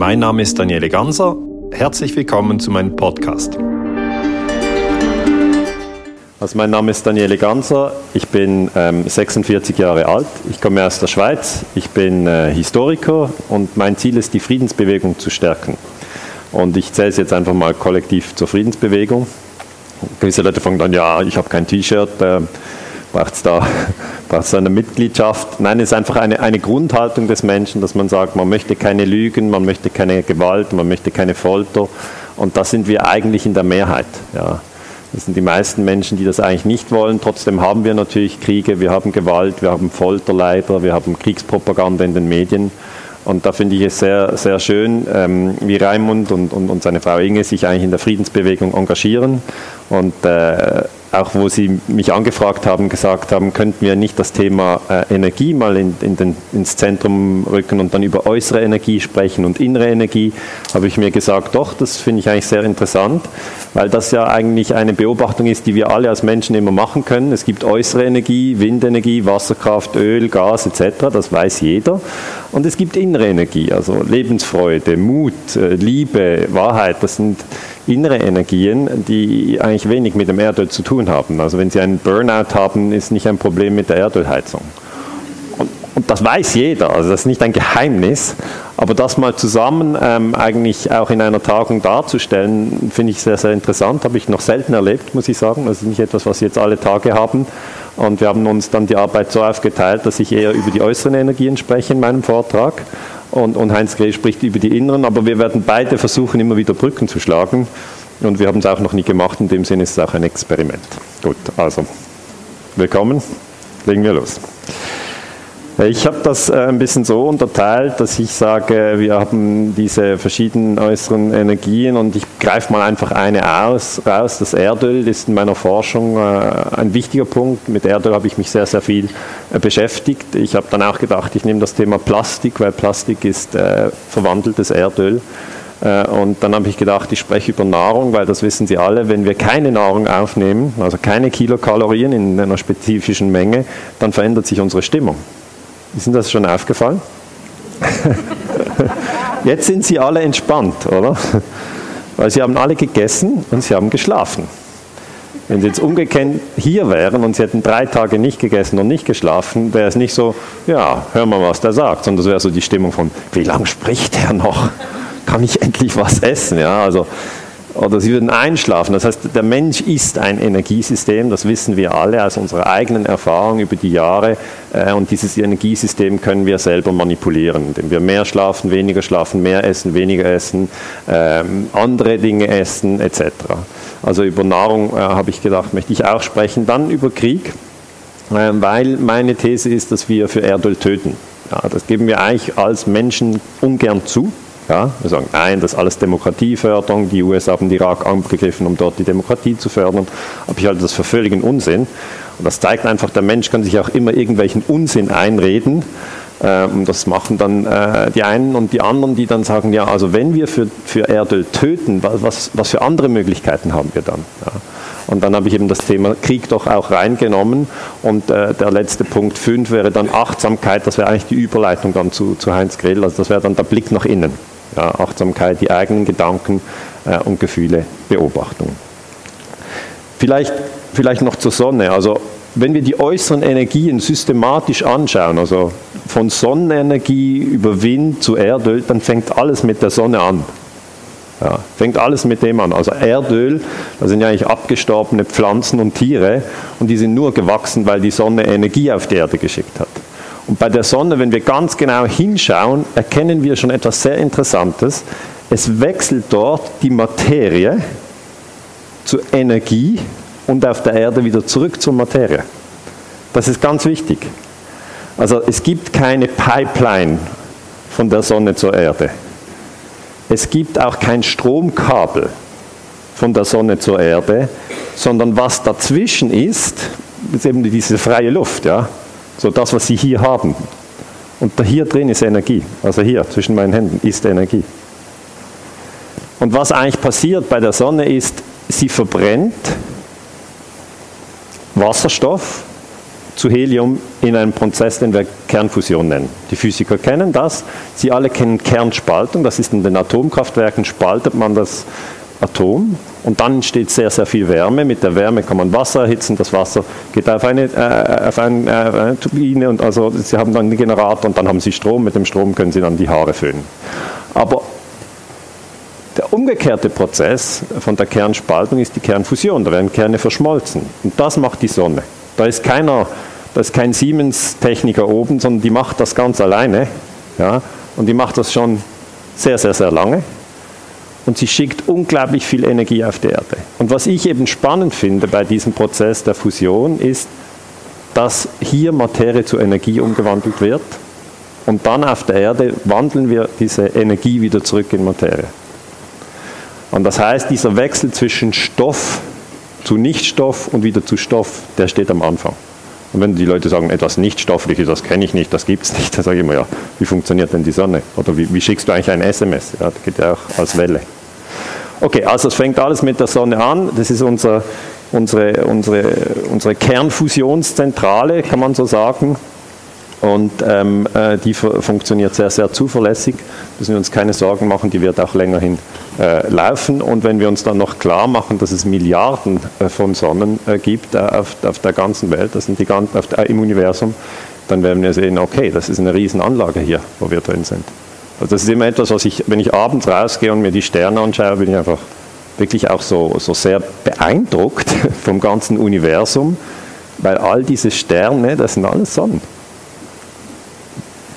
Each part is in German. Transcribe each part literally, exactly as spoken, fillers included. Mein Name ist Daniele Ganser. Herzlich willkommen zu meinem Podcast. Also mein Name ist Daniele Ganser. Ich bin ähm, sechsundvierzig Jahre alt. Ich komme aus der Schweiz. Ich bin äh, Historiker und mein Ziel ist, die Friedensbewegung zu stärken. Und ich zähle es jetzt einfach mal kollektiv zur Friedensbewegung. Gewisse Leute fangen dann, ja, ich habe kein T-Shirt, äh, braucht es da, braucht's da eine Mitgliedschaft? Nein, es ist einfach eine, eine Grundhaltung des Menschen, dass man sagt, man möchte keine Lügen, man möchte keine Gewalt, man möchte keine Folter. Und da sind wir eigentlich in der Mehrheit. Ja. Das sind die meisten Menschen, die das eigentlich nicht wollen. Trotzdem haben wir natürlich Kriege, wir haben Gewalt, wir haben Folter leider, wir haben Kriegspropaganda in den Medien. Und da finde ich es sehr, sehr schön, ähm, wie Raimund und, und, und seine Frau Inge sich eigentlich in der Friedensbewegung engagieren. Und äh, auch wo sie mich angefragt haben, gesagt haben, könnten wir nicht das Thema äh, Energie mal in, in den, ins Zentrum rücken und dann über äußere Energie sprechen und innere Energie, habe ich mir gesagt, doch, das finde ich eigentlich sehr interessant, weil das ja eigentlich eine Beobachtung ist, die wir alle als Menschen immer machen können. Es gibt äußere Energie, Windenergie, Wasserkraft, Öl, Gas et cetera, das weiß jeder. Und es gibt innere Energie, also Lebensfreude, Mut, Liebe, Wahrheit, das sind innere Energien, die eigentlich wenig mit dem Erdöl zu tun haben. Also wenn Sie einen Burnout haben, ist nicht ein Problem mit der Erdölheizung. Und, und das weiß jeder, also das ist nicht ein Geheimnis. Aber das mal zusammen ähm, eigentlich auch in einer Tagung darzustellen, finde ich sehr, sehr interessant. Habe ich noch selten erlebt, muss ich sagen. Das ist nicht etwas, was Sie jetzt alle Tage haben. Und wir haben uns dann die Arbeit so aufgeteilt, dass ich eher über die äußeren Energien spreche in meinem Vortrag. Und, und Heinz Grill spricht über die inneren, aber wir werden beide versuchen, immer wieder Brücken zu schlagen. Und wir haben es auch noch nie gemacht, in dem Sinne ist es auch ein Experiment. Gut, also, willkommen, legen wir los. Ich habe das ein bisschen so unterteilt, dass ich sage, wir haben diese verschiedenen äußeren Energien und ich greife mal einfach eine aus, raus. Das Erdöl ist in meiner Forschung ein wichtiger Punkt. Mit Erdöl habe ich mich sehr, sehr viel beschäftigt. Ich habe dann auch gedacht, ich nehme das Thema Plastik, weil Plastik ist verwandeltes Erdöl. Und dann habe ich gedacht, ich spreche über Nahrung, weil das wissen Sie alle, wenn wir keine Nahrung aufnehmen, also keine Kilokalorien in einer spezifischen Menge, dann verändert sich unsere Stimmung. Ist Ihnen das schon aufgefallen? Jetzt sind Sie alle entspannt, oder? Weil Sie haben alle gegessen und Sie haben geschlafen. Wenn Sie jetzt umgekehrt hier wären und Sie hätten drei Tage nicht gegessen und nicht geschlafen, wäre es nicht so, ja, hör mal, was der sagt, sondern es wäre so die Stimmung von, wie lange spricht der noch? Kann ich endlich was essen? Ja, also, oder Sie würden einschlafen. Das heißt, der Mensch ist ein Energiesystem, das wissen wir alle aus unserer eigenen Erfahrung über die Jahre. Und dieses Energiesystem können wir selber manipulieren, indem wir mehr schlafen, weniger schlafen, mehr essen, weniger essen, andere Dinge essen et cetera. Also über Nahrung, habe ich gedacht, möchte ich auch sprechen. Dann über Krieg, weil meine These ist, dass wir für Erdöl töten. Ja, das geben wir eigentlich als Menschen ungern zu. Ja, wir sagen, nein, das ist alles Demokratieförderung, die U S A haben den Irak angegriffen, um dort die Demokratie zu fördern, aber ich halte das für völligen Unsinn. Und das zeigt einfach, der Mensch kann sich auch immer irgendwelchen Unsinn einreden. Und das machen dann die einen und die anderen, die dann sagen, ja, also wenn wir für, für Erdöl töten, was, was für andere Möglichkeiten haben wir dann? Ja. Und dann habe ich eben das Thema Krieg doch auch reingenommen. Und äh, der letzte Punkt fünf wäre dann Achtsamkeit. Das wäre eigentlich die Überleitung dann zu, zu Heinz Grill. Also das wäre dann der Blick nach innen. Ja, Achtsamkeit, die eigenen Gedanken äh, und Gefühle, Beobachtung. Vielleicht, vielleicht noch zur Sonne. Also wenn wir die äußeren Energien systematisch anschauen, also von Sonnenenergie über Wind zu Erdöl, dann fängt alles mit der Sonne an. Ja, fängt alles mit dem an. Also Erdöl, das sind ja eigentlich abgestorbene Pflanzen und Tiere und die sind nur gewachsen, weil die Sonne Energie auf die Erde geschickt hat. Und bei der Sonne, wenn wir ganz genau hinschauen, erkennen wir schon etwas sehr Interessantes. Es wechselt dort die Materie zu Energie und auf der Erde wieder zurück zur Materie. Das ist ganz wichtig. Also es gibt keine Pipeline von der Sonne zur Erde. Es gibt auch kein Stromkabel von der Sonne zur Erde, sondern was dazwischen ist, ist eben diese freie Luft, ja? So das, was Sie hier haben. Und da hier drin ist Energie, also hier zwischen meinen Händen ist Energie. Und was eigentlich passiert bei der Sonne ist, sie verbrennt Wasserstoff zu Helium in einem Prozess, den wir Kernfusion nennen. Die Physiker kennen das, Sie alle kennen Kernspaltung, das ist in den Atomkraftwerken, spaltet man das Atom und dann entsteht sehr, sehr viel Wärme. Mit der Wärme kann man Wasser erhitzen, das Wasser geht auf eine, äh, auf eine, äh, eine Turbine und also Sie haben dann einen Generator und dann haben Sie Strom, mit dem Strom können Sie dann die Haare föhnen. Aber der umgekehrte Prozess von der Kernspaltung ist die Kernfusion, da werden Kerne verschmolzen und das macht die Sonne. Da ist keiner, da ist kein Siemens-Techniker oben, sondern die macht das ganz alleine, ja, und die macht das schon sehr, sehr, sehr lange. Und sie schickt unglaublich viel Energie auf die Erde. Und was ich eben spannend finde bei diesem Prozess der Fusion ist, dass hier Materie zu Energie umgewandelt wird und dann auf der Erde wandeln wir diese Energie wieder zurück in Materie. Und das heißt, dieser Wechsel zwischen Stoff zu Nichtstoff und wieder zu Stoff, der steht am Anfang. Und wenn die Leute sagen, etwas Nichtstoffliches, das kenne ich nicht, das gibt es nicht, dann sage ich immer, ja, wie funktioniert denn die Sonne? Oder wie, wie schickst du eigentlich ein S M S? Ja, das geht ja auch als Welle. Okay, also es fängt alles mit der Sonne an, das ist unser, unsere, unsere, unsere Kernfusionszentrale, kann man so sagen. Und ähm, die funktioniert sehr, sehr zuverlässig, müssen wir uns keine Sorgen machen, die wird auch längerhin äh, laufen. Und wenn wir uns dann noch klar machen, dass es Milliarden äh, von Sonnen äh, gibt äh, auf, auf der ganzen Welt, das sind die ganzen, auf der, äh, im Universum, dann werden wir sehen, okay, das ist eine Riesenanlage hier, wo wir drin sind. Also das ist immer etwas, was ich, wenn ich abends rausgehe und mir die Sterne anschaue, bin ich einfach wirklich auch so, so sehr beeindruckt vom ganzen Universum, weil all diese Sterne, das sind alles Sonnen.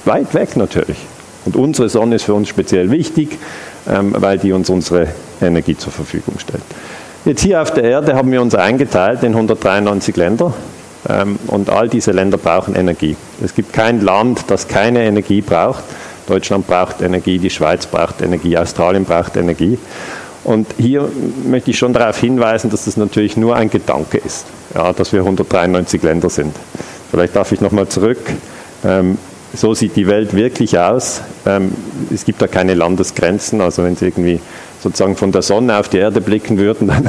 Weit weg natürlich. Und unsere Sonne ist für uns speziell wichtig, weil die uns unsere Energie zur Verfügung stellt. Jetzt hier auf der Erde haben wir uns eingeteilt in hundertdreiundneunzig Länder und all diese Länder brauchen Energie. Es gibt kein Land, das keine Energie braucht. Deutschland braucht Energie, die Schweiz braucht Energie, Australien braucht Energie. Und hier möchte ich schon darauf hinweisen, dass das natürlich nur ein Gedanke ist, ja, dass wir hundertdreiundneunzig Länder sind. Vielleicht darf ich nochmal zurück. So sieht die Welt wirklich aus. Es gibt da keine Landesgrenzen. Also wenn Sie irgendwie sozusagen von der Sonne auf die Erde blicken würden, dann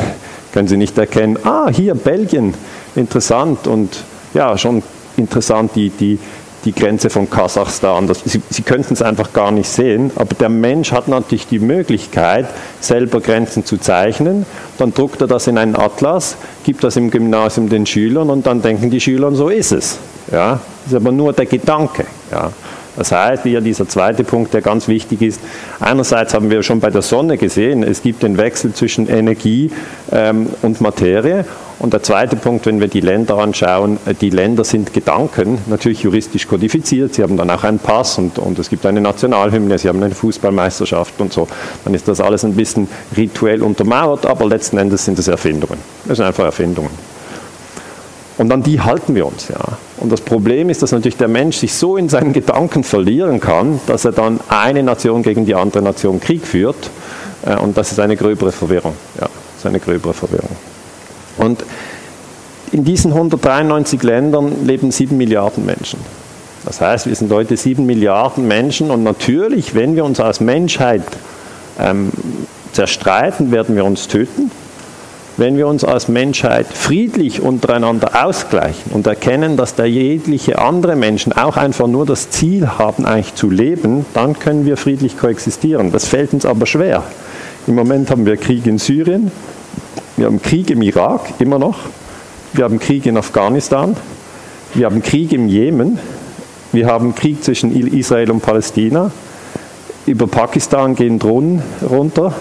können Sie nicht erkennen, ah, hier Belgien, interessant. Und ja, schon interessant die, die, die Grenze von Kasachstan. Das, Sie, Sie könnten es einfach gar nicht sehen. Aber der Mensch hat natürlich die Möglichkeit, selber Grenzen zu zeichnen. Dann druckt er das in einen Atlas, gibt das im Gymnasium den Schülern und dann denken die Schüler, so ist es. Ja, das ist aber nur der Gedanke. Ja. Das heißt, hier dieser zweite Punkt, der ganz wichtig ist, einerseits haben wir schon bei der Sonne gesehen, es gibt den Wechsel zwischen Energie ähm, und Materie. Und der zweite Punkt, wenn wir die Länder anschauen, die Länder sind Gedanken, natürlich juristisch kodifiziert, sie haben dann auch einen Pass und, und es gibt eine Nationalhymne, sie haben eine Fußballmeisterschaft und so. Dann ist das alles ein bisschen rituell untermauert, aber letzten Endes sind es Erfindungen. Das sind einfach Erfindungen. Und an die halten wir uns. Ja. Und das Problem ist, dass natürlich der Mensch sich so in seinen Gedanken verlieren kann, dass er dann eine Nation gegen die andere Nation Krieg führt. Und das ist eine gröbere Verwirrung. Ja, das ist eine gröbere Verwirrung. Und in diesen hundertdreiundneunzig Ländern leben sieben Milliarden Menschen. Das heißt, wir sind heute sieben Milliarden Menschen. Und natürlich, wenn wir uns als Menschheit ähm, zerstreiten, werden wir uns töten. Wenn wir uns als Menschheit friedlich untereinander ausgleichen und erkennen, dass da jegliche andere Menschen auch einfach nur das Ziel haben, eigentlich zu leben, dann können wir friedlich koexistieren. Das fällt uns aber schwer. Im Moment haben wir Krieg in Syrien, wir haben Krieg im Irak, immer noch, wir haben Krieg in Afghanistan, wir haben Krieg im Jemen, wir haben Krieg zwischen Israel und Palästina, über Pakistan gehen Drohnen runter,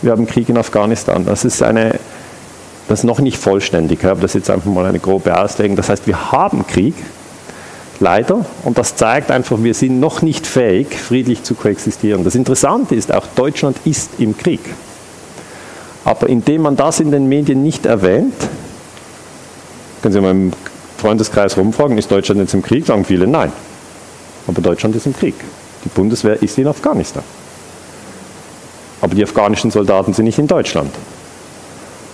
wir haben Krieg in Afghanistan. Das ist eine... Das ist noch nicht vollständig, aber das ist jetzt einfach mal eine grobe Auslegung. Das heißt, wir haben Krieg, leider, und das zeigt einfach, wir sind noch nicht fähig, friedlich zu koexistieren. Das Interessante ist, auch Deutschland ist im Krieg. Aber indem man das in den Medien nicht erwähnt, können Sie mal im Freundeskreis rumfragen, ist Deutschland jetzt im Krieg? Sagen viele, nein. Aber Deutschland ist im Krieg. Die Bundeswehr ist in Afghanistan. Aber die afghanischen Soldaten sind nicht in Deutschland.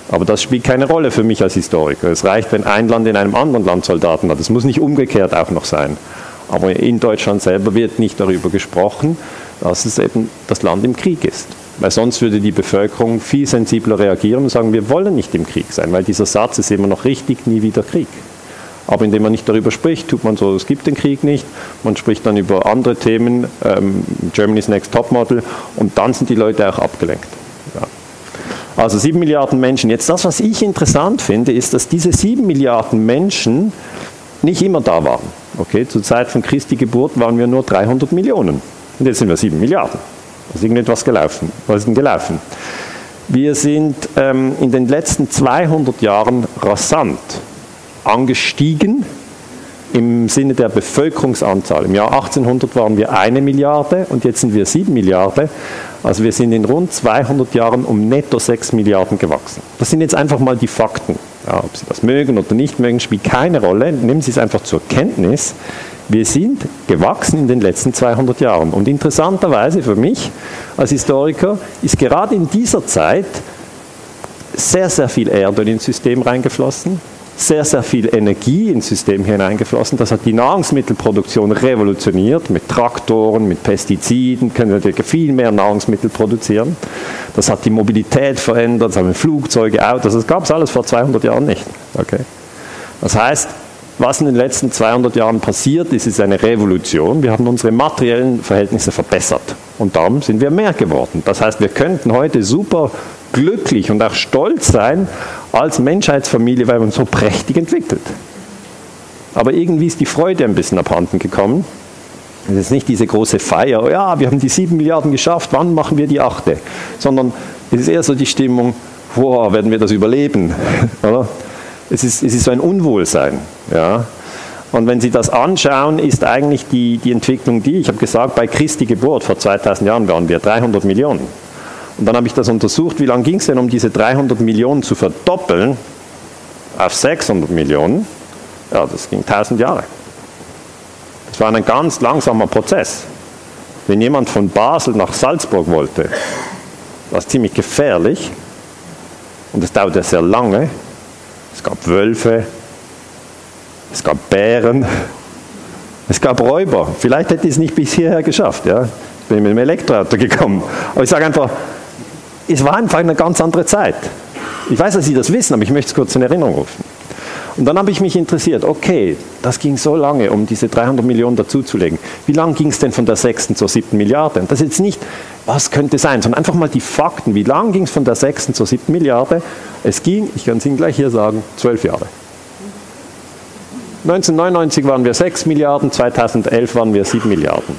Aber das spielt keine Rolle für mich als Historiker. Es reicht, wenn ein Land in einem anderen Land Soldaten hat. Es muss nicht umgekehrt auch noch sein. Aber in Deutschland selber wird nicht darüber gesprochen, dass es eben das Land im Krieg ist. Weil sonst würde die Bevölkerung viel sensibler reagieren und sagen, wir wollen nicht im Krieg sein, weil dieser Satz ist immer noch richtig, nie wieder Krieg. Aber indem man nicht darüber spricht, tut man so, es gibt den Krieg nicht. Man spricht dann über andere Themen, ähm, Germany's Next Topmodel, und dann sind die Leute auch abgelenkt. Ja. Also sieben Milliarden Menschen. Jetzt das, was ich interessant finde, ist, dass diese sieben Milliarden Menschen nicht immer da waren. Okay, zur Zeit von Christi Geburt waren wir nur dreihundert Millionen. Und jetzt sind wir sieben Milliarden. Da ist irgendetwas gelaufen. Was ist denn gelaufen? Wir sind ähm, in den letzten zweihundert Jahren rasant angestiegen im Sinne der Bevölkerungsanzahl. Im Jahr achtzehnhundert waren wir eine Milliarde und jetzt sind wir sieben Milliarden. Also wir sind in rund zweihundert Jahren um netto sechs Milliarden gewachsen. Das sind jetzt einfach mal die Fakten. Ja, ob Sie das mögen oder nicht mögen, spielt keine Rolle. Nehmen Sie es einfach zur Kenntnis. Wir sind gewachsen in den letzten zweihundert Jahren. Und interessanterweise für mich als Historiker ist gerade in dieser Zeit sehr, sehr viel Erdöl ins System reingeflossen, sehr, sehr viel Energie ins System hineingeflossen. Das hat die Nahrungsmittelproduktion revolutioniert mit Traktoren, mit Pestiziden, können wir viel mehr Nahrungsmittel produzieren. Das hat die Mobilität verändert, das haben Flugzeuge, Autos, das gab es alles vor zweihundert Jahren nicht. Okay. Das heißt, was in den letzten zweihundert Jahren passiert ist, ist eine Revolution. Wir haben unsere materiellen Verhältnisse verbessert und darum sind wir mehr geworden. Das heißt, wir könnten heute super glücklich und auch stolz sein als Menschheitsfamilie, weil wir uns so prächtig entwickelt. Aber irgendwie ist die Freude ein bisschen abhanden gekommen. Es ist nicht diese große Feier, oh ja, wir haben die sieben Milliarden geschafft, wann machen wir die achte? Sondern es ist eher so die Stimmung, wow, werden wir das überleben? Oder? Es ist, es ist so ein Unwohlsein. Ja. Und wenn Sie das anschauen, ist eigentlich die, die Entwicklung die, ich habe gesagt, bei Christi Geburt vor zweitausend Jahren waren wir dreihundert Millionen. Und dann habe ich das untersucht, wie lange ging es denn, um diese dreihundert Millionen zu verdoppeln auf sechshundert Millionen? Ja, das ging tausend Jahre. Das war ein ganz langsamer Prozess. Wenn jemand von Basel nach Salzburg wollte, war es ziemlich gefährlich und es dauerte sehr lange. Es gab Wölfe, es gab Bären, es gab Räuber. Vielleicht hätte ich es nicht bis hierher geschafft. Ja? Ich bin mit dem Elektroauto gekommen. Aber ich sage einfach, es war einfach eine ganz andere Zeit. Ich weiß, dass Sie das wissen, aber ich möchte es kurz in Erinnerung rufen. Und dann habe ich mich interessiert, okay, das ging so lange, um diese dreihundert Millionen dazuzulegen. Wie lange ging es denn von der sechsten zur siebten Milliarde? Und das ist jetzt nicht, was könnte sein, sondern einfach mal die Fakten. Wie lange ging es von der sechsten zur siebten Milliarde? Es ging, ich kann es Ihnen gleich hier sagen, zwölf Jahre. neunzehnhundertneunundneunzig waren wir sechs Milliarden, zweitausendelf waren wir sieben Milliarden.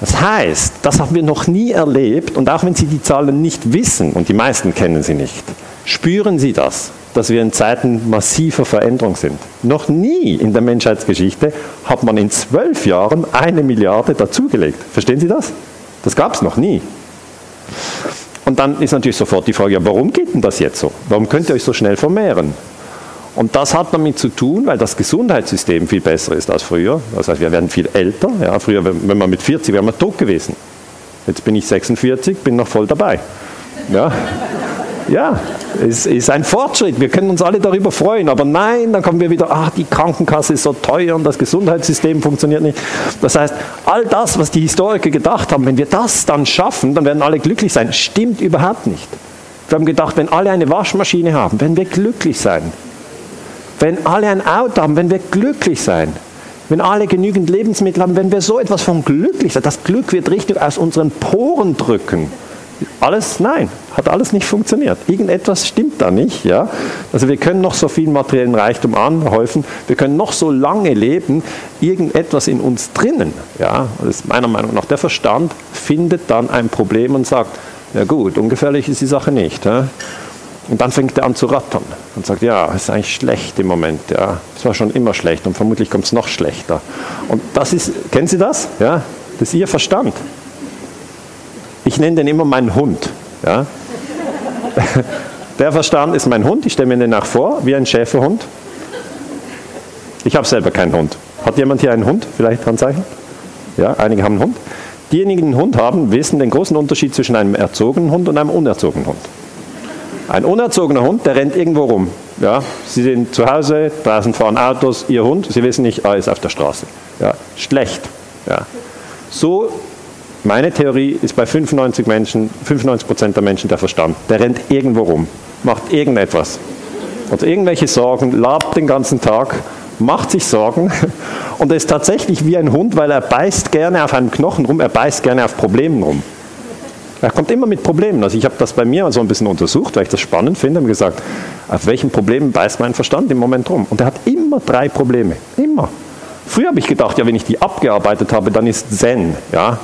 Das heißt, das haben wir noch nie erlebt und auch wenn Sie die Zahlen nicht wissen, und die meisten kennen sie nicht, spüren Sie das, dass wir in Zeiten massiver Veränderung sind. Noch nie in der Menschheitsgeschichte hat man in zwölf Jahren eine Milliarde dazugelegt. Verstehen Sie das? Das gab es noch nie. Und dann ist natürlich sofort die Frage, ja, warum geht denn das jetzt so? Warum könnt ihr euch so schnell vermehren? Und das hat damit zu tun, weil das Gesundheitssystem viel besser ist als früher. Das heißt, wir werden viel älter. Ja, früher, wenn man mit vierzig wäre, wäre man tot gewesen. Jetzt bin ich sechsundvierzig, bin noch voll dabei. Ja. Ja, es ist ein Fortschritt, wir können uns alle darüber freuen, aber nein, dann kommen wir wieder, ach, die Krankenkasse ist so teuer und das Gesundheitssystem funktioniert nicht. Das heißt, all das, was die Historiker gedacht haben, wenn wir das dann schaffen, dann werden alle glücklich sein, stimmt überhaupt nicht. Wir haben gedacht, wenn alle eine Waschmaschine haben, werden wir glücklich sein. Wenn alle ein Auto haben, werden wir glücklich sein. Wenn alle genügend Lebensmittel haben, werden wir so etwas von glücklich sein. Das Glück wird richtig aus unseren Poren drücken. Alles, nein, hat alles nicht funktioniert. Irgendetwas stimmt da nicht. Ja? Also wir können noch so viel materiellen Reichtum anhäufen, wir können noch so lange leben, irgendetwas in uns drinnen. Ja? Das ist meiner Meinung nach, der Verstand findet dann ein Problem und sagt, ja gut, ungefährlich ist die Sache nicht. Ja? Und dann fängt er an zu rattern und sagt, ja, es ist eigentlich schlecht im Moment. Ja? Es war schon immer schlecht und vermutlich kommt es noch schlechter. Und das ist, kennen Sie das? Ja? Das ist Ihr Verstand. Ich nenne den immer meinen Hund. Ja. Der Verstand ist mein Hund, ich stelle mir den nach vor, wie ein Schäferhund. Ich habe selber keinen Hund. Hat jemand hier einen Hund? Vielleicht Handzeichen? Ja, einige haben einen Hund. Diejenigen, die einen Hund haben, wissen den großen Unterschied zwischen einem erzogenen Hund und einem unerzogenen Hund. Ein unerzogener Hund, der rennt irgendwo rum. Ja, Sie sind zu Hause, draußen fahren Autos, Ihr Hund, Sie wissen nicht, er ist auf der Straße. Ja, schlecht. Ja. So... Meine Theorie ist bei fünfundneunzig Menschen, fünfundneunzig Prozent der Menschen der Verstand. Der rennt irgendwo rum, macht irgendetwas. Hat irgendwelche Sorgen, labt den ganzen Tag macht sich Sorgen und er ist tatsächlich wie ein Hund, weil er beißt gerne auf einem Knochen rum, er beißt gerne auf Problemen rum. Er kommt immer mit Problemen. Also ich habe das bei mir so ein bisschen untersucht, weil ich das spannend finde, und gesagt, auf welchen Problemen beißt mein Verstand im Moment rum? Und er hat immer drei Probleme, immer. Früher habe ich gedacht, ja, wenn ich die abgearbeitet habe, dann ist Zen, ja,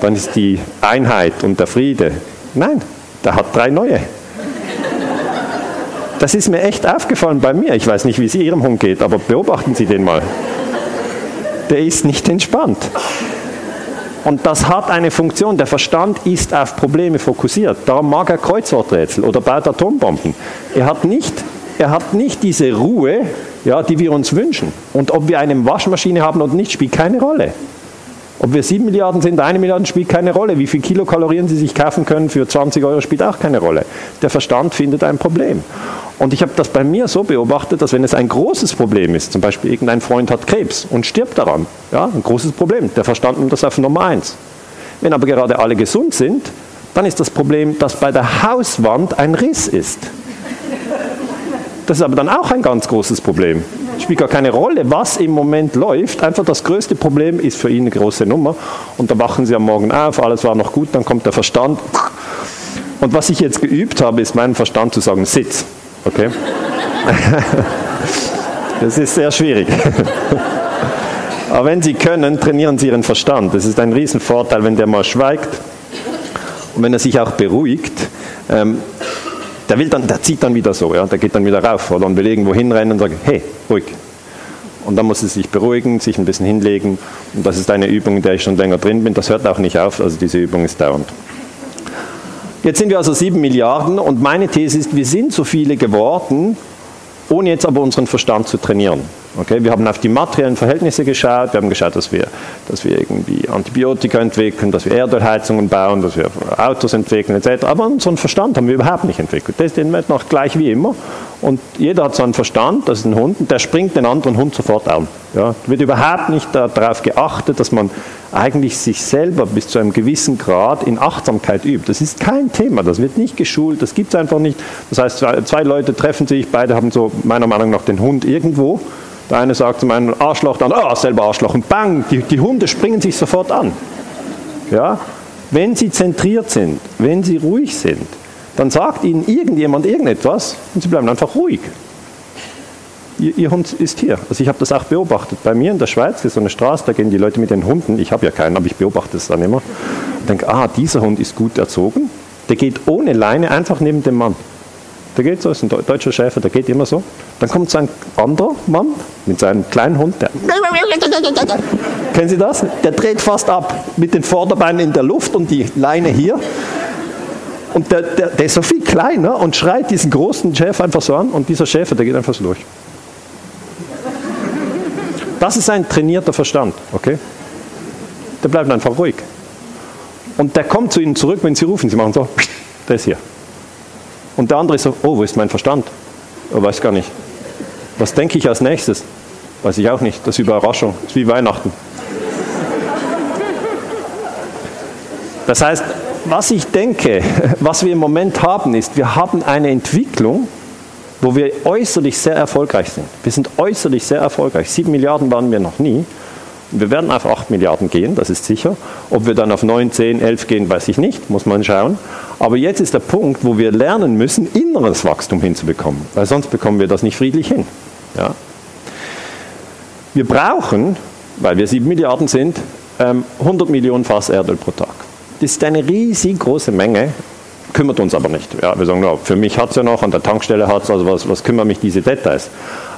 dann ist die Einheit und der Friede. Nein, der hat drei neue. Das ist mir echt aufgefallen bei mir. Ich weiß nicht, wie es Ihrem Hund geht, aber beobachten Sie den mal. Der ist nicht entspannt. Und das hat eine Funktion. Der Verstand ist auf Probleme fokussiert. Darum mag er Kreuzworträtsel oder baut Atombomben. Er hat nicht, er hat nicht diese Ruhe, ja, die wir uns wünschen. Und ob wir eine Waschmaschine haben oder nicht, spielt keine Rolle. Ob wir sieben Milliarden sind, eine Milliarde, spielt keine Rolle. Wie viel Kilokalorien Sie sich kaufen können für zwanzig Euro, spielt auch keine Rolle. Der Verstand findet ein Problem. Und ich habe das bei mir so beobachtet, dass wenn es ein großes Problem ist, zum Beispiel irgendein Freund hat Krebs und stirbt daran, ja, ein großes Problem, der Verstand nimmt das auf Nummer eins. Wenn aber gerade alle gesund sind, dann ist das Problem, dass bei der Hauswand ein Riss ist. Das ist aber dann auch ein ganz großes Problem. Spielt gar keine Rolle, was im Moment läuft. Einfach das größte Problem ist für ihn eine große Nummer. Und da wachen Sie am Morgen auf, alles war noch gut, dann kommt der Verstand. Und was ich jetzt geübt habe, ist meinem Verstand zu sagen, sitz. Okay? Das ist sehr schwierig. Aber wenn Sie können, trainieren Sie Ihren Verstand. Das ist ein Riesenvorteil, wenn der mal schweigt. Und wenn er sich auch beruhigt, ähm, Der, will dann, der zieht dann wieder so, ja? Der geht dann wieder rauf oder und will irgendwo hinrennen und sagt, hey, ruhig. Und dann muss er sich beruhigen, sich ein bisschen hinlegen. Und das ist eine Übung, in der ich schon länger drin bin. Das hört auch nicht auf, also diese Übung ist dauernd. Jetzt sind wir also sieben Milliarden und meine These ist, wir sind so viele geworden, ohne jetzt aber unseren Verstand zu trainieren. Okay? Wir haben auf die materiellen Verhältnisse geschaut, wir haben geschaut, dass wir, dass wir irgendwie Antibiotika entwickeln, dass wir Erdölheizungen bauen, dass wir Autos entwickeln et cetera. Aber unseren Verstand haben wir überhaupt nicht entwickelt. Das ist den Moment noch gleich wie immer. Und jeder hat so einen Verstand, das ist ein Hund, und der springt den anderen Hund sofort an. Ja? Wird überhaupt nicht darauf geachtet, dass man eigentlich sich selber bis zu einem gewissen Grad in Achtsamkeit übt. Das ist kein Thema, das wird nicht geschult, das gibt es einfach nicht. Das heißt, zwei, zwei Leute treffen sich, beide haben so meiner Meinung nach den Hund irgendwo. Der eine sagt zu meinem Arschloch, dann, oh, selber Arschloch, und bang, die, die Hunde springen sich sofort an. Ja? Wenn sie zentriert sind, wenn sie ruhig sind, dann sagt ihnen irgendjemand irgendetwas und sie bleiben einfach ruhig. Ihr, ihr Hund ist hier. Also ich habe das auch beobachtet. Bei mir in der Schweiz gibt es so eine Straße, da gehen die Leute mit den Hunden, ich habe ja keinen, aber ich beobachte es dann immer, und denke, ah, dieser Hund ist gut erzogen, der geht ohne Leine einfach neben dem Mann. Der geht so, ist ein deutscher Schäfer, der geht immer so. Dann kommt so ein anderer Mann mit seinem kleinen Hund, der... Kennen Sie das? Der dreht fast ab mit den Vorderbeinen in der Luft und die Leine hier. Und der, der, der ist so viel kleiner und schreit diesen großen Schäfer einfach so an und dieser Schäfer, der geht einfach so durch. Das ist ein trainierter Verstand, okay? Der bleibt einfach ruhig. Und der kommt zu Ihnen zurück, wenn Sie rufen. Sie machen so, der ist hier. Und der andere ist so, oh, wo ist mein Verstand? Oh, weiß gar nicht. Was denke ich als nächstes? Weiß ich auch nicht. Das ist Überraschung. Das ist wie Weihnachten. Das heißt, was ich denke, was wir im Moment haben, ist, wir haben eine Entwicklung, wo wir äußerlich sehr erfolgreich sind. Wir sind äußerlich sehr erfolgreich. Sieben Milliarden waren wir noch nie. Wir werden auf acht Milliarden gehen, das ist sicher. Ob wir dann auf neun, zehn, elf gehen, weiß ich nicht, muss man schauen. Aber jetzt ist der Punkt, wo wir lernen müssen, inneres Wachstum hinzubekommen, weil sonst bekommen wir das nicht friedlich hin. Ja. Wir brauchen, weil wir sieben Milliarden sind, hundert Millionen Fass Erdöl pro Tag. Das ist eine riesengroße Menge, kümmert uns aber nicht. Ja, wir sagen, no, für mich hat es ja noch, an der Tankstelle hat es, also was, was kümmern mich diese Details.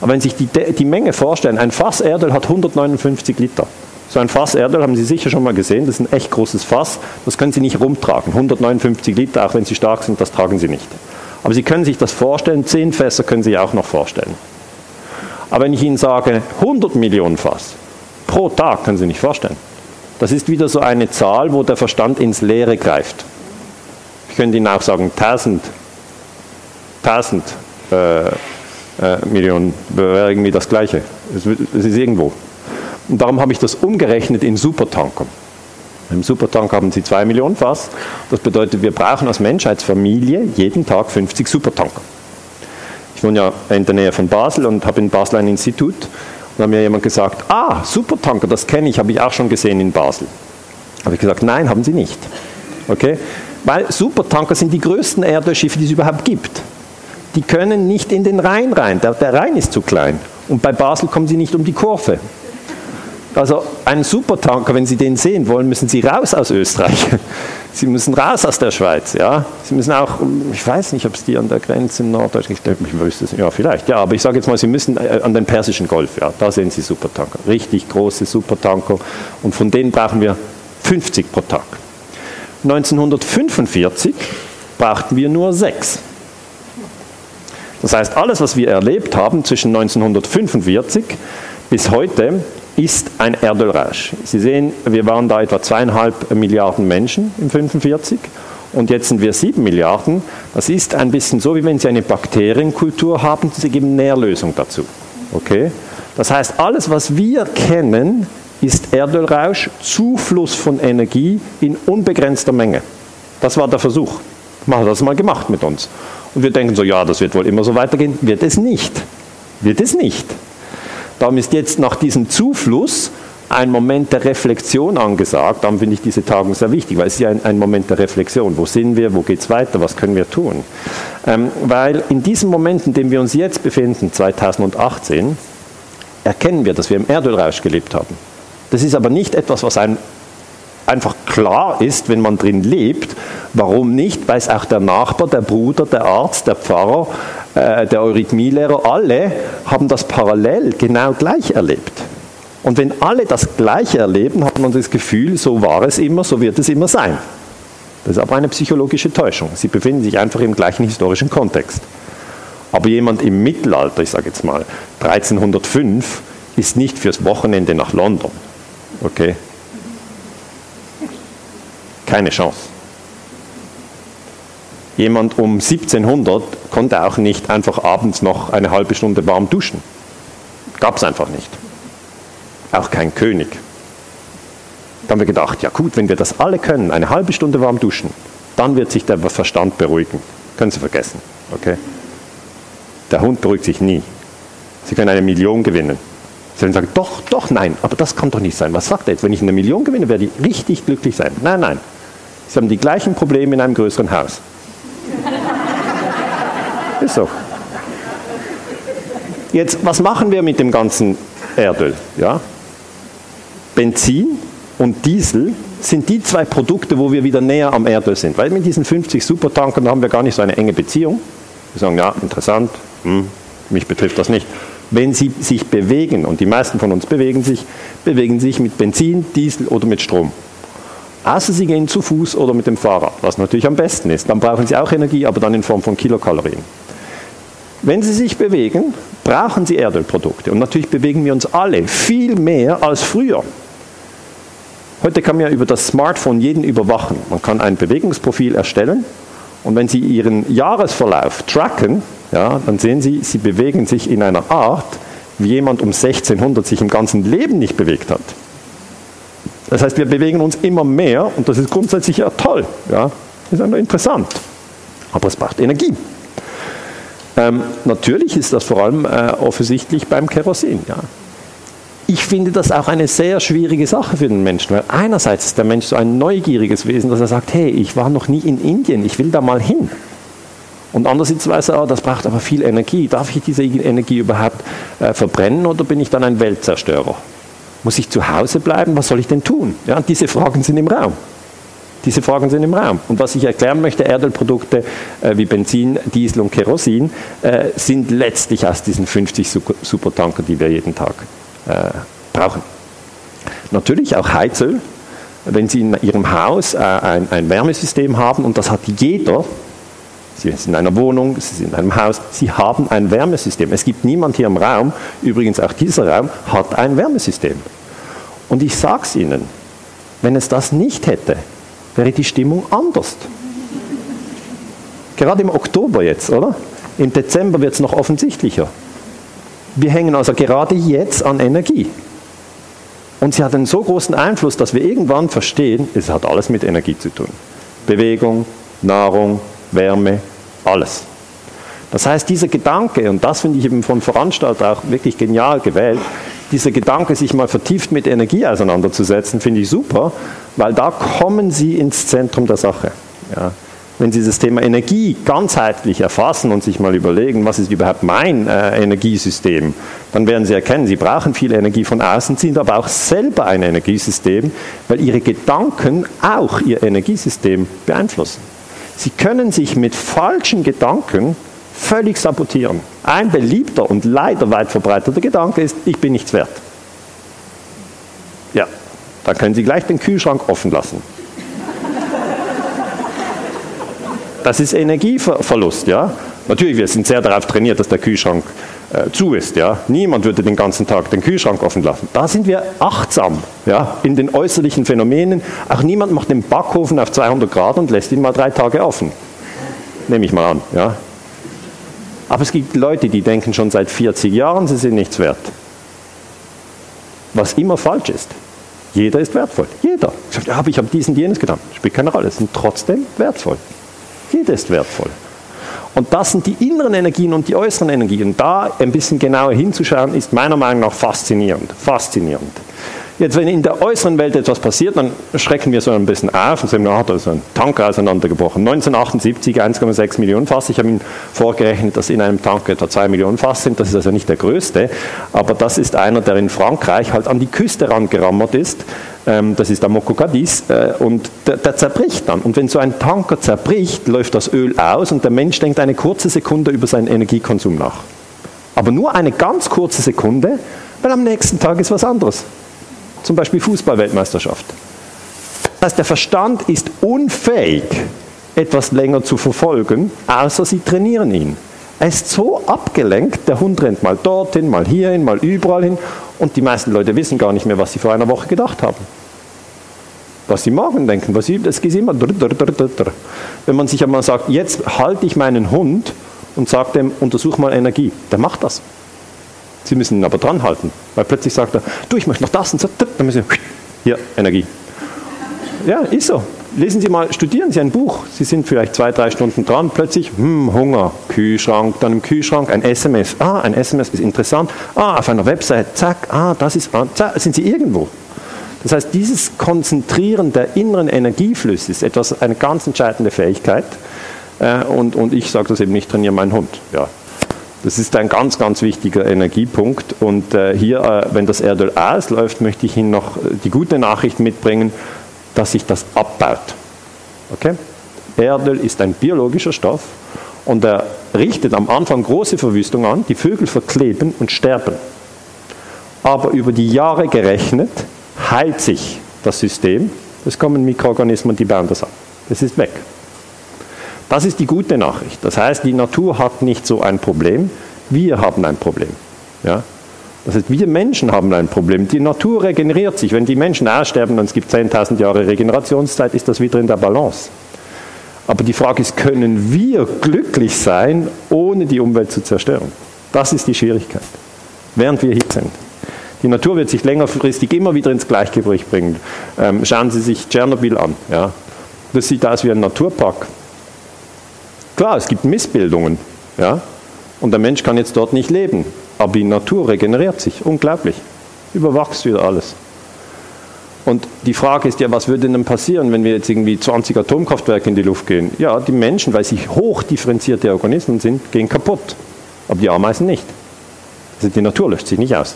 Aber wenn Sie sich die, die Menge vorstellen, ein Fass Erdöl hat hundertneunundfünfzig Liter. So ein Fass Erdöl haben Sie sicher schon mal gesehen, das ist ein echt großes Fass, das können Sie nicht rumtragen. hundertneunundfünfzig Liter, auch wenn Sie stark sind, das tragen Sie nicht. Aber Sie können sich das vorstellen, zehn Fässer können Sie auch noch vorstellen. Aber wenn ich Ihnen sage, hundert Millionen Fass pro Tag, können Sie nicht vorstellen. Das ist wieder so eine Zahl, wo der Verstand ins Leere greift. Ich könnte Ihnen auch sagen, tausend, tausend äh, äh, Millionen wäre irgendwie das Gleiche. Es, es ist irgendwo. Und darum habe ich das umgerechnet in Supertanker. Im Supertanker haben Sie zwei Millionen Fass. Das bedeutet, wir brauchen als Menschheitsfamilie jeden Tag fünfzig Supertanker. Ich wohne ja in der Nähe von Basel und habe in Basel ein Institut. Dann hat mir jemand gesagt, ah, Supertanker, das kenne ich, habe ich auch schon gesehen in Basel. Habe ich gesagt, nein, haben Sie nicht. Okay? Weil Supertanker sind die größten Erdölschiffe, die es überhaupt gibt. Die können nicht in den Rhein rein, der, der Rhein ist zu klein. Und bei Basel kommen sie nicht um die Kurve. Also einen Supertanker, wenn Sie den sehen wollen, müssen Sie raus aus Österreich. Sie müssen raus aus der Schweiz. Ja? Sie müssen auch, ich weiß nicht, ob es die an der Grenze in Norddeutschland, ich wüsste es nicht, ja vielleicht, ja, aber ich sage jetzt mal, Sie müssen an den Persischen Golf, ja, da sehen Sie Supertanker, richtig große Supertanker, und von denen brauchen wir fünfzig pro Tag. neunzehnhundertfünfundvierzig brauchten wir nur sechs. Das heißt, alles, was wir erlebt haben zwischen neunzehnhundertfünfundvierzig bis heute, ist ein Erdölrausch. Sie sehen, wir waren da etwa zweieinhalb Milliarden Menschen im neunzehnhundertfünfundvierzig und jetzt sind wir sieben Milliarden. Das ist ein bisschen so, wie wenn Sie eine Bakterienkultur haben, Sie geben Nährlösung dazu. Okay? Das heißt, alles, was wir kennen, ist Erdölrausch, Zufluss von Energie in unbegrenzter Menge. Das war der Versuch. Man hat das mal gemacht mit uns. Und wir denken so, ja, das wird wohl immer so weitergehen. Wird es nicht. Wird es nicht. Darum ist jetzt nach diesem Zufluss ein Moment der Reflexion angesagt. Darum finde ich diese Tagung sehr wichtig, weil es ist ja ein, ein Moment der Reflexion. Wo sind wir, wo geht es weiter, was können wir tun? Ähm, weil in diesem Moment, in dem wir uns jetzt befinden, zweitausendachtzehn, erkennen wir, dass wir im Erdölrausch gelebt haben. Das ist aber nicht etwas, was einem einfach klar ist, wenn man drin lebt. Warum nicht? Weil es auch der Nachbar, der Bruder, der Arzt, der Pfarrer, äh, der Eurythmielehrer, alle haben das parallel genau gleich erlebt. Und wenn alle das Gleiche erleben, hat man das Gefühl, so war es immer, so wird es immer sein. Das ist aber eine psychologische Täuschung. Sie befinden sich einfach im gleichen historischen Kontext. Aber jemand im Mittelalter, ich sage jetzt mal dreizehnhundertfünf, ist nicht fürs Wochenende nach London. Okay? Keine Chance. Jemand um siebzehnhundert konnte auch nicht einfach abends noch eine halbe Stunde warm duschen. Gab es einfach nicht. Auch kein König. Da haben wir gedacht, ja gut, wenn wir das alle können, eine halbe Stunde warm duschen, dann wird sich der Verstand beruhigen. Können Sie vergessen. Okay? Der Hund beruhigt sich nie. Sie können eine Million gewinnen. Sie werden sagen, doch, doch, nein, aber das kann doch nicht sein. Was sagt er jetzt? Wenn ich eine Million gewinne, werde ich richtig glücklich sein. Nein, nein. Sie haben die gleichen Probleme in einem größeren Haus. Ist so. Jetzt, was machen wir mit dem ganzen Erdöl? Ja? Benzin und Diesel sind die zwei Produkte, wo wir wieder näher am Erdöl sind. Weil mit diesen fünfzig Supertankern haben wir gar nicht so eine enge Beziehung. Wir sagen, ja, interessant, hm, mich betrifft das nicht. Wenn sie sich bewegen, und die meisten von uns bewegen sich, bewegen sich mit Benzin, Diesel oder mit Strom. Außer sie gehen zu Fuß oder mit dem Fahrrad, was natürlich am besten ist. Dann brauchen sie auch Energie, aber dann in Form von Kilokalorien. Wenn sie sich bewegen, brauchen sie Erdölprodukte. Und natürlich bewegen wir uns alle viel mehr als früher. Heute kann man ja über das Smartphone jeden überwachen. Man kann ein Bewegungsprofil erstellen. Und wenn Sie Ihren Jahresverlauf tracken, ja, dann sehen Sie, Sie bewegen sich in einer Art, wie jemand um sechzehnhundert sich im ganzen Leben nicht bewegt hat. Das heißt, wir bewegen uns immer mehr und das ist grundsätzlich ja toll. Ja. Das ist einfach interessant. Aber es braucht Energie. Ähm, natürlich ist das vor allem äh, offensichtlich beim Kerosin. Ja. Ich finde das auch eine sehr schwierige Sache für den Menschen, weil einerseits ist der Mensch so ein neugieriges Wesen, dass er sagt, hey, ich war noch nie in Indien, ich will da mal hin. Und andererseits weiß er, oh, das braucht aber viel Energie. Darf ich diese Energie überhaupt äh, verbrennen oder bin ich dann ein Weltzerstörer? Muss ich zu Hause bleiben? Was soll ich denn tun? Ja, diese Fragen sind im Raum. Diese Fragen sind im Raum. Und was ich erklären möchte, Erdölprodukte äh, wie Benzin, Diesel und Kerosin äh, sind letztlich aus diesen fünfzig Supertankern, die wir jeden Tag Äh, brauchen. Natürlich auch Heizöl, wenn Sie in Ihrem Haus äh, ein, ein Wärmesystem haben, und das hat jeder, Sie sind in einer Wohnung, Sie sind in einem Haus, Sie haben ein Wärmesystem. Es gibt niemand hier im Raum, übrigens auch dieser Raum hat ein Wärmesystem. Und ich sage es Ihnen, wenn es das nicht hätte, wäre die Stimmung anders. Gerade im Oktober jetzt, oder? Im Dezember wird es noch offensichtlicher. Wir hängen also gerade jetzt an Energie. Und sie hat einen so großen Einfluss, dass wir irgendwann verstehen, es hat alles mit Energie zu tun. Bewegung, Nahrung, Wärme, alles. Das heißt, dieser Gedanke, und das finde ich eben von Veranstalter auch wirklich genial gewählt, dieser Gedanke, sich mal vertieft mit Energie auseinanderzusetzen, finde ich super, weil da kommen Sie ins Zentrum der Sache. Ja. Wenn Sie das Thema Energie ganzheitlich erfassen und sich mal überlegen, was ist überhaupt mein äh, Energiesystem, dann werden Sie erkennen, Sie brauchen viel Energie von außen, sind aber auch selber ein Energiesystem, weil Ihre Gedanken auch Ihr Energiesystem beeinflussen. Sie können sich mit falschen Gedanken völlig sabotieren. Ein beliebter und leider weit verbreiteter Gedanke ist, ich bin nichts wert. Ja, da können Sie gleich den Kühlschrank offen lassen. Das ist Energieverlust, ja. Natürlich, wir sind sehr darauf trainiert, dass der Kühlschrank äh, zu ist, ja. Niemand würde den ganzen Tag den Kühlschrank offen lassen. Da sind wir achtsam, ja, in den äußerlichen Phänomenen. Auch niemand macht den Backofen auf zweihundert Grad und lässt ihn mal drei Tage offen. Nehme ich mal an, ja. Aber es gibt Leute, die denken schon seit vierzig Jahren, sie sind nichts wert. Was immer falsch ist. Jeder ist wertvoll. Jeder. Ich habe hab diesen, jenes getan. Spielt keine Rolle. Sie sind trotzdem wertvoll. Jeder ist wertvoll. Und das sind die inneren Energien und die äußeren Energien. Und da ein bisschen genauer hinzuschauen, ist meiner Meinung nach faszinierend. Faszinierend. Jetzt, wenn in der äußeren Welt etwas passiert, dann schrecken wir so ein bisschen auf und sagen, ah, da ist ein Tanker auseinandergebrochen. neunzehnhundertachtundsiebzig, eins Komma sechs Millionen Fass. Ich habe Ihnen vorgerechnet, dass in einem Tanker etwa zwei Millionen Fass sind. Das ist also nicht der größte. Aber das ist einer, der in Frankreich halt an die Küste rangerammert ist. Das ist der Mokokadis und der, der zerbricht dann. Und wenn so ein Tanker zerbricht, läuft das Öl aus und der Mensch denkt eine kurze Sekunde über seinen Energiekonsum nach. Aber nur eine ganz kurze Sekunde, weil am nächsten Tag ist was anderes. Zum Beispiel Fußball-Weltmeisterschaft. Das heißt, der Verstand ist unfähig, etwas länger zu verfolgen, außer Sie trainieren ihn. Er ist so abgelenkt, der Hund rennt mal dorthin, mal hierhin, mal überall hin. Und die meisten Leute wissen gar nicht mehr, was sie vor einer Woche gedacht haben. Was sie morgen denken. Was sie, das geht immer. Wenn man sich einmal sagt, jetzt halte ich meinen Hund und sage dem, untersuch mal Energie. Der macht das. Sie müssen ihn aber dran halten. Weil plötzlich sagt er, du, ich möchte noch das und so. Dann müssen Sie, hier, Energie. Ja, ist so. Lesen Sie mal, studieren Sie ein Buch. Sie sind vielleicht zwei, drei Stunden dran, plötzlich, hm, Hunger, Kühlschrank, dann im Kühlschrank ein S M S. Ah, ein S M S ist interessant. Ah, auf einer Website, zack, ah, das ist, zack, sind Sie irgendwo. Das heißt, dieses Konzentrieren der inneren Energieflüsse ist etwas, eine ganz entscheidende Fähigkeit. Und, und ich sage das eben, ich trainiere meinen Hund. Ja. Das ist ein ganz, ganz wichtiger Energiepunkt. Und hier, wenn das Erdöl ausläuft, möchte ich Ihnen noch die gute Nachricht mitbringen, dass sich das abbaut. Okay? Erdöl ist ein biologischer Stoff und er richtet am Anfang große Verwüstung an, die Vögel verkleben und sterben. Aber über die Jahre gerechnet heilt sich das System, es kommen Mikroorganismen, die bauen das ab. Es ist weg. Das ist die gute Nachricht. Das heißt, die Natur hat nicht so ein Problem, wir haben ein Problem. Ja? Das heißt, wir Menschen haben ein Problem. Die Natur regeneriert sich. Wenn die Menschen aussterben und es gibt zehntausend Jahre Regenerationszeit, ist das wieder in der Balance. Aber die Frage ist, können wir glücklich sein, ohne die Umwelt zu zerstören? Das ist die Schwierigkeit, während wir hier sind. Die Natur wird sich längerfristig immer wieder ins Gleichgewicht bringen. Ähm, schauen Sie sich Tschernobyl an. Ja? Das sieht aus wie ein Naturpark. Klar, es gibt Missbildungen. Ja? Und der Mensch kann jetzt dort nicht leben. Aber die Natur regeneriert sich, unglaublich. Überwachst wieder alles. Und die Frage ist ja, was würde denn passieren, wenn wir jetzt irgendwie zwanzig Atomkraftwerke in die Luft gehen? Ja, die Menschen, weil sie hochdifferenzierte Organismen sind, gehen kaputt. Aber die Ameisen nicht. Also die Natur löscht sich nicht aus.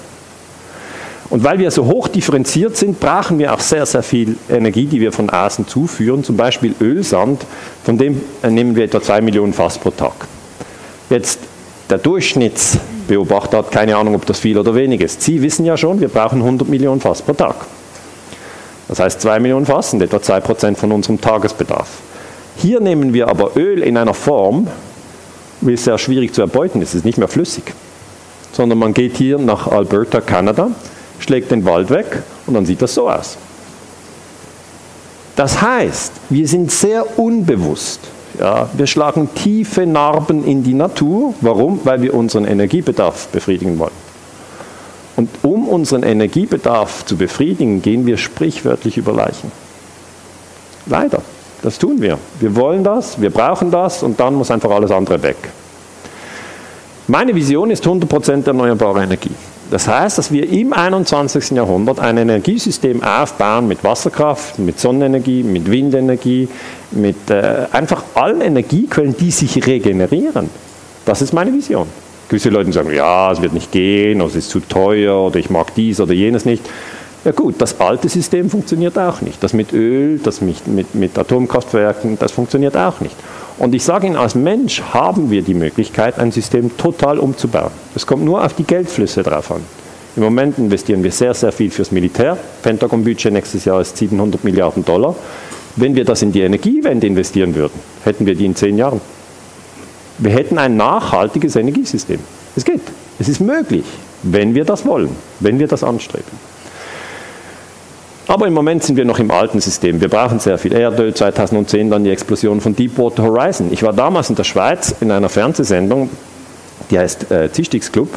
Und weil wir so hochdifferenziert sind, brauchen wir auch sehr, sehr viel Energie, die wir von außen zuführen. Zum Beispiel Ölsand, von dem nehmen wir etwa zwei Millionen Fass pro Tag. Jetzt der Durchschnitts Beobachter hat keine Ahnung, ob das viel oder wenig ist. Sie wissen ja schon, wir brauchen hundert Millionen Fass pro Tag. Das heißt, zwei Millionen Fass sind etwa zwei Prozent von unserem Tagesbedarf. Hier nehmen wir aber Öl in einer Form, wie es sehr schwierig zu erbeuten ist. Es ist nicht mehr flüssig. Sondern man geht hier nach Alberta, Kanada, schlägt den Wald weg und dann sieht das so aus. Das heißt, wir sind sehr unbewusst. Ja, wir schlagen tiefe Narben in die Natur. Warum? Weil wir unseren Energiebedarf befriedigen wollen. Und um unseren Energiebedarf zu befriedigen, gehen wir sprichwörtlich über Leichen. Leider, das tun wir. Wir wollen das, wir brauchen das und dann muss einfach alles andere weg. Meine Vision ist hundert Prozent erneuerbare Energie. Das heißt, dass wir im einundzwanzigsten Jahrhundert ein Energiesystem aufbauen mit Wasserkraft, mit Sonnenenergie, mit Windenergie, mit äh, einfach allen Energiequellen, die sich regenerieren. Das ist meine Vision. Gewisse Leute sagen, ja, es wird nicht gehen, oder es ist zu teuer, oder ich mag dies oder jenes nicht. Ja gut, das alte System funktioniert auch nicht. Das mit Öl, das mit, mit, mit Atomkraftwerken, das funktioniert auch nicht. Und ich sage Ihnen, als Mensch haben wir die Möglichkeit, ein System total umzubauen. Es kommt nur auf die Geldflüsse drauf an. Im Moment investieren wir sehr, sehr viel fürs Militär. Pentagon-Budget nächstes Jahr ist siebenhundert Milliarden Dollar. Wenn wir das in die Energiewende investieren würden, hätten wir die in zehn Jahren. Wir hätten ein nachhaltiges Energiesystem. Es geht. Es ist möglich, wenn wir das wollen, wenn wir das anstreben. Aber im Moment sind wir noch im alten System. Wir brauchen sehr viel Erdöl. zweitausendzehn dann die Explosion von Deepwater Horizon. Ich war damals in der Schweiz in einer Fernsehsendung, die heißt äh, Zischtigs Club.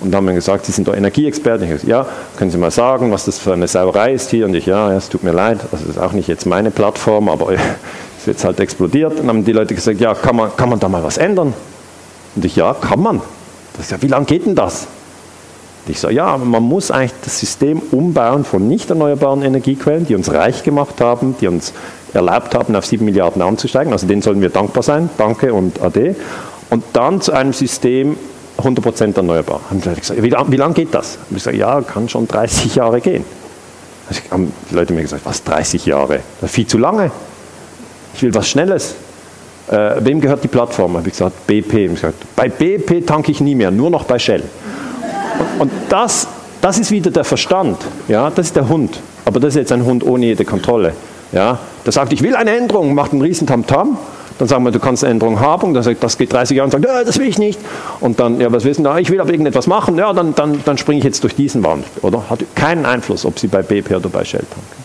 Und da haben wir gesagt, Sie sind doch Energieexperten. Ich habe gesagt, ja, können Sie mal sagen, was das für eine Sauerei ist hier? Und ich, ja, ja, es tut mir leid, das ist auch nicht jetzt meine Plattform, aber es ist jetzt halt explodiert. Und dann haben die Leute gesagt, ja, kann man, kann man da mal was ändern? Und ich, ja, kann man. Das ist ja, wie lange geht denn das? Ich sage, ja, aber man muss eigentlich das System umbauen von nicht erneuerbaren Energiequellen, die uns reich gemacht haben, die uns erlaubt haben, auf sieben Milliarden anzusteigen. Also denen sollen wir dankbar sein, danke und ade. Und dann zu einem System hundert Prozent erneuerbar. Haben die Leute gesagt, wie lange lang geht das? Und ich sage, ja, kann schon dreißig Jahre gehen. Also haben die Leute mir gesagt, was, dreißig Jahre? Das ist viel zu lange. Ich will was Schnelles. Äh, wem gehört die Plattform? Habe ich gesagt, B P. Ich gesagt, bei B P tanke ich nie mehr, nur noch bei Shell. Und das, das ist wieder der Verstand, ja? Das ist der Hund, aber das ist jetzt ein Hund ohne jede Kontrolle. Ja? Der sagt, ich will eine Änderung, macht einen riesen Tamtam, dann sagen wir, du kannst eine Änderung haben, dann sagt, das geht dreißig Jahre und sagt, ja, das will ich nicht. Und dann, ja, was wissen, ich will aber irgendetwas machen, ja, dann, dann, dann springe ich jetzt durch diesen Wand, oder? Hat keinen Einfluss, ob sie bei B P oder bei Shell tanken.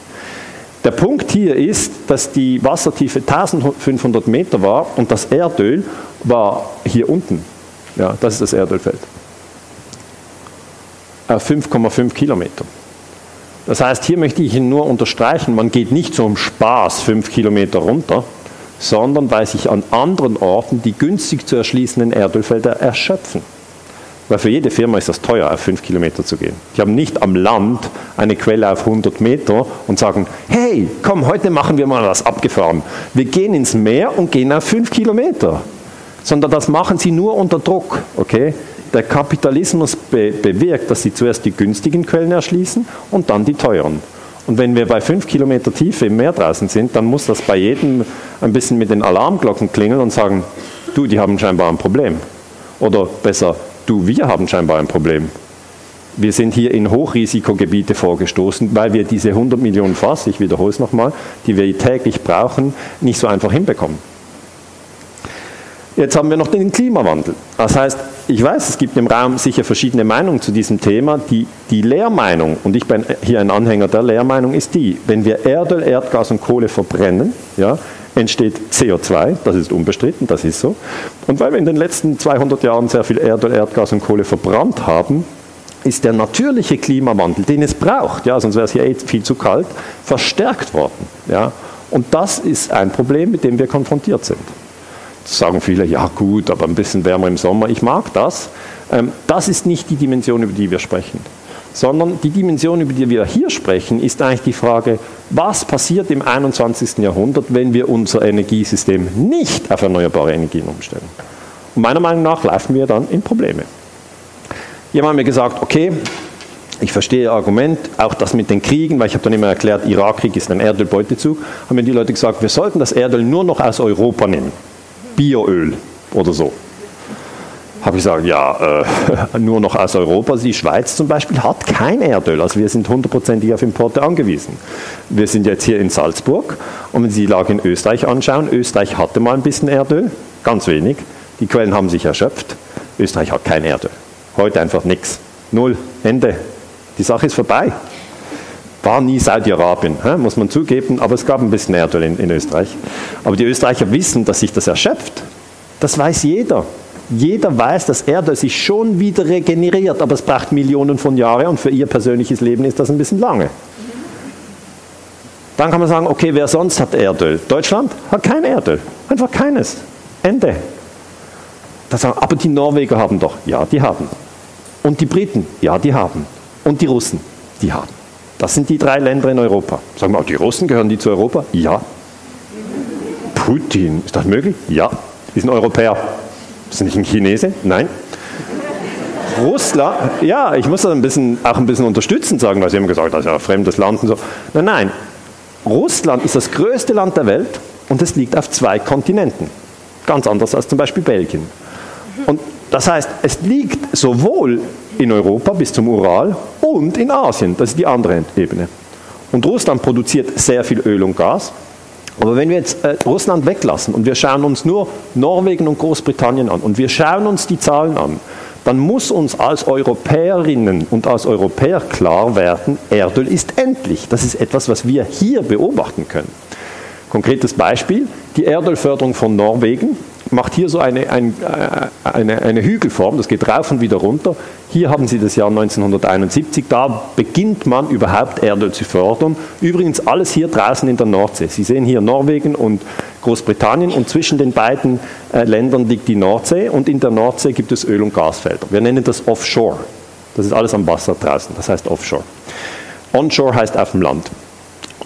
Der Punkt hier ist, dass die Wassertiefe eintausendfünfhundert Meter war und das Erdöl war hier unten. Ja, das ist das Erdölfeld. Auf fünf Komma fünf Kilometer. Das heißt, hier möchte ich Ihnen nur unterstreichen, man geht nicht so um Spaß fünf Kilometer runter, sondern weil sich an anderen Orten die günstig zu erschließenden Erdölfelder erschöpfen. Weil für jede Firma ist das teuer, auf fünf Kilometer zu gehen. Die haben nicht am Land eine Quelle auf hundert Meter und sagen, hey, komm, heute machen wir mal was abgefahren. Wir gehen ins Meer und gehen auf fünf Kilometer. Sondern das machen sie nur unter Druck, okay? Der Kapitalismus be- bewirkt, dass sie zuerst die günstigen Quellen erschließen und dann die teuren. Und wenn wir bei fünf Kilometer Tiefe im Meer draußen sind, dann muss das bei jedem ein bisschen mit den Alarmglocken klingeln und sagen, du, die haben scheinbar ein Problem. Oder besser, du, wir haben scheinbar ein Problem. Wir sind hier in Hochrisikogebiete vorgestoßen, weil wir diese hundert Millionen Fass, ich wiederhole es nochmal, die wir täglich brauchen, nicht so einfach hinbekommen. Jetzt haben wir noch den Klimawandel. Das heißt, ich weiß, es gibt im Raum sicher verschiedene Meinungen zu diesem Thema. Die, die Lehrmeinung, und ich bin hier ein Anhänger der Lehrmeinung, ist die, wenn wir Erdöl, Erdgas und Kohle verbrennen, ja, entsteht C O zwei, das ist unbestritten, das ist so. Und weil wir in den letzten zweihundert Jahren sehr viel Erdöl, Erdgas und Kohle verbrannt haben, ist der natürliche Klimawandel, den es braucht, ja, sonst wäre es hier eh viel zu kalt, verstärkt worden. Ja. Und das ist ein Problem, mit dem wir konfrontiert sind. Sagen viele, ja gut, aber ein bisschen wärmer im Sommer, ich mag das. Das ist nicht die Dimension, über die wir sprechen. Sondern die Dimension, über die wir hier sprechen, ist eigentlich die Frage, was passiert im einundzwanzigsten Jahrhundert, wenn wir unser Energiesystem nicht auf erneuerbare Energien umstellen? Und meiner Meinung nach laufen wir dann in Probleme. Jemand hat mir gesagt, okay, ich verstehe Ihr Argument, auch das mit den Kriegen, weil ich habe dann immer erklärt, Irakkrieg ist ein Erdölbeutezug, haben mir die Leute gesagt, wir sollten das Erdöl nur noch aus Europa nehmen. Bioöl oder so. Habe ich gesagt, ja, äh, nur noch aus Europa. Die Schweiz zum Beispiel hat kein Erdöl, also wir sind hundertprozentig auf Importe angewiesen. Wir sind jetzt hier in Salzburg und wenn Sie die Lage in Österreich anschauen, Österreich hatte mal ein bisschen Erdöl, ganz wenig. Die Quellen haben sich erschöpft. Österreich hat kein Erdöl. Heute einfach nichts. Null, Ende. Die Sache ist vorbei. War nie Saudi-Arabien, muss man zugeben, aber es gab ein bisschen Erdöl in, in Österreich. Aber die Österreicher wissen, dass sich das erschöpft. Das weiß jeder. Jeder weiß, dass Erdöl sich schon wieder regeneriert, aber es braucht Millionen von Jahren und für ihr persönliches Leben ist das ein bisschen lange. Dann kann man sagen, okay, wer sonst hat Erdöl? Deutschland hat kein Erdöl. Einfach keines. Ende. Dann sagen, aber die Norweger haben doch. Ja, die haben. Und die Briten, ja, die haben. Und die Russen, die haben. Das sind die drei Länder in Europa. Sagen wir, die Russen, gehören die zu Europa? Ja. Putin, ist das möglich? Ja. Ist ein Europäer. Ist nicht ein Chinese? Nein. Russland, ja, ich muss das ein bisschen, auch ein bisschen unterstützend sagen, weil Sie haben gesagt, das ist ja ein fremdes Land und so. Nein, nein. Russland ist das größte Land der Welt und es liegt auf zwei Kontinenten. Ganz anders als zum Beispiel Belgien. Und das heißt, es liegt sowohl in Europa bis zum Ural und in Asien. Das ist die andere Ebene. Und Russland produziert sehr viel Öl und Gas. Aber wenn wir jetzt äh, Russland weglassen und wir schauen uns nur Norwegen und Großbritannien an und wir schauen uns die Zahlen an, dann muss uns als Europäerinnen und als Europäer klar werden, Erdöl ist endlich. Das ist etwas, was wir hier beobachten können. Konkretes Beispiel, die Erdölförderung von Norwegen macht hier so eine, ein, eine, eine Hügelform, das geht rauf und wieder runter. Hier haben Sie das Jahr neunzehnhunderteinundsiebzig, da beginnt man überhaupt Erdöl zu fördern. Übrigens alles hier draußen in der Nordsee. Sie sehen hier Norwegen und Großbritannien und zwischen den beiden äh, Ländern liegt die Nordsee und in der Nordsee gibt es Öl- und Gasfelder. Wir nennen das Offshore. Das ist alles am Wasser draußen, das heißt Offshore. Onshore heißt auf dem Land.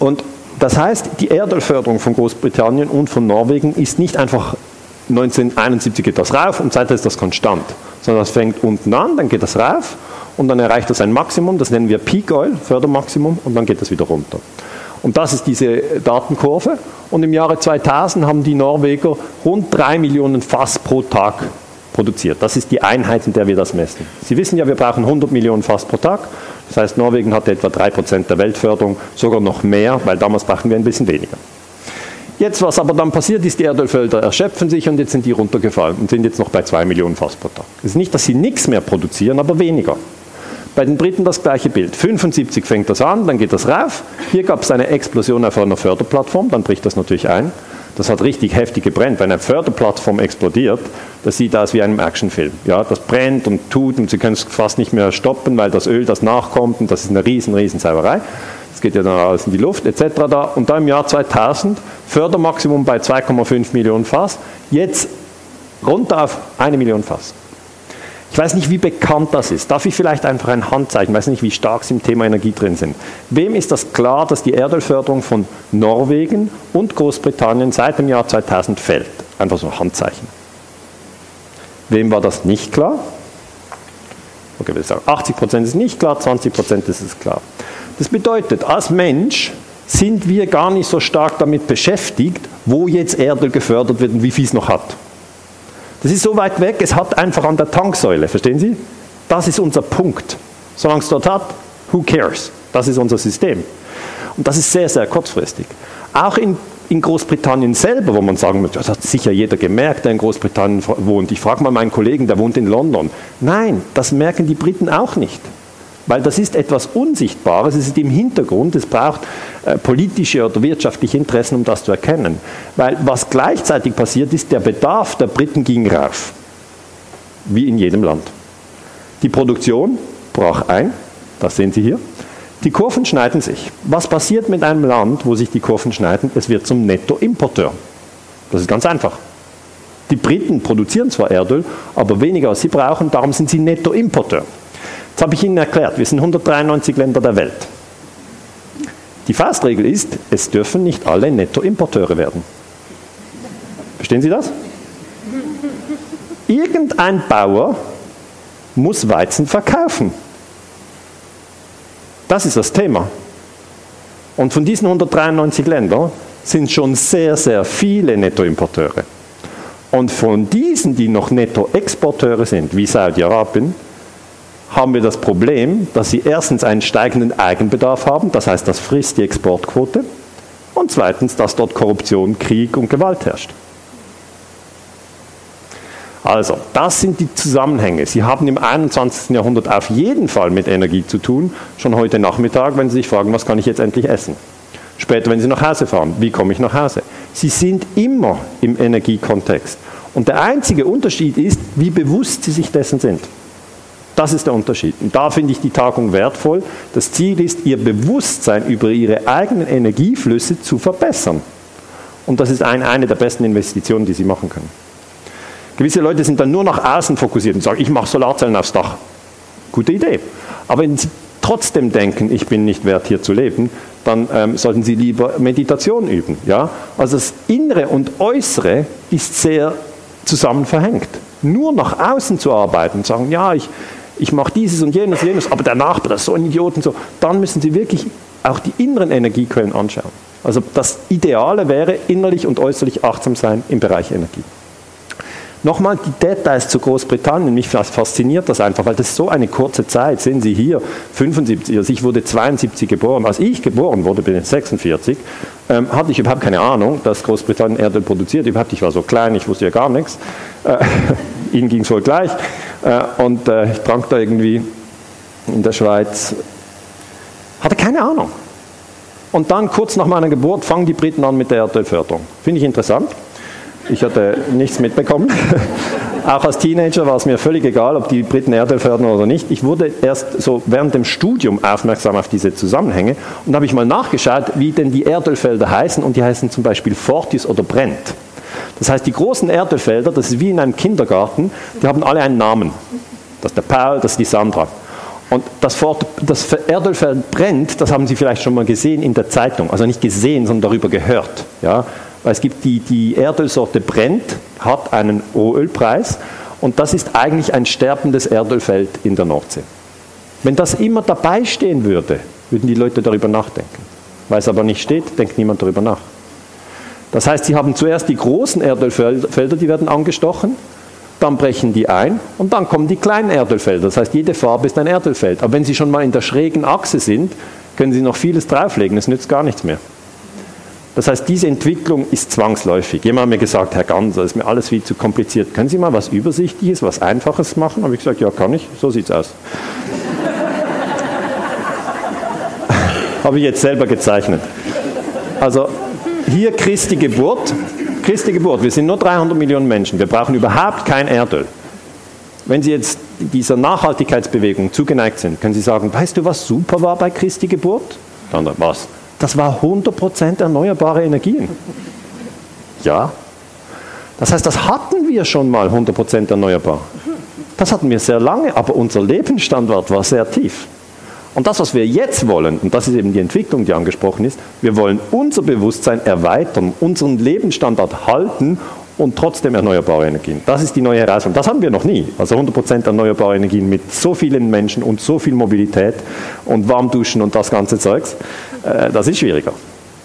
Und das heißt, die Erdölförderung von Großbritannien und von Norwegen ist nicht einfach neunzehnhunderteinundsiebzig geht das rauf und seither ist das konstant, sondern das fängt unten an, dann geht das rauf und dann erreicht das ein Maximum, das nennen wir Peak Oil, Fördermaximum, und dann geht das wieder runter. Und das ist diese Datenkurve und im Jahre zweitausend haben die Norweger rund drei Millionen Fass pro Tag produziert. Das ist die Einheit, in der wir das messen. Sie wissen ja, wir brauchen hundert Millionen Fass pro Tag. Das heißt, Norwegen hatte etwa drei Prozent der Weltförderung, sogar noch mehr, weil damals brauchten wir ein bisschen weniger. Jetzt, was aber dann passiert ist, die Erdölfelder erschöpfen sich und jetzt sind die runtergefallen und sind jetzt noch bei zwei Millionen Fass pro Tag. Es ist nicht, dass sie nichts mehr produzieren, aber weniger. Bei den Briten das gleiche Bild. fünfundsiebzig fängt das an, dann geht das rauf. Hier gab es eine Explosion auf einer Förderplattform, dann bricht das natürlich ein. Das hat richtig heftig gebrannt. Wenn eine Förderplattform explodiert, das sieht aus wie einem Actionfilm. Ja, das brennt und tut und Sie können es fast nicht mehr stoppen, weil das Öl, das nachkommt, und das ist eine riesen, riesen Sauerei. Das geht ja dann alles in die Luft et cetera. Und da im Jahr zweitausend, Fördermaximum bei zwei Komma fünf Millionen Fass, jetzt runter auf eine Million Fass. Ich weiß nicht, wie bekannt das ist. Darf ich vielleicht einfach ein Handzeichen? Ich weiß nicht, wie stark Sie im Thema Energie drin sind. Wem ist das klar, dass die Erdölförderung von Norwegen und Großbritannien seit dem Jahr zweitausend fällt? Einfach so ein Handzeichen. Wem war das nicht klar? Okay, wir sagen, achtzig Prozent ist nicht klar, zwanzig Prozent ist es klar. Das bedeutet, als Mensch sind wir gar nicht so stark damit beschäftigt, wo jetzt Erdöl gefördert wird und wie viel es noch hat. Das ist so weit weg, es hat einfach an der Tanksäule, verstehen Sie? Das ist unser Punkt. Solange es dort hat, who cares? Das ist unser System. Und das ist sehr, sehr kurzfristig. Auch in, in Großbritannien selber, wo man sagen muss, das hat sicher jeder gemerkt, der in Großbritannien wohnt. Ich frage mal meinen Kollegen, der wohnt in London. Nein, das merken die Briten auch nicht. Weil das ist etwas Unsichtbares, es ist im Hintergrund, es braucht äh, politische oder wirtschaftliche Interessen, um das zu erkennen. Weil was gleichzeitig passiert ist, der Bedarf der Briten ging rauf, wie in jedem Land. Die Produktion brach ein, das sehen Sie hier, die Kurven schneiden sich. Was passiert mit einem Land, wo sich die Kurven schneiden? Es wird zum Nettoimporteur. Das ist ganz einfach. Die Briten produzieren zwar Erdöl, aber weniger als sie brauchen, darum sind sie Nettoimporteur. Jetzt habe ich Ihnen erklärt, wir sind hundertdreiundneunzig Länder der Welt. Die Faustregel ist, es dürfen nicht alle Nettoimporteure werden. Verstehen Sie das? Irgendein Bauer muss Weizen verkaufen. Das ist das Thema. Und von diesen hundertdreiundneunzig Ländern sind schon sehr, sehr viele Nettoimporteure. Und von diesen, die noch Nettoexporteure sind, wie Saudi-Arabien, haben wir das Problem, dass sie erstens einen steigenden Eigenbedarf haben, das heißt, das frisst die Exportquote, und zweitens, dass dort Korruption, Krieg und Gewalt herrscht. Also, das sind die Zusammenhänge. Sie haben im einundzwanzigsten Jahrhundert auf jeden Fall mit Energie zu tun, schon heute Nachmittag, wenn Sie sich fragen, was kann ich jetzt endlich essen? Später, wenn Sie nach Hause fahren, wie komme ich nach Hause? Sie sind immer im Energiekontext. Und der einzige Unterschied ist, wie bewusst Sie sich dessen sind. Das ist der Unterschied. Und da finde ich die Tagung wertvoll. Das Ziel ist, Ihr Bewusstsein über Ihre eigenen Energieflüsse zu verbessern. Und das ist ein, eine der besten Investitionen, die Sie machen können. Gewisse Leute sind dann nur nach außen fokussiert und sagen, ich mache Solarzellen aufs Dach. gute Idee. Aber wenn Sie trotzdem denken, ich bin nicht wert, hier zu leben, dann ähm, sollten Sie lieber Meditation üben. Ja? Also das Innere und Äußere ist sehr zusammen verhängt. Nur nach außen zu arbeiten und sagen, ja, ich, ich mache dieses und jenes, jenes, aber der Nachbar, das ist so ein Idiot und so, dann müssen Sie wirklich auch die inneren Energiequellen anschauen. Also das Ideale wäre, innerlich und äußerlich achtsam sein im Bereich Energie. Nochmal die Details zu Großbritannien, mich fasziniert das einfach, weil das ist so eine kurze Zeit, sehen Sie hier, fünfundsiebzig, also ich wurde zweiundsiebzig geboren, als ich geboren wurde, bin ich sechsundvierzig, ähm, hatte ich überhaupt keine Ahnung, dass Großbritannien Erdöl produziert, überhaupt, ich war so klein, ich wusste ja gar nichts, äh, Ihnen ging es wohl gleich äh, und äh, ich trank da irgendwie in der Schweiz, hatte keine Ahnung. Und dann kurz nach meiner Geburt fangen die Briten an mit der Erdölförderung, finde ich interessant. Ich hatte nichts mitbekommen. Auch als Teenager war es mir völlig egal, ob die Briten Erdöl fördern oder nicht. Ich wurde erst so während dem Studium aufmerksam auf diese Zusammenhänge und habe ich mal nachgeschaut, wie denn die Erdölfelder heißen und die heißen zum Beispiel Fortis oder Brent. Das heißt, die großen Erdölfelder, das ist wie in einem Kindergarten, die haben alle einen Namen. Das ist der Paul, das ist die Sandra. Und das, Fort, das Erdölfeld Brent, das haben Sie vielleicht schon mal gesehen in der Zeitung. Also nicht gesehen, sondern darüber gehört, ja. Es gibt die, die Erdölsorte Brent, hat einen Rohölpreis und das ist eigentlich ein sterbendes Erdölfeld in der Nordsee. Wenn das immer dabei stehen würde, würden die Leute darüber nachdenken. Weil es aber nicht steht, denkt niemand darüber nach. Das heißt, sie haben zuerst die großen Erdölfelder, die werden angestochen, dann brechen die ein und dann kommen die kleinen Erdölfelder. Das heißt, jede Farbe ist ein Erdölfeld. Aber wenn sie schon mal in der schrägen Achse sind, können sie noch vieles drauflegen, es nützt gar nichts mehr. Das heißt, diese Entwicklung ist zwangsläufig. Jemand hat mir gesagt, Herr Ganser, ist mir alles viel zu kompliziert. Können Sie mal was Übersichtliches, was Einfaches machen? Habe ich gesagt, ja, kann ich. So sieht's aus. Habe ich jetzt selber gezeichnet. Also hier Christi Geburt. Christi Geburt. Wir sind nur dreihundert Millionen Menschen. Wir brauchen überhaupt kein Erdöl. Wenn Sie jetzt dieser Nachhaltigkeitsbewegung zugeneigt sind, können Sie sagen, weißt du, was super war bei Christi Geburt? Dann was? Das war hundert Prozent erneuerbare Energien. Ja. Das heißt, das hatten wir schon mal hundert Prozent erneuerbar. Das hatten wir sehr lange, aber unser Lebensstandard war sehr tief. Und das, was wir jetzt wollen, und das ist eben die Entwicklung, die angesprochen ist, wir wollen unser Bewusstsein erweitern, unseren Lebensstandard halten und trotzdem erneuerbare Energien. Das ist die neue Herausforderung. Das haben wir noch nie. Also hundert Prozent erneuerbare Energien mit so vielen Menschen und so viel Mobilität und Warmduschen und das ganze Zeugs. Das ist schwieriger.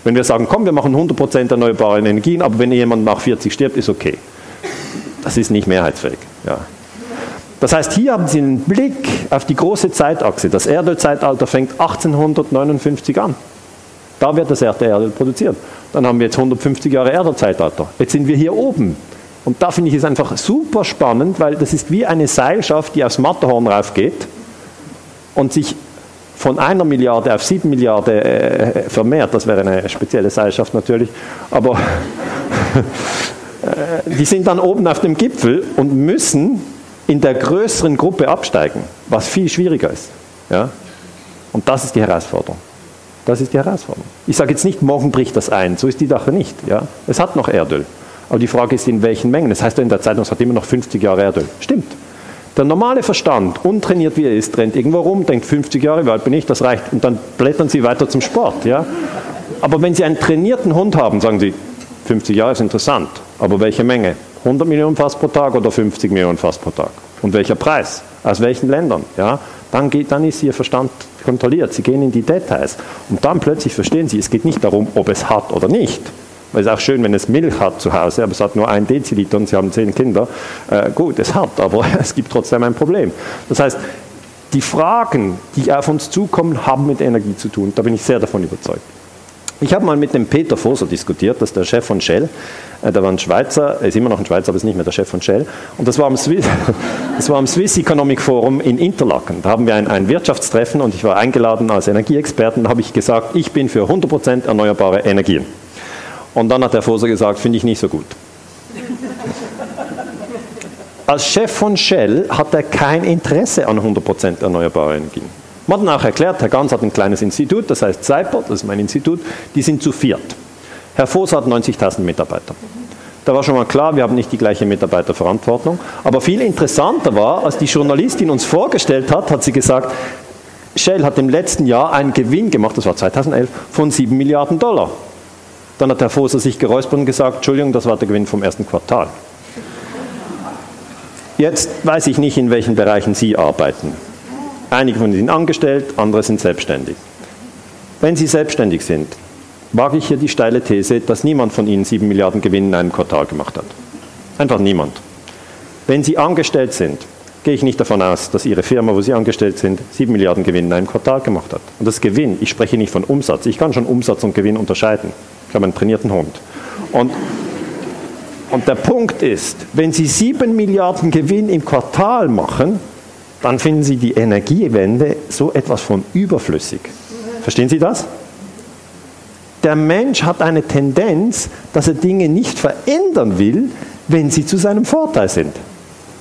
Wenn wir sagen, komm, wir machen hundert Prozent erneuerbare Energien, aber wenn jemand nach vierzig stirbt, ist okay. Das ist nicht mehrheitsfähig. Ja. Das heißt, hier haben Sie einen Blick auf die große Zeitachse. Das Erdölzeitalter fängt achtzehnhundertneunundfünfzig an. Da wird das Erdöl produziert. Dann haben wir jetzt hundertfünfzig Jahre Erdölzeitalter. Jetzt sind wir hier oben. Und da finde ich es einfach super spannend, weil das ist wie eine Seilschaft, die aufs Matterhorn raufgeht und sich von einer Milliarde auf sieben Milliarden äh, vermehrt. Das wäre eine spezielle Seilschaft natürlich. Aber die sind dann oben auf dem Gipfel und müssen in der größeren Gruppe absteigen, was viel schwieriger ist. Ja? Und das ist die Herausforderung. Das ist die Herausforderung. Ich sage jetzt nicht, morgen bricht das ein. So ist die Sache nicht. Ja? Es hat noch Erdöl. Aber die Frage ist, in welchen Mengen. Das heißt, in der Zeitung, es hat immer noch fünfzig Jahre Erdöl. Stimmt. Der normale Verstand, untrainiert wie er ist, rennt irgendwo rum, denkt fünfzig Jahre, wie alt bin ich, das reicht. Und dann blättern Sie weiter zum Sport. Ja? Aber wenn Sie einen trainierten Hund haben, sagen Sie, fünfzig Jahre ist interessant. Aber welche Menge? hundert Millionen Fass pro Tag oder fünfzig Millionen Fass pro Tag? Und welcher Preis? Aus welchen Ländern? Ja? Dann, geht, dann ist Ihr Verstand kontrolliert. Sie gehen in die Details. Und dann plötzlich verstehen Sie, es geht nicht darum, ob es hat oder nicht. Weil es ist auch schön, wenn es Milch hat zu Hause, aber es hat nur ein Deziliter und Sie haben zehn Kinder. Äh, gut, es hat, aber es gibt trotzdem ein Problem. Das heißt, die Fragen, die auf uns zukommen, haben mit Energie zu tun. Da bin ich sehr davon überzeugt. Ich habe mal mit dem Peter Voser diskutiert, das ist der Chef von Shell. Der war ein Schweizer, er ist immer noch ein Schweizer, aber ist nicht mehr der Chef von Shell. Und das war am Swiss, das war am Swiss Economic Forum in Interlaken. Da haben wir ein, ein Wirtschaftstreffen und ich war eingeladen als Energieexperten. Da habe ich gesagt, ich bin für hundert Prozent erneuerbare Energien. Und dann hat der Voser gesagt, finde ich nicht so gut. Als Chef von Shell hat er kein Interesse an hundert Prozent erneuerbare Energien. Man hat auch erklärt, Herr Gans hat ein kleines Institut, das heißt Seipert, das ist mein Institut, die sind zu viert. Herr Voss hat neunzigtausend Mitarbeiter. Da war schon mal klar, wir haben nicht die gleiche Mitarbeiterverantwortung. Aber viel interessanter war, als die Journalistin uns vorgestellt hat, hat sie gesagt, Shell hat im letzten Jahr einen Gewinn gemacht, das war zweitausendelf, von sieben Milliarden Dollar. Dann hat Herr Voser sich geräuspert und gesagt, Entschuldigung, das war der Gewinn vom ersten Quartal. Jetzt weiß ich nicht, in welchen Bereichen Sie arbeiten. Einige von Ihnen sind angestellt, andere sind selbstständig. Wenn Sie selbstständig sind, wage ich hier die steile These, dass niemand von Ihnen sieben Milliarden Gewinn in einem Quartal gemacht hat. Einfach niemand. Wenn Sie angestellt sind, gehe ich nicht davon aus, dass Ihre Firma, wo Sie angestellt sind, sieben Milliarden Gewinn in einem Quartal gemacht hat. Und das Gewinn, ich spreche nicht von Umsatz, ich kann schon Umsatz und Gewinn unterscheiden. Ich habe einen trainierten Hund. Und, und der Punkt ist, wenn Sie sieben Milliarden Gewinn im Quartal machen, dann finden Sie die Energiewende so etwas von überflüssig. Verstehen Sie das? Der Mensch hat eine Tendenz, dass er Dinge nicht verändern will, wenn sie zu seinem Vorteil sind.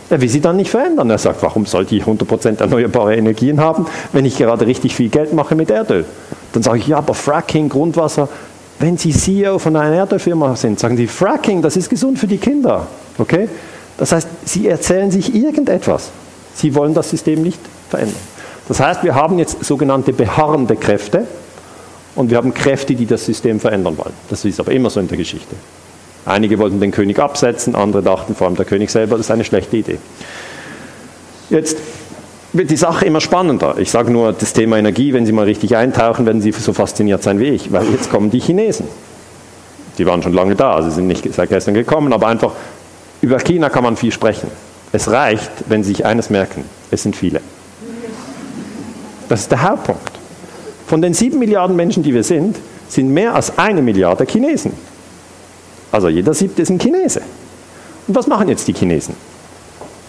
Er will sie dann nicht verändern. Er sagt, warum sollte ich hundert Prozent erneuerbare Energien haben, wenn ich gerade richtig viel Geld mache mit Erdöl? Dann sage ich, ja, aber Fracking, Grundwasser. Wenn Sie C E O von einer Erdölfirma sind, sagen Sie, Fracking, das ist gesund für die Kinder. Okay? Das heißt, Sie erzählen sich irgendetwas. Sie wollen das System nicht verändern. Das heißt, wir haben jetzt sogenannte beharrende Kräfte und wir haben Kräfte, die das System verändern wollen. Das ist aber immer so in der Geschichte. Einige wollten den König absetzen, andere dachten, vor allem der König selber, das ist eine schlechte Idee. Jetzt wird die Sache immer spannender. Ich sage nur, das Thema Energie, wenn Sie mal richtig eintauchen, werden Sie so fasziniert sein wie ich, weil jetzt kommen die Chinesen. Die waren schon lange da, sie sind nicht seit gestern gekommen, aber einfach, über China kann man viel sprechen. Es reicht, wenn Sie sich eines merken, es sind viele. Das ist der Hauptpunkt. Von den sieben Milliarden Menschen, die wir sind, sind mehr als eine Milliarde Chinesen. Also jeder siebte ist ein Chinese. Und was machen jetzt die Chinesen?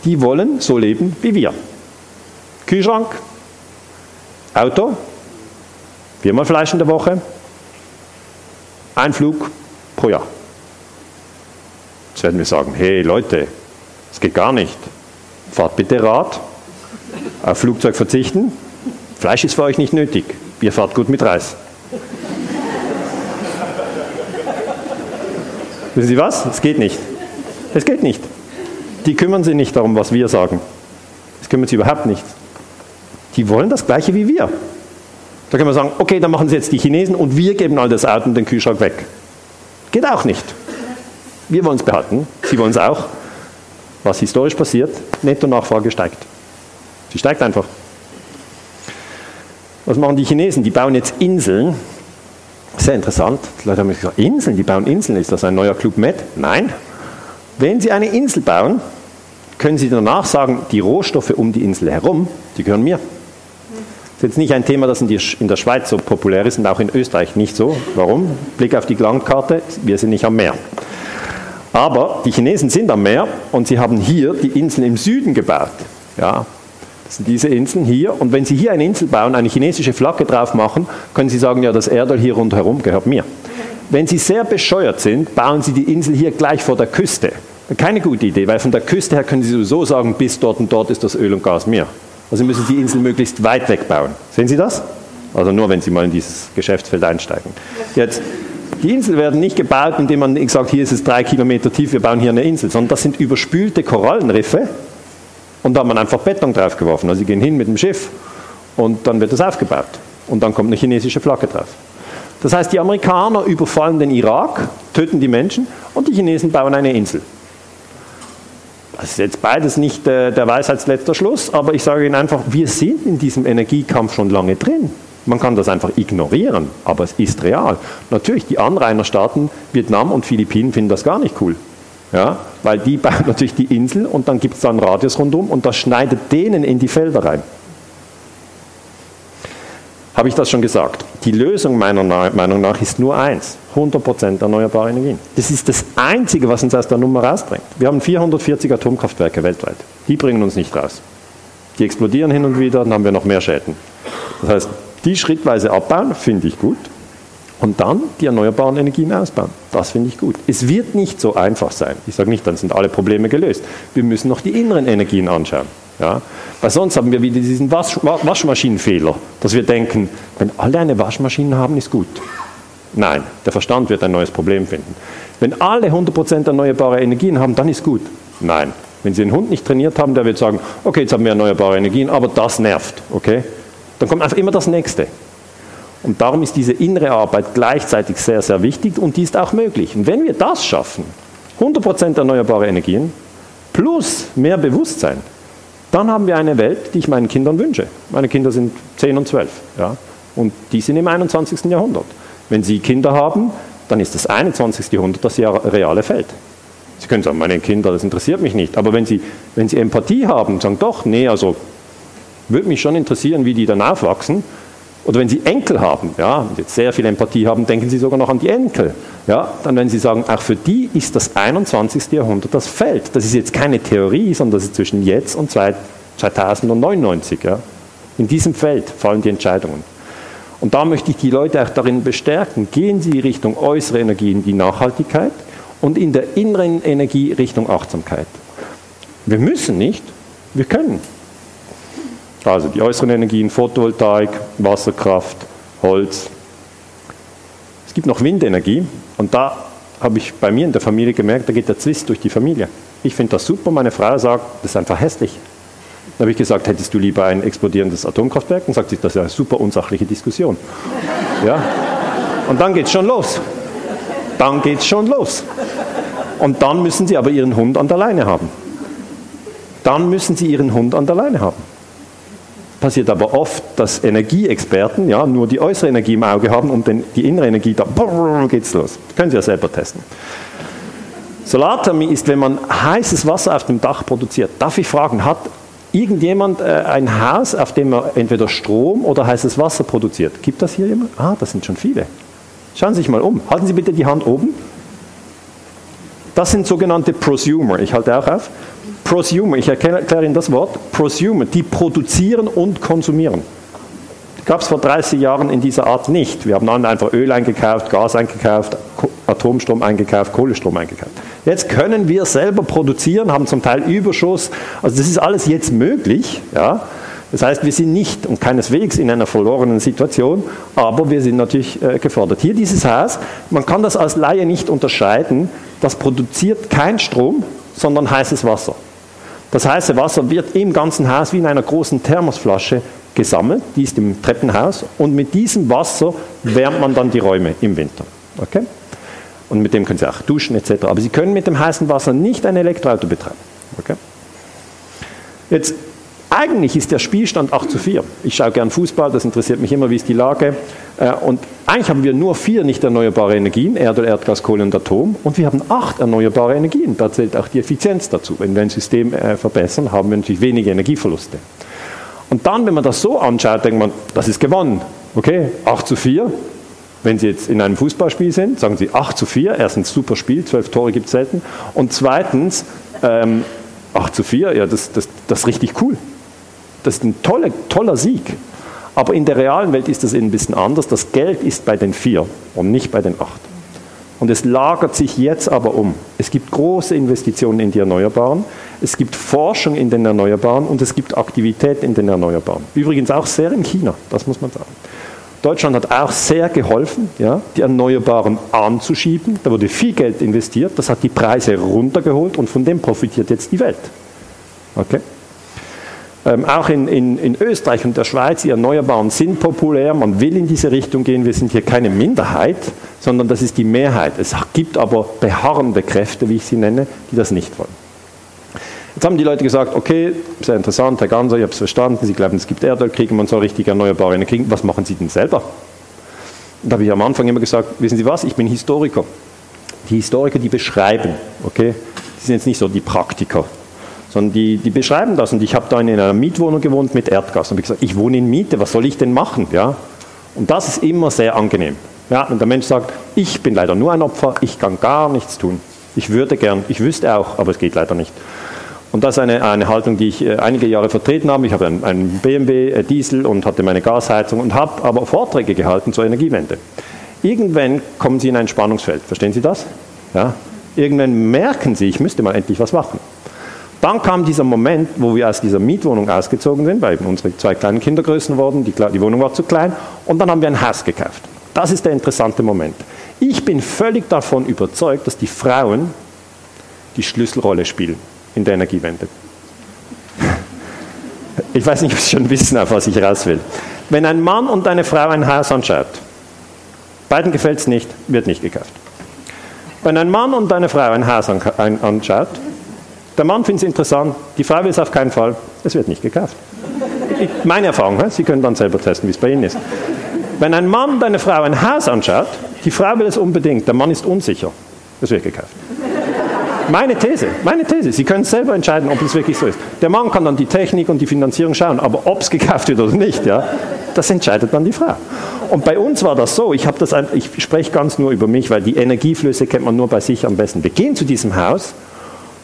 Die wollen so leben wie wir. Kühlschrank, Auto, viermal Fleisch in der Woche, ein Flug pro Jahr. Jetzt werden wir sagen, hey Leute, das geht gar nicht. Fahrt bitte Rad, auf Flugzeug verzichten. Fleisch ist für euch nicht nötig, ihr fahrt gut mit Reis. Wissen Sie was? Es geht nicht. Es geht nicht. Die kümmern sich nicht darum, was wir sagen. Das kümmern sie überhaupt nicht. Die wollen das Gleiche wie wir. Da können wir sagen, okay, dann machen sie jetzt die Chinesen und wir geben all das Auto und den Kühlschrank weg. Geht auch nicht. Wir wollen es behalten, sie wollen es auch. Was historisch passiert, Netto-Nachfrage steigt. Sie steigt einfach. Was machen die Chinesen? Die bauen jetzt Inseln. Sehr interessant. Die Leute haben gesagt, Inseln? Die bauen Inseln. Ist das ein neuer Club Med? Nein. Wenn sie eine Insel bauen, können sie danach sagen, die Rohstoffe um die Insel herum, die gehören mir. Das ist jetzt nicht ein Thema, das in der Schweiz so populär ist und auch in Österreich nicht so. Warum? Blick auf die Landkarte, wir sind nicht am Meer. Aber die Chinesen sind am Meer und sie haben hier die Inseln im Süden gebaut. Ja. Das sind diese Inseln hier. Und wenn Sie hier eine Insel bauen, eine chinesische Flagge drauf machen, können Sie sagen, ja, das Erdöl hier rundherum gehört mir. Wenn Sie sehr bescheuert sind, bauen Sie die Insel hier gleich vor der Küste. Keine gute Idee, weil von der Küste her können Sie sowieso sagen, bis dort und dort ist das Öl und Gas mir. Also müssen Sie die Insel möglichst weit weg bauen. Sehen Sie das? Also nur, wenn Sie mal in dieses Geschäftsfeld einsteigen. Jetzt, die Inseln werden nicht gebaut, indem man sagt, hier ist es drei Kilometer tief, wir bauen hier eine Insel, sondern das sind überspülte Korallenriffe. Und da hat man einfach Beton draufgeworfen. Also sie gehen hin mit dem Schiff und dann wird das aufgebaut. Und dann kommt eine chinesische Flagge drauf. Das heißt, die Amerikaner überfallen den Irak, töten die Menschen und die Chinesen bauen eine Insel. Das ist jetzt beides nicht äh, der Weisheitsletzter Schluss, aber ich sage Ihnen einfach, wir sind in diesem Energiekampf schon lange drin. Man kann das einfach ignorieren, aber es ist real. Natürlich, die Anrainerstaaten, Vietnam und Philippinen, finden das gar nicht cool. Ja, weil die bauen natürlich die Insel und dann gibt es da einen Radius rundum und das schneidet denen in die Felder rein. Habe ich das schon gesagt? Die Lösung meiner Meinung nach ist nur eins, hundert Prozent erneuerbare Energien. Das ist das Einzige, was uns aus der Nummer rausbringt. Wir haben vierhundertvierzig Atomkraftwerke weltweit. Die bringen uns nicht raus. Die explodieren hin und wieder, dann haben wir noch mehr Schäden. Das heißt, die schrittweise abbauen, finde ich gut. Und dann die erneuerbaren Energien ausbauen. Das finde ich gut. Es wird nicht so einfach sein. Ich sage nicht, dann sind alle Probleme gelöst. Wir müssen noch die inneren Energien anschauen. Ja? Weil sonst haben wir wieder diesen Wasch- Waschmaschinenfehler, dass wir denken, wenn alle eine Waschmaschine haben, ist gut. Nein, der Verstand wird ein neues Problem finden. Wenn alle hundert Prozent erneuerbare Energien haben, dann ist gut. Nein, wenn Sie den Hund nicht trainiert haben, der wird sagen, okay, jetzt haben wir erneuerbare Energien, aber das nervt. Okay? Dann kommt einfach immer das Nächste. Und darum ist diese innere Arbeit gleichzeitig sehr, sehr wichtig und die ist auch möglich. Und wenn wir das schaffen, hundert Prozent erneuerbare Energien plus mehr Bewusstsein, dann haben wir eine Welt, die ich meinen Kindern wünsche. Meine Kinder sind zehn und zwölf, ja? Und die sind im einundzwanzigsten Jahrhundert. Wenn Sie Kinder haben, dann ist das einundzwanzigste Jahrhundert das reale Feld. Sie können sagen, meine Kinder, das interessiert mich nicht. Aber wenn Sie, wenn Sie Empathie haben und sagen, doch, nee, also würde mich schon interessieren, wie die dann aufwachsen. Oder wenn Sie Enkel haben, ja, und jetzt sehr viel Empathie haben, denken Sie sogar noch an die Enkel. Ja, dann werden Sie sagen, auch für die ist das einundzwanzigste Jahrhundert das Feld. Das ist jetzt keine Theorie, sondern das ist zwischen jetzt und zweitausendneunundneunzig. Ja. In diesem Feld fallen die Entscheidungen. Und da möchte ich die Leute auch darin bestärken, gehen Sie Richtung äußere Energie in die Nachhaltigkeit und in der inneren Energie Richtung Achtsamkeit. Wir müssen nicht, wir können. Also die äußeren Energien, Photovoltaik, Wasserkraft, Holz. Es gibt noch Windenergie und da habe ich bei mir in der Familie gemerkt, da geht der Zwist durch die Familie. Ich finde das super, meine Frau sagt, das ist einfach hässlich. Dann habe ich gesagt, hättest du lieber ein explodierendes Atomkraftwerk? Und sagt sie, das ist eine super unsachliche Diskussion. Ja? Und dann geht's schon los. Dann geht's schon los. Und dann müssen Sie aber Ihren Hund an der Leine haben. Dann müssen Sie Ihren Hund an der Leine haben. Passiert aber oft, dass Energieexperten ja, nur die äußere Energie im Auge haben und den, die innere Energie, da brrr, geht's los. Das können Sie ja selber testen. Solarthermie ist, wenn man heißes Wasser auf dem Dach produziert. Darf ich fragen, hat irgendjemand äh, ein Haus, auf dem er entweder Strom oder heißes Wasser produziert? Gibt das hier jemand? Ah, das sind schon viele. Schauen Sie sich mal um. Halten Sie bitte die Hand oben. Das sind sogenannte Prosumer. Ich halte auch auf. Prosumer, ich erkläre Ihnen das Wort. Prosumer, die produzieren und konsumieren. Gab es vor dreißig Jahren in dieser Art nicht. Wir haben einfach Öl eingekauft, Gas eingekauft, Atomstrom eingekauft, Kohlestrom eingekauft. Jetzt können wir selber produzieren, haben zum Teil Überschuss. Also das ist alles jetzt möglich. Ja? Das heißt, wir sind nicht und keineswegs in einer verlorenen Situation, aber wir sind natürlich äh, gefordert. Hier dieses Haus, man kann das als Laie nicht unterscheiden, das produziert kein Strom, sondern heißes Wasser. Das heiße Wasser wird im ganzen Haus wie in einer großen Thermosflasche gesammelt, die ist im Treppenhaus, und mit diesem Wasser wärmt man dann die Räume im Winter. Okay? Und mit dem können Sie auch duschen et cetera. Aber Sie können mit dem heißen Wasser nicht ein Elektroauto betreiben. Okay? Jetzt, eigentlich ist der Spielstand acht zu vier. Ich schaue gern Fußball, das interessiert mich immer, wie ist die Lage. Und eigentlich haben wir nur vier nicht erneuerbare Energien, Erdöl, Erdgas, Kohle und Atom. Und wir haben acht erneuerbare Energien. Da zählt auch die Effizienz dazu. Wenn wir ein System verbessern, haben wir natürlich weniger Energieverluste. Und dann, wenn man das so anschaut, denkt man, das ist gewonnen. Okay, acht zu vier. Wenn Sie jetzt in einem Fußballspiel sind, sagen Sie acht zu vier. Erstens, super Spiel, zwölf Tore gibt es selten. Und zweitens, ähm, acht zu vier, ja, das, das, das ist richtig cool. Das ist ein toller, toller Sieg. Aber in der realen Welt ist das ein bisschen anders. Das Geld ist bei den vier und nicht bei den acht. Und es lagert sich jetzt aber um. Es gibt große Investitionen in die Erneuerbaren, es gibt Forschung in den Erneuerbaren und es gibt Aktivität in den Erneuerbaren. Übrigens auch sehr in China, das muss man sagen. Deutschland hat auch sehr geholfen, ja, die Erneuerbaren anzuschieben. Da wurde viel Geld investiert, das hat die Preise runtergeholt und von dem profitiert jetzt die Welt. Okay? Ähm, auch in, in, in Österreich und der Schweiz, die Erneuerbaren sind populär, man will in diese Richtung gehen, wir sind hier keine Minderheit, sondern das ist die Mehrheit. Es gibt aber beharrende Kräfte, wie ich sie nenne, die das nicht wollen. Jetzt haben die Leute gesagt, okay, sehr interessant, Herr Ganser, ich habe es verstanden, Sie glauben, es gibt Erdölkriege, man soll richtig erneuerbare Energien kriegen, was machen Sie denn selber? Und da habe ich am Anfang immer gesagt, wissen Sie was, ich bin Historiker. Die Historiker, die beschreiben, okay, die sind jetzt nicht so die Praktiker. Sondern die, die beschreiben das. Und ich habe dann in einer Mietwohnung gewohnt mit Erdgas. Und ich habe gesagt, ich wohne in Miete, was soll ich denn machen? Ja? Und das ist immer sehr angenehm. Ja, wenn der Mensch sagt, ich bin leider nur ein Opfer, ich kann gar nichts tun. Ich würde gern, ich wüsste auch, aber es geht leider nicht. Und das ist eine, eine Haltung, die ich äh, einige Jahre vertreten habe. Ich habe einen, einen B M W äh, Diesel und hatte meine Gasheizung und habe aber Vorträge gehalten zur Energiewende. Irgendwann kommen Sie in ein Spannungsfeld. Verstehen Sie das? Ja? Irgendwann merken Sie, ich müsste mal endlich was machen. Dann kam dieser Moment, wo wir aus dieser Mietwohnung ausgezogen sind, weil unsere zwei kleinen Kinder größer wurden, die, die Wohnung war zu klein, und dann haben wir ein Haus gekauft. Das ist der interessante Moment. Ich bin völlig davon überzeugt, dass die Frauen die Schlüsselrolle spielen in der Energiewende. Ich weiß nicht, ob Sie schon wissen, auf was ich raus will. Wenn ein Mann und eine Frau ein Haus anschaut, beiden gefällt es nicht, wird nicht gekauft. Wenn ein Mann und eine Frau ein Haus anschaut, der Mann findet es interessant, die Frau will es auf keinen Fall, es wird nicht gekauft. Meine Erfahrung, Sie können dann selber testen, wie es bei Ihnen ist. Wenn ein Mann und eine Frau ein Haus anschaut, die Frau will es unbedingt, der Mann ist unsicher, es wird gekauft. Meine These, meine These, Sie können selber entscheiden, ob es wirklich so ist. Der Mann kann dann die Technik und die Finanzierung schauen, aber ob es gekauft wird oder nicht, ja, das entscheidet dann die Frau. Und bei uns war das so, ich, das, ich spreche ganz nur über mich, weil die Energieflüsse kennt man nur bei sich am besten. Wir gehen zu diesem Haus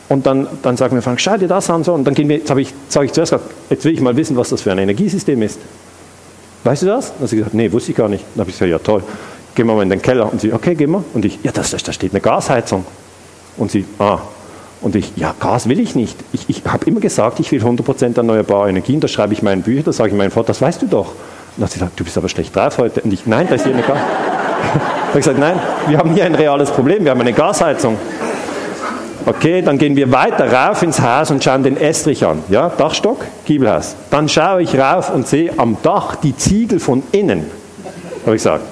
und dann, dann sagen wir, Frank, schau dir das an, so, und dann gehen wir, jetzt habe ich, jetzt habe ich zuerst gesagt, jetzt will ich mal wissen, was das für ein Energiesystem ist. Weißt du das? Dann hat sie gesagt, nee, wusste ich gar nicht. Dann habe ich gesagt, ja toll, gehen wir mal in den Keller. Und sie, okay, gehen wir. Und ich, ja, da das steht eine Gasheizung. Und sie, ah, und ich, ja, Gas will ich nicht. Ich, ich habe immer gesagt, ich will hundert Prozent erneuerbare Energien, das schreibe ich in meinen Büchern, das sage ich meinen Vater, das weißt du doch. Und dann hat sie gesagt, du bist aber schlecht drauf heute. Und ich, nein, da ist hier eine Gas. Ich habe gesagt, nein, wir haben hier ein reales Problem, wir haben eine Gasheizung. Okay, dann gehen wir weiter rauf ins Haus und schauen den Estrich an. Ja, Dachstock, Giebelhaus. Dann schaue ich rauf und sehe am Dach die Ziegel von innen. Da habe ich gesagt,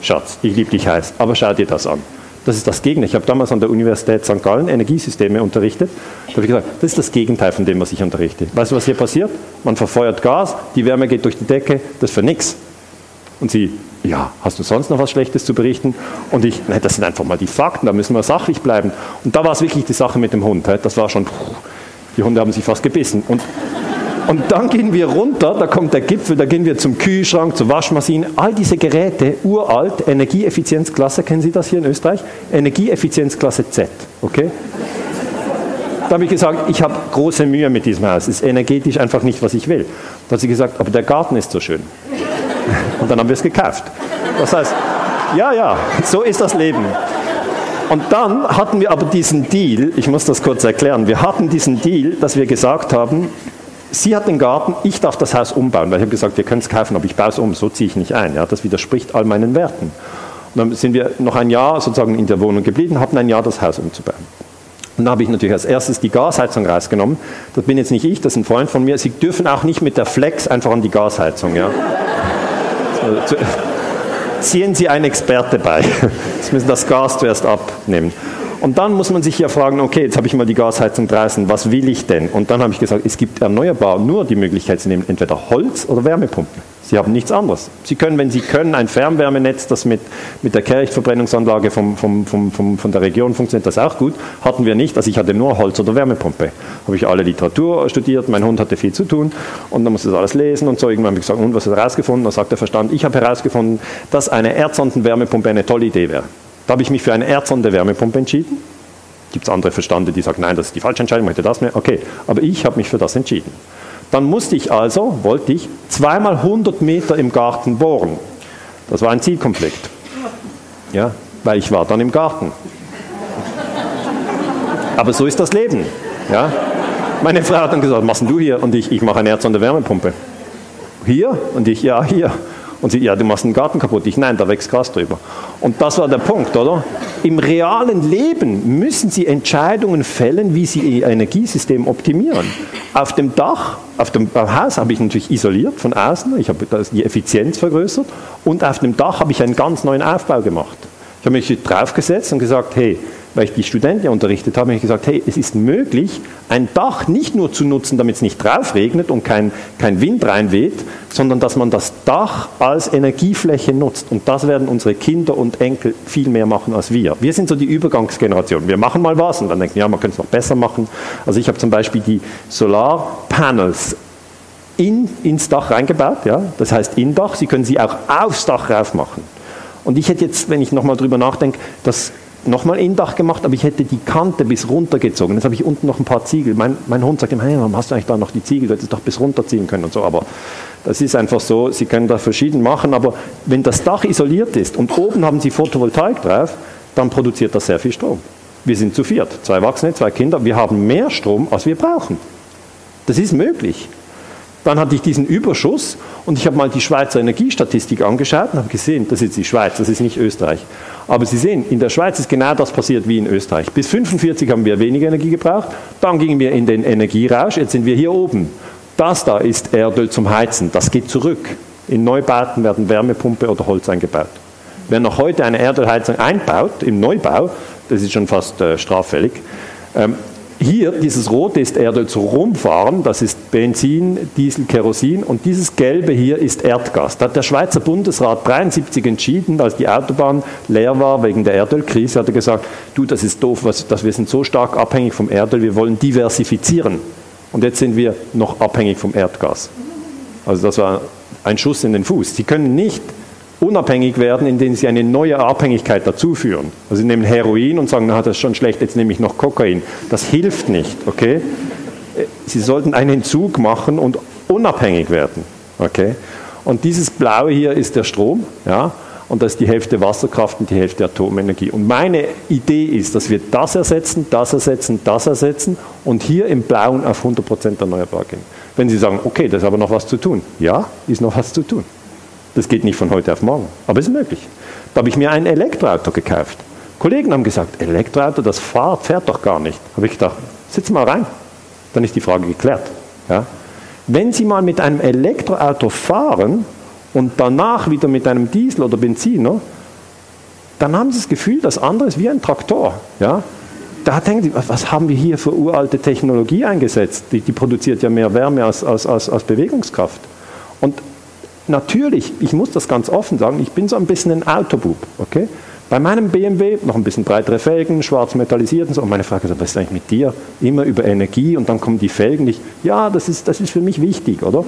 Schatz, ich liebe dich heiß, aber schau dir das an. Das ist das Gegenteil. Ich habe damals an der Universität Sankt Gallen Energiesysteme unterrichtet. Da habe ich gesagt, das ist das Gegenteil von dem, was ich unterrichte. Weißt du, was hier passiert? Man verfeuert Gas, die Wärme geht durch die Decke, das ist für nichts. Und sie, ja, hast du sonst noch was Schlechtes zu berichten? Und ich, nein, das sind einfach mal die Fakten, da müssen wir sachlich bleiben. Und da war es wirklich die Sache mit dem Hund. Das war schon, die Hunde haben sich fast gebissen. Und, und dann gehen wir runter, da kommt der Gipfel, da gehen wir zum Kühlschrank, zur Waschmaschine. All diese Geräte, uralt, Energieeffizienzklasse, kennen Sie das hier in Österreich? Energieeffizienzklasse Z, okay? Da habe ich gesagt, ich habe große Mühe mit diesem Haus. Es ist energetisch einfach nicht, was ich will. Da hat sie gesagt, aber der Garten ist so schön. Und dann haben wir es gekauft. Das heißt, ja, ja, so ist das Leben. Und dann hatten wir aber diesen Deal, ich muss das kurz erklären, wir hatten diesen Deal, dass wir gesagt haben, sie hat den Garten, ich darf das Haus umbauen. Weil ich habe gesagt, ihr könnt es kaufen, aber ich baue es um, so ziehe ich nicht ein. Ja, das widerspricht all meinen Werten. Und dann sind wir noch ein Jahr sozusagen in der Wohnung geblieben, hatten ein Jahr das Haus umzubauen. Und dann habe ich natürlich als erstes die Gasheizung rausgenommen. Das bin jetzt nicht ich, das ist ein Freund von mir. Sie dürfen auch nicht mit der Flex einfach an die Gasheizung, ja. Also, ziehen Sie einen Experte bei. Sie müssen das Gas zuerst abnehmen. Und dann muss man sich ja fragen, okay, jetzt habe ich mal die Gasheizung draußen, was will ich denn? Und dann habe ich gesagt, es gibt erneuerbar nur die Möglichkeit, Sie nehmen entweder Holz oder Wärmepumpen. Sie haben nichts anderes. Sie können, wenn Sie können, ein Fernwärmenetz, das mit, mit der Kehrichtverbrennungsanlage vom, vom, vom, vom, von der Region funktioniert, das auch gut. Hatten wir nicht, also ich hatte nur Holz oder Wärmepumpe. Habe ich alle Literatur studiert, mein Hund hatte viel zu tun und dann musste das alles lesen und so. Irgendwann habe ich gesagt, und was hast du herausgefunden? Dann sagt der Verstand, ich habe herausgefunden, dass eine Erdsondenwärmepumpe eine tolle Idee wäre. Da habe ich mich für eine Erdsondenwärmepumpe entschieden. Gibt es andere Verstände, die sagen, nein, das ist die falsche Entscheidung, ich möchte das mehr. Okay, aber ich habe mich für das entschieden. Dann musste ich also, wollte ich, zweimal hundert Meter im Garten bohren. Das war ein Zielkonflikt. Ja, weil ich war dann im Garten. Aber so ist das Leben. Ja. Meine Frau hat dann gesagt, was machst denn du hier? Und ich, ich mache eine Erdsondenwärmepumpe. Hier? Und ich, ja, hier. Und sie, ja, du machst den Garten kaputt. Ich, nein, da wächst Gras drüber. Und das war der Punkt, oder? Im realen Leben müssen Sie Entscheidungen fällen, wie Sie Ihr Energiesystem optimieren. Auf dem Dach, auf dem Haus habe ich natürlich isoliert von außen, ich habe die Effizienz vergrößert und auf dem Dach habe ich einen ganz neuen Aufbau gemacht. Ich habe mich draufgesetzt und gesagt, hey, weil ich die Studenten unterrichtet habe, habe ich gesagt, hey, es ist möglich, ein Dach nicht nur zu nutzen, damit es nicht drauf regnet und kein, kein Wind reinweht, sondern dass man das Dach als Energiefläche nutzt. Und das werden unsere Kinder und Enkel viel mehr machen als wir. Wir sind so die Übergangsgeneration. Wir machen mal was und dann denken, ja, man könnte es noch besser machen. Also ich habe zum Beispiel die Solarpanels in, ins Dach reingebaut. Ja? Das heißt in Dach. Sie können sie auch aufs Dach rauf machen. Und ich hätte jetzt, wenn ich nochmal drüber nachdenke, das nochmal in Dach gemacht, aber ich hätte die Kante bis runtergezogen. Jetzt habe ich unten noch ein paar Ziegel. Mein, mein Hund sagt immer, hey, warum hast du eigentlich da noch die Ziegel? Du hättest doch bis runterziehen können und so. Aber das ist einfach so, Sie können da verschieden machen, aber wenn das Dach isoliert ist und oben haben Sie Photovoltaik drauf, dann produziert das sehr viel Strom. Wir sind zu viert, zwei Erwachsene, zwei Kinder. Wir haben mehr Strom, als wir brauchen. Das ist möglich. Dann hatte ich diesen Überschuss Und ich habe mal die Schweizer Energiestatistik angeschaut und habe gesehen, das ist die Schweiz, das ist nicht Österreich. Aber Sie sehen, in der Schweiz ist genau das passiert wie in Österreich. Bis neunzehnhundertfünfundvierzig haben wir weniger Energie gebraucht, dann gingen wir in den Energierausch, jetzt sind wir hier oben. Das da ist Erdöl zum Heizen, das geht zurück. In Neubauten werden Wärmepumpe oder Holz eingebaut. Wer noch heute eine Erdölheizung einbaut, im Neubau, das ist schon fast äh, straffällig. Ähm, hier, dieses Rote ist Erdöl zum Rumfahren, das ist Benzin, Diesel, Kerosin, und dieses Gelbe hier ist Erdgas. Da hat der Schweizer Bundesrat neunzehnhundertdreiundsiebzig entschieden, als die Autobahn leer war wegen der Erdölkrise, hat er gesagt, du, das ist doof, was, dass wir sind so stark abhängig vom Erdöl, wir wollen diversifizieren. Und jetzt sind wir noch abhängig vom Erdgas. Also das war ein Schuss in den Fuß. Sie können nicht unabhängig werden, indem sie eine neue Abhängigkeit dazu führen. Also sie nehmen Heroin und sagen, na, das ist schon schlecht, jetzt nehme ich noch Kokain. Das hilft nicht, okay? Sie sollten einen Entzug machen und unabhängig werden, okay? Und dieses Blaue hier ist der Strom, ja? Und das ist die Hälfte Wasserkraft und die Hälfte Atomenergie. Und meine Idee ist, dass wir das ersetzen, das ersetzen, das ersetzen und hier im Blauen auf hundert Prozent erneuerbar gehen. Wenn Sie sagen, okay, da ist aber noch was zu tun. Ja, ist noch was zu tun. Das geht nicht von heute auf morgen, aber ist möglich. Da habe ich mir ein Elektroauto gekauft. Kollegen haben gesagt, Elektroauto, das fährt, fährt doch gar nicht. Da habe ich gedacht, sitz mal rein, dann ist die Frage geklärt. Ja? Wenn Sie mal mit einem Elektroauto fahren, und danach wieder mit einem Diesel oder Benziner, dann haben Sie das Gefühl, das andere ist wie ein Traktor. Ja? Da denken Sie, was haben wir hier für uralte Technologie eingesetzt? Die, die produziert ja mehr Wärme als, als, als, als Bewegungskraft. Und natürlich, ich muss das ganz offen sagen, ich bin so ein bisschen ein Autobub. Okay? Bei meinem B M W noch ein bisschen breitere Felgen, schwarz metallisiert und so. Und meine Frage ist, was ist eigentlich mit dir? Immer über Energie und dann kommen die Felgen nicht. Ja, das ist, das ist für mich wichtig, oder?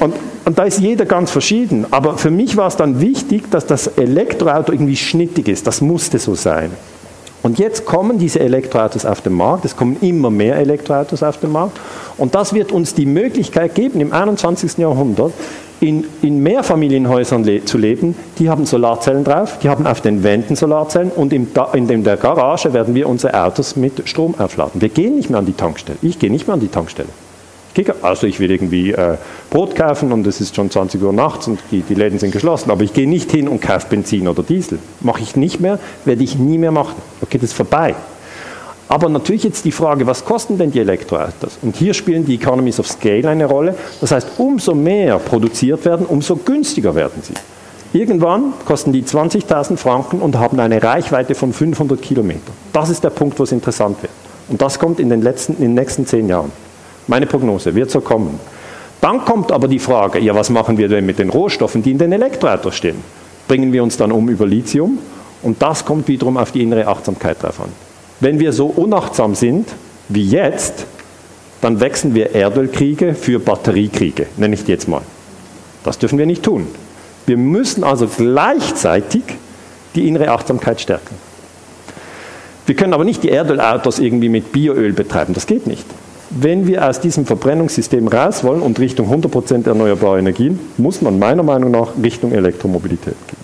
Und, und da ist jeder ganz verschieden. Aber für mich war es dann wichtig, dass das Elektroauto irgendwie schnittig ist. Das musste so sein. Und jetzt kommen diese Elektroautos auf den Markt. Es kommen immer mehr Elektroautos auf den Markt. Und das wird uns die Möglichkeit geben, im einundzwanzigsten. Jahrhundert in, in Mehrfamilienhäusern le- zu leben. Die haben Solarzellen drauf, die haben auf den Wänden Solarzellen. Und im, in dem der Garage werden wir unsere Autos mit Strom aufladen. Wir gehen nicht mehr an die Tankstelle. Ich gehe nicht mehr an die Tankstelle. Also ich will irgendwie äh, Brot kaufen und es ist schon zwanzig Uhr nachts und die, die Läden sind geschlossen, aber ich gehe nicht hin und kaufe Benzin oder Diesel. Mache ich nicht mehr, werde ich nie mehr machen. Okay, das ist vorbei. Aber natürlich jetzt die Frage, was kosten denn die Elektroautos? Und hier spielen die Economies of Scale eine Rolle. Das heißt, umso mehr produziert werden, umso günstiger werden sie. Irgendwann kosten die zwanzigtausend Franken und haben eine Reichweite von fünfhundert Kilometern. Das ist der Punkt, wo es interessant wird. Und das kommt in den, letzten, in den nächsten zehn Jahren. Meine Prognose, wird so kommen. Dann kommt aber die Frage, ja, was machen wir denn mit den Rohstoffen, die in den Elektroautos stehen? Bringen wir uns dann um über Lithium? Und das kommt wiederum auf die innere Achtsamkeit drauf an. Wenn wir so unachtsam sind wie jetzt, dann wechseln wir Erdölkriege für Batteriekriege, nenne ich die jetzt mal. Das dürfen wir nicht tun. Wir müssen also gleichzeitig die innere Achtsamkeit stärken. Wir können aber nicht die Erdölautos irgendwie mit Bioöl betreiben, das geht nicht. Wenn wir aus diesem Verbrennungssystem raus wollen und Richtung hundert Prozent erneuerbare Energien, muss man meiner Meinung nach Richtung Elektromobilität gehen.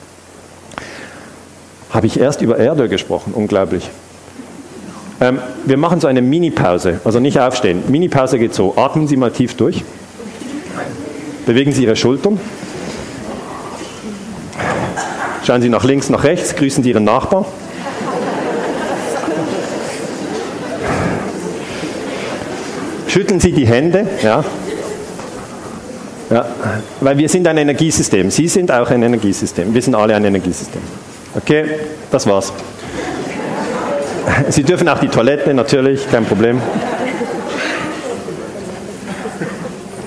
Habe ich erst über Erdöl gesprochen, unglaublich. Ähm, wir machen so eine Mini-Pause, also nicht aufstehen. Mini-Pause geht so, atmen Sie mal tief durch, bewegen Sie Ihre Schultern, schauen Sie nach links, nach rechts, grüßen Sie Ihren Nachbarn. Schütteln Sie die Hände, ja. Ja, weil wir sind ein Energiesystem. Sie sind auch ein Energiesystem. Wir sind alle ein Energiesystem. Okay, das war's. Sie dürfen auch die Toilette, natürlich, kein Problem.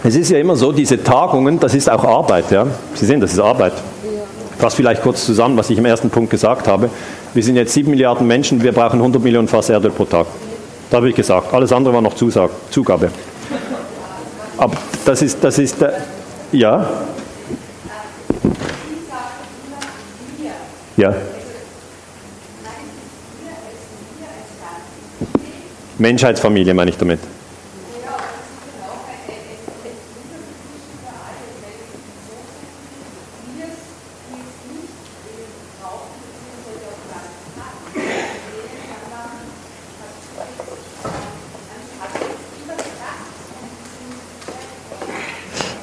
Es ist ja immer so, diese Tagungen, das ist auch Arbeit. Ja? Sie sehen, das ist Arbeit. Ich fasse vielleicht kurz zusammen, was ich im ersten Punkt gesagt habe. Wir sind jetzt sieben Milliarden Menschen, wir brauchen hundert Millionen Fass Erdöl pro Tag. Da habe ich gesagt, alles andere war noch Zusage, Zugabe. Aber das ist, das ist, der, ja? Ja? Menschheitsfamilie meine ich damit.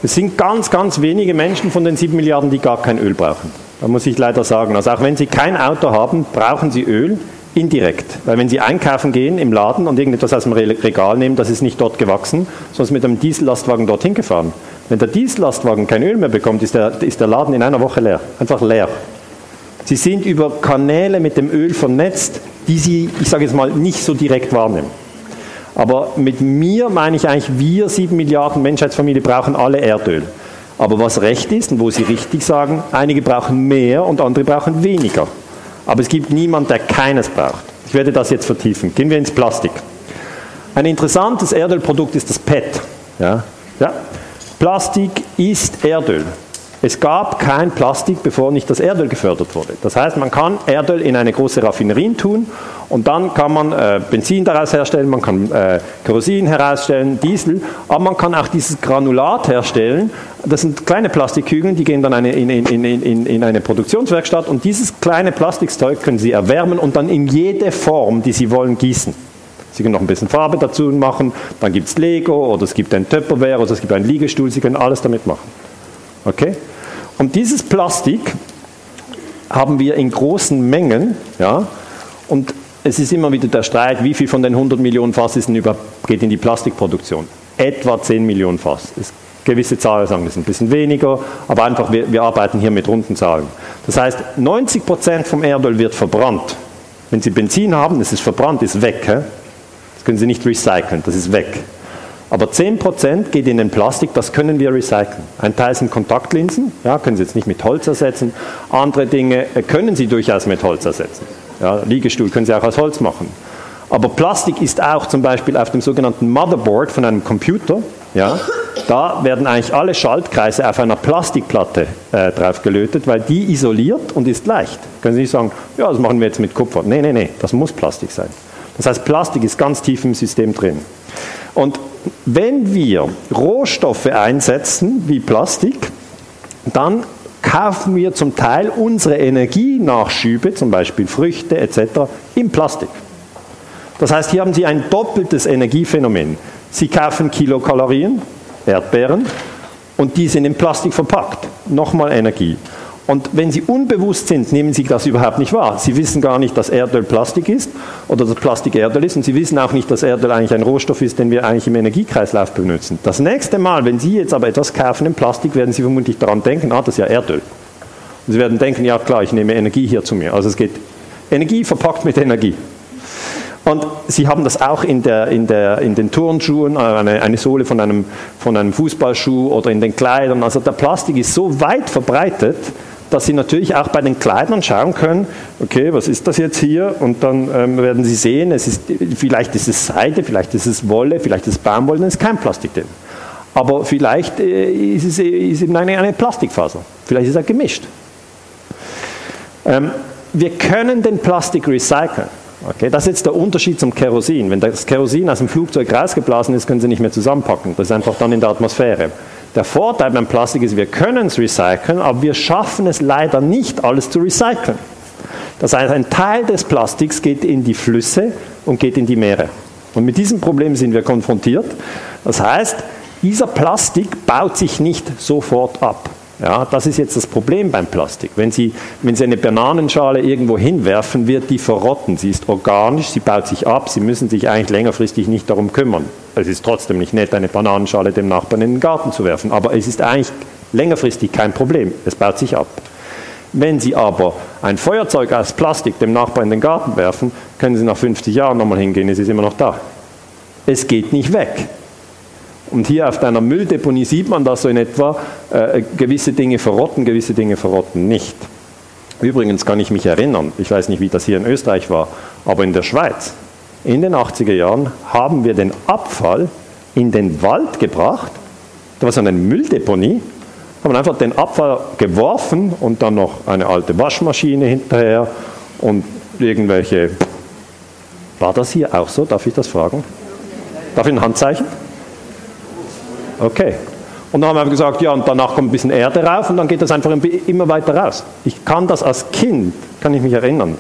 Es sind ganz, ganz wenige Menschen von den sieben Milliarden, die gar kein Öl brauchen. Da muss ich leider sagen, also auch wenn Sie kein Auto haben, brauchen Sie Öl indirekt. Weil wenn Sie einkaufen gehen im Laden und irgendetwas aus dem Regal nehmen, das ist nicht dort gewachsen, sondern mit einem Diesellastwagen dorthin gefahren. Wenn der Diesellastwagen kein Öl mehr bekommt, ist der, ist der Laden in einer Woche leer. Einfach leer. Sie sind über Kanäle mit dem Öl vernetzt, die Sie, ich sage jetzt mal, nicht so direkt wahrnehmen. Aber mit mir meine ich eigentlich, wir sieben Milliarden Menschheitsfamilie brauchen alle Erdöl. Aber was recht ist und wo Sie richtig sagen, einige brauchen mehr und andere brauchen weniger. Aber es gibt niemanden, der keines braucht. Ich werde das jetzt vertiefen. Gehen wir ins Plastik. Ein interessantes Erdölprodukt ist das P E T. Ja. Ja. Plastik ist Erdöl. Es gab kein Plastik, bevor nicht das Erdöl gefördert wurde. Das heißt, man kann Erdöl in eine große Raffinerie tun und dann kann man äh, Benzin daraus herstellen, man kann äh, Kerosin herausstellen, Diesel, aber man kann auch dieses Granulat herstellen. Das sind kleine Plastikkügeln, die gehen dann eine, in, in, in, in eine Produktionswerkstatt und dieses kleine Plastikzeug können Sie erwärmen und dann in jede Form, die Sie wollen, gießen. Sie können noch ein bisschen Farbe dazu machen, dann gibt es Lego oder es gibt ein Tupperware oder es gibt einen Liegestuhl, Sie können alles damit machen. Okay? Und dieses Plastik haben wir in großen Mengen, ja, und es ist immer wieder der Streit, wie viel von den hundert Millionen Fass ist über, geht in die Plastikproduktion? Etwa zehn Millionen Fass. Es, gewisse Zahlen sagen, das ist ein bisschen weniger, aber einfach, wir, wir arbeiten hier mit runden Zahlen. Das heißt, neunzig Prozent vom Erdöl wird verbrannt. Wenn Sie Benzin haben, das ist verbrannt, ist weg. He? Das können Sie nicht recyceln, das ist weg. Aber zehn Prozent geht in den Plastik, das können wir recyceln. Ein Teil sind Kontaktlinsen, ja, können Sie jetzt nicht mit Holz ersetzen. Andere Dinge können Sie durchaus mit Holz ersetzen. Ja, Liegestuhl können Sie auch aus Holz machen. Aber Plastik ist auch zum Beispiel auf dem sogenannten Motherboard von einem Computer. Ja, da werden eigentlich alle Schaltkreise auf einer Plastikplatte äh, drauf gelötet, weil die isoliert und ist leicht. Können Sie nicht sagen, ja, das machen wir jetzt mit Kupfer. Nein, nein, nein, das muss Plastik sein. Das heißt, Plastik ist ganz tief im System drin. Und wenn wir Rohstoffe einsetzen, wie Plastik, dann kaufen wir zum Teil unsere Energienachschübe, zum Beispiel Früchte et cetera, im Plastik. Das heißt, hier haben Sie ein doppeltes Energiephänomen. Sie kaufen Kilokalorien, Erdbeeren, und die sind in Plastik verpackt. Nochmal Energie. Und wenn Sie unbewusst sind, nehmen Sie das überhaupt nicht wahr. Sie wissen gar nicht, dass Erdöl Plastik ist oder dass Plastik Erdöl ist und Sie wissen auch nicht, dass Erdöl eigentlich ein Rohstoff ist, den wir eigentlich im Energiekreislauf benutzen. Das nächste Mal, wenn Sie jetzt aber etwas kaufen in Plastik, werden Sie vermutlich daran denken, ah, das ist ja Erdöl. Und Sie werden denken, ja klar, ich nehme Energie hier zu mir. Also es geht Energie verpackt mit Energie. Und Sie haben das auch in, der, in, der, in den Turnschuhen, eine, eine Sohle von einem, von einem Fußballschuh oder in den Kleidern. Also der Plastik ist so weit verbreitet, dass Sie natürlich auch bei den Kleidern schauen können, okay, was ist das jetzt hier? Und dann ähm, werden Sie sehen, es ist, vielleicht ist es Seide, vielleicht ist es Wolle, vielleicht ist es Baumwolle, dann ist kein Plastik drin. Aber vielleicht äh, ist es ist eben eine, eine Plastikfaser, vielleicht ist er gemischt. Ähm, wir können den Plastik recyceln. Okay, das ist jetzt der Unterschied zum Kerosin. Wenn das Kerosin aus dem Flugzeug rausgeblasen ist, können Sie nicht mehr zusammenpacken. Das ist einfach dann in der Atmosphäre. Der Vorteil beim Plastik ist, wir können es recyceln, aber wir schaffen es leider nicht, alles zu recyceln. Das heißt, ein Teil des Plastiks geht in die Flüsse und geht in die Meere. Und mit diesem Problem sind wir konfrontiert. Das heißt, dieser Plastik baut sich nicht sofort ab. Ja, das ist jetzt das Problem beim Plastik. Wenn Sie, wenn Sie eine Bananenschale irgendwo hinwerfen, wird die verrotten. Sie ist organisch, sie baut sich ab, Sie müssen sich eigentlich längerfristig nicht darum kümmern. Es ist trotzdem nicht nett, eine Bananenschale dem Nachbarn in den Garten zu werfen, aber es ist eigentlich längerfristig kein Problem, es baut sich ab. Wenn Sie aber ein Feuerzeug aus Plastik dem Nachbarn in den Garten werfen, können Sie nach fünfzig Jahren nochmal hingehen, es ist immer noch da. Es geht nicht weg. Und hier auf deiner Mülldeponie sieht man das so in etwa, äh, gewisse Dinge verrotten, gewisse Dinge verrotten nicht. Übrigens kann ich mich erinnern, ich weiß nicht, wie das hier in Österreich war, aber in der Schweiz, in den achtziger Jahren, haben wir den Abfall in den Wald gebracht, da war so eine Mülldeponie, haben einfach den Abfall geworfen und dann noch eine alte Waschmaschine hinterher und irgendwelche... War das hier auch so? Darf ich das fragen? Darf ich ein Handzeichen? Okay. Und dann haben wir gesagt, ja, und danach kommt ein bisschen Erde rauf und dann geht das einfach immer weiter raus. Ich kann das als Kind, kann ich mich erinnern,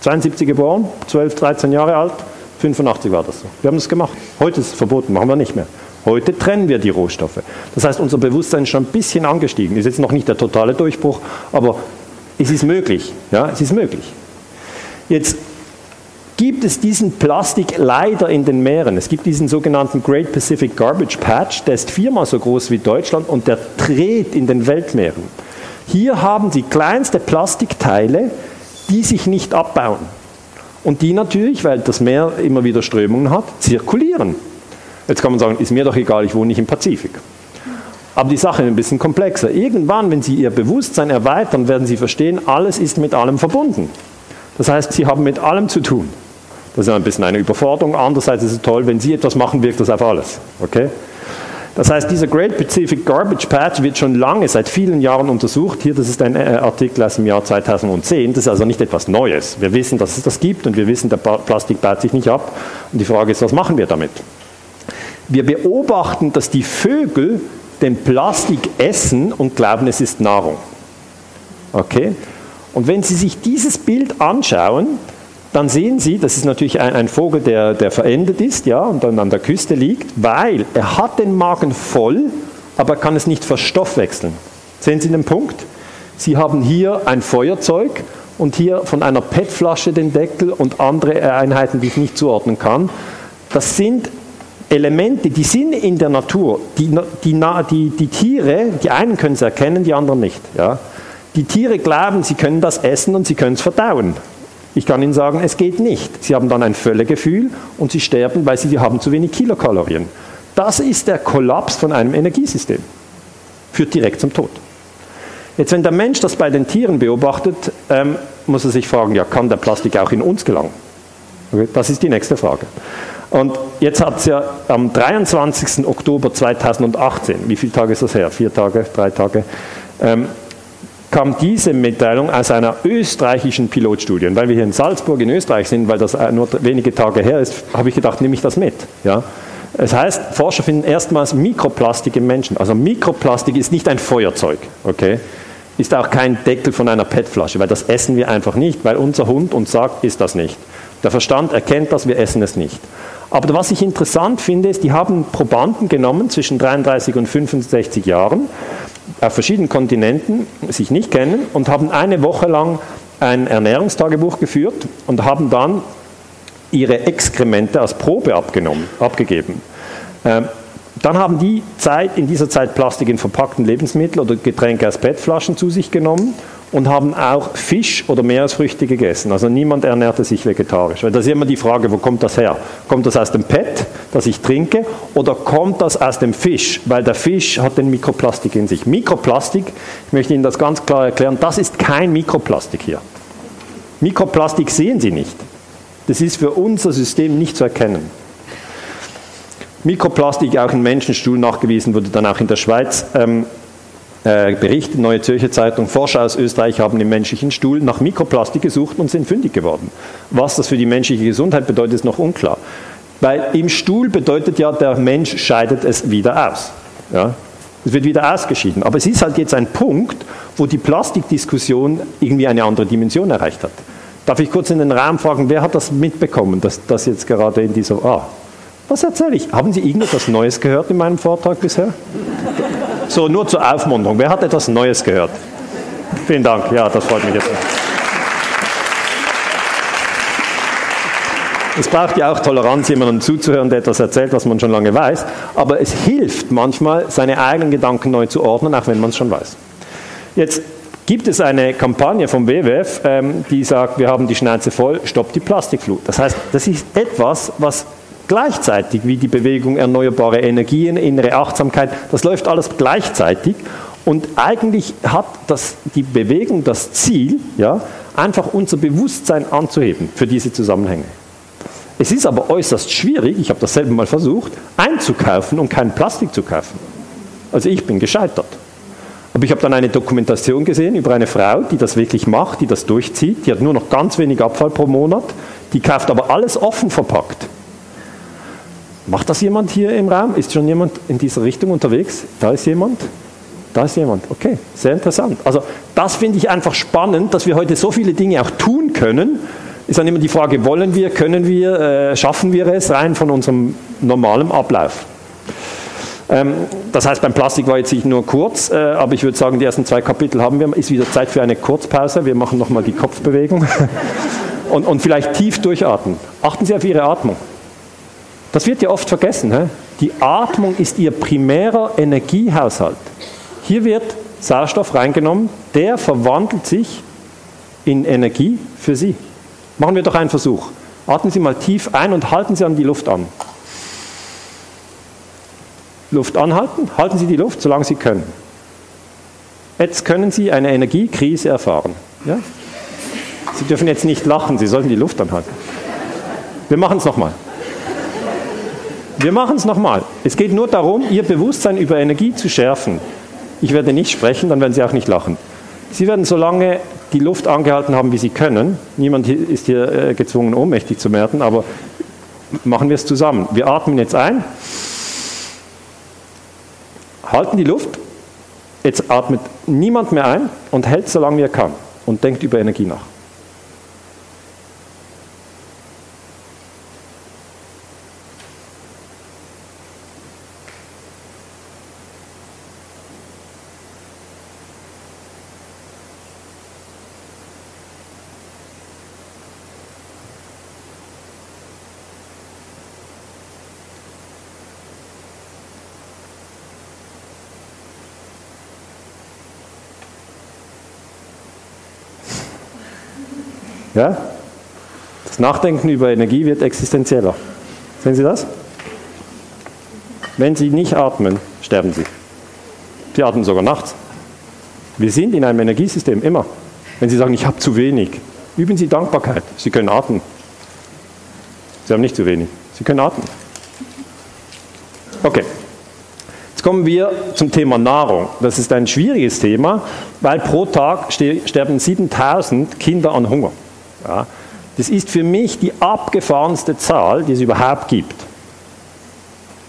zweiundsiebzig geboren, zwölf, dreizehn Jahre alt, fünfundachtzig war das so. Wir haben das gemacht. Heute ist es verboten, machen wir nicht mehr. Heute trennen wir die Rohstoffe. Das heißt, unser Bewusstsein ist schon ein bisschen angestiegen. Ist jetzt noch nicht der totale Durchbruch, aber es ist möglich. Ja, es ist möglich. Jetzt gibt es diesen Plastik leider in den Meeren. Es gibt diesen sogenannten Great Pacific Garbage Patch, der ist viermal so groß wie Deutschland und der dreht in den Weltmeeren. Hier haben Sie kleinste Plastikteile, die sich nicht abbauen. Und die natürlich, weil das Meer immer wieder Strömungen hat, zirkulieren. Jetzt kann man sagen, ist mir doch egal, ich wohne nicht im Pazifik. Aber die Sache ist ein bisschen komplexer. Irgendwann, wenn Sie Ihr Bewusstsein erweitern, werden Sie verstehen, alles ist mit allem verbunden. Das heißt, Sie haben mit allem zu tun. Das ist ein bisschen eine Überforderung. Andererseits ist es toll, wenn Sie etwas machen, wirkt das auf alles. Okay? Das heißt, dieser Great Pacific Garbage Patch wird schon lange, seit vielen Jahren untersucht. Hier, das ist ein Artikel aus dem Jahr zweitausendzehn. Das ist also nicht etwas Neues. Wir wissen, dass es das gibt und wir wissen, der Plastik baut sich nicht ab. Und die Frage ist, was machen wir damit? Wir beobachten, dass die Vögel den Plastik essen und glauben, es ist Nahrung. Okay? Und wenn Sie sich dieses Bild anschauen, dann sehen Sie, das ist natürlich ein, ein Vogel, der, der verendet ist, ja, und dann an der Küste liegt, weil er hat den Magen voll, aber er kann es nicht verstoffwechseln. Sehen Sie den Punkt? Sie haben hier ein Feuerzeug und hier von einer P E T-Flasche den Deckel und andere Einheiten, die ich nicht zuordnen kann. Das sind Elemente, die sind in der Natur. Die, die, die, die Tiere, die einen können es erkennen, die anderen nicht. Ja. Die Tiere glauben, sie können das essen und sie können es verdauen. Ich kann Ihnen sagen, es geht nicht. Sie haben dann ein Völlegefühl und Sie sterben, weil Sie haben zu wenig Kilokalorien. Das ist der Kollaps von einem Energiesystem. Führt direkt zum Tod. Jetzt, wenn der Mensch das bei den Tieren beobachtet, ähm, muss er sich fragen, ja, kann der Plastik auch in uns gelangen? Okay, das ist die nächste Frage. Und jetzt hat es ja am dreiundzwanzigsten Oktober zweitausendachtzehn, wie viele Tage ist das her? Vier Tage, drei Tage? Ähm, kam diese Mitteilung aus einer österreichischen Pilotstudie. Und weil wir hier in Salzburg in Österreich sind, weil das nur wenige Tage her ist, habe ich gedacht, nehme ich das mit. Ja? Es heißt, Forscher finden erstmals Mikroplastik im Menschen. Also Mikroplastik ist nicht ein Feuerzeug, okay? Ist auch kein Deckel von einer P E T-Flasche, weil das essen wir einfach nicht, weil unser Hund uns sagt, ist das nicht. Der Verstand erkennt das, wir essen es nicht. Aber was ich interessant finde, ist, die haben Probanden genommen zwischen dreiunddreißig und fünfundsechzig Jahren, auf verschiedenen Kontinenten sich nicht kennen und haben eine Woche lang ein Ernährungstagebuch geführt und haben dann ihre Exkremente als Probe abgenommen, abgegeben. Ähm, dann haben die Zeit, in dieser Zeit Plastik in verpackten Lebensmitteln oder Getränke aus P E T-Flaschen zu sich genommen und haben auch Fisch oder Meeresfrüchte gegessen. Also niemand ernährte sich vegetarisch. Weil da ist immer die Frage, wo kommt das her? Kommt das aus dem P E T, das ich trinke, oder kommt das aus dem Fisch? Weil der Fisch hat den Mikroplastik in sich. Mikroplastik, ich möchte Ihnen das ganz klar erklären, das ist kein Mikroplastik hier. Mikroplastik sehen Sie nicht. Das ist für unser System nicht zu erkennen. Mikroplastik, auch in Menschenstuhl nachgewiesen, wurde dann auch in der Schweiz ähm, äh, berichtet. Neue Zürcher Zeitung, Forscher aus Österreich haben im menschlichen Stuhl nach Mikroplastik gesucht und sind fündig geworden. Was das für die menschliche Gesundheit bedeutet, ist noch unklar. Weil im Stuhl bedeutet ja, der Mensch scheidet es wieder aus. Ja? Es wird wieder ausgeschieden. Aber es ist halt jetzt ein Punkt, wo die Plastikdiskussion irgendwie eine andere Dimension erreicht hat. Darf ich kurz in den Raum fragen, wer hat das mitbekommen, dass das jetzt gerade in dieser... Ah, was erzähle ich? Haben Sie irgendetwas Neues gehört in meinem Vortrag bisher? So, nur zur Aufmunterung. Wer hat etwas Neues gehört? Vielen Dank. Ja, das freut mich jetzt. Es braucht ja auch Toleranz, jemandem zuzuhören, der etwas erzählt, was man schon lange weiß. Aber es hilft manchmal, seine eigenen Gedanken neu zu ordnen, auch wenn man es schon weiß. Jetzt gibt es eine Kampagne vom W W F, die sagt, wir haben die Schnauze voll, stoppt die Plastikflut. Das heißt, das ist etwas, was... gleichzeitig wie die Bewegung erneuerbare Energien, innere Achtsamkeit, das läuft alles gleichzeitig und eigentlich hat das, die Bewegung das Ziel, ja, einfach unser Bewusstsein anzuheben für diese Zusammenhänge. Es ist aber äußerst schwierig, ich habe das selber mal versucht, einzukaufen und kein Plastik zu kaufen. Also ich bin gescheitert. Aber ich habe dann eine Dokumentation gesehen über eine Frau, die das wirklich macht, die das durchzieht, die hat nur noch ganz wenig Abfall pro Monat, die kauft aber alles offen verpackt. Macht das jemand hier im Raum? Ist schon jemand in dieser Richtung unterwegs? Da ist jemand? Da ist jemand. Okay, sehr interessant. Also das finde ich einfach spannend, dass wir heute so viele Dinge auch tun können. Ist dann immer die Frage, wollen wir, können wir, äh, schaffen wir es rein von unserem normalen Ablauf. Das heißt, beim Plastik war jetzt ich nur kurz, aber ich würde sagen, die ersten zwei Kapitel haben wir. Ist wieder Zeit für eine Kurzpause. Wir machen nochmal die Kopfbewegung. Und, und vielleicht tief durchatmen. Achten Sie auf Ihre Atmung. Das wird ja oft vergessen. He? Die Atmung ist Ihr primärer Energiehaushalt. Hier wird Sauerstoff reingenommen, der verwandelt sich in Energie für Sie. Machen wir doch einen Versuch. Atmen Sie mal tief ein und halten Sie an die Luft an. Luft anhalten, halten Sie die Luft, solange Sie können. Jetzt können Sie eine Energiekrise erfahren. Ja? Sie dürfen jetzt nicht lachen, Sie sollten die Luft anhalten. Wir machen es nochmal. Wir machen es nochmal. Es geht nur darum, Ihr Bewusstsein über Energie zu schärfen. Ich werde nicht sprechen, dann werden Sie auch nicht lachen. Sie werden so lange die Luft angehalten haben, wie Sie können. Niemand ist hier gezwungen, ohnmächtig zu werden, aber machen wir es zusammen. Wir atmen jetzt ein. Halten die Luft, jetzt atmet niemand mehr ein und hält so lange wie er kann und denkt über Energie nach. Ja? Das Nachdenken über Energie wird existenzieller. Sehen Sie das? Wenn Sie nicht atmen, sterben Sie. Sie atmen sogar nachts. Wir sind in einem Energiesystem, immer. Wenn Sie sagen, ich habe zu wenig, üben Sie Dankbarkeit. Sie können atmen. Sie haben nicht zu wenig. Sie können atmen. Okay. Jetzt kommen wir zum Thema Nahrung. Das ist ein schwieriges Thema, weil pro Tag sterben siebentausend Kinder an Hunger. Ja, das ist für mich die abgefahrenste Zahl, die es überhaupt gibt.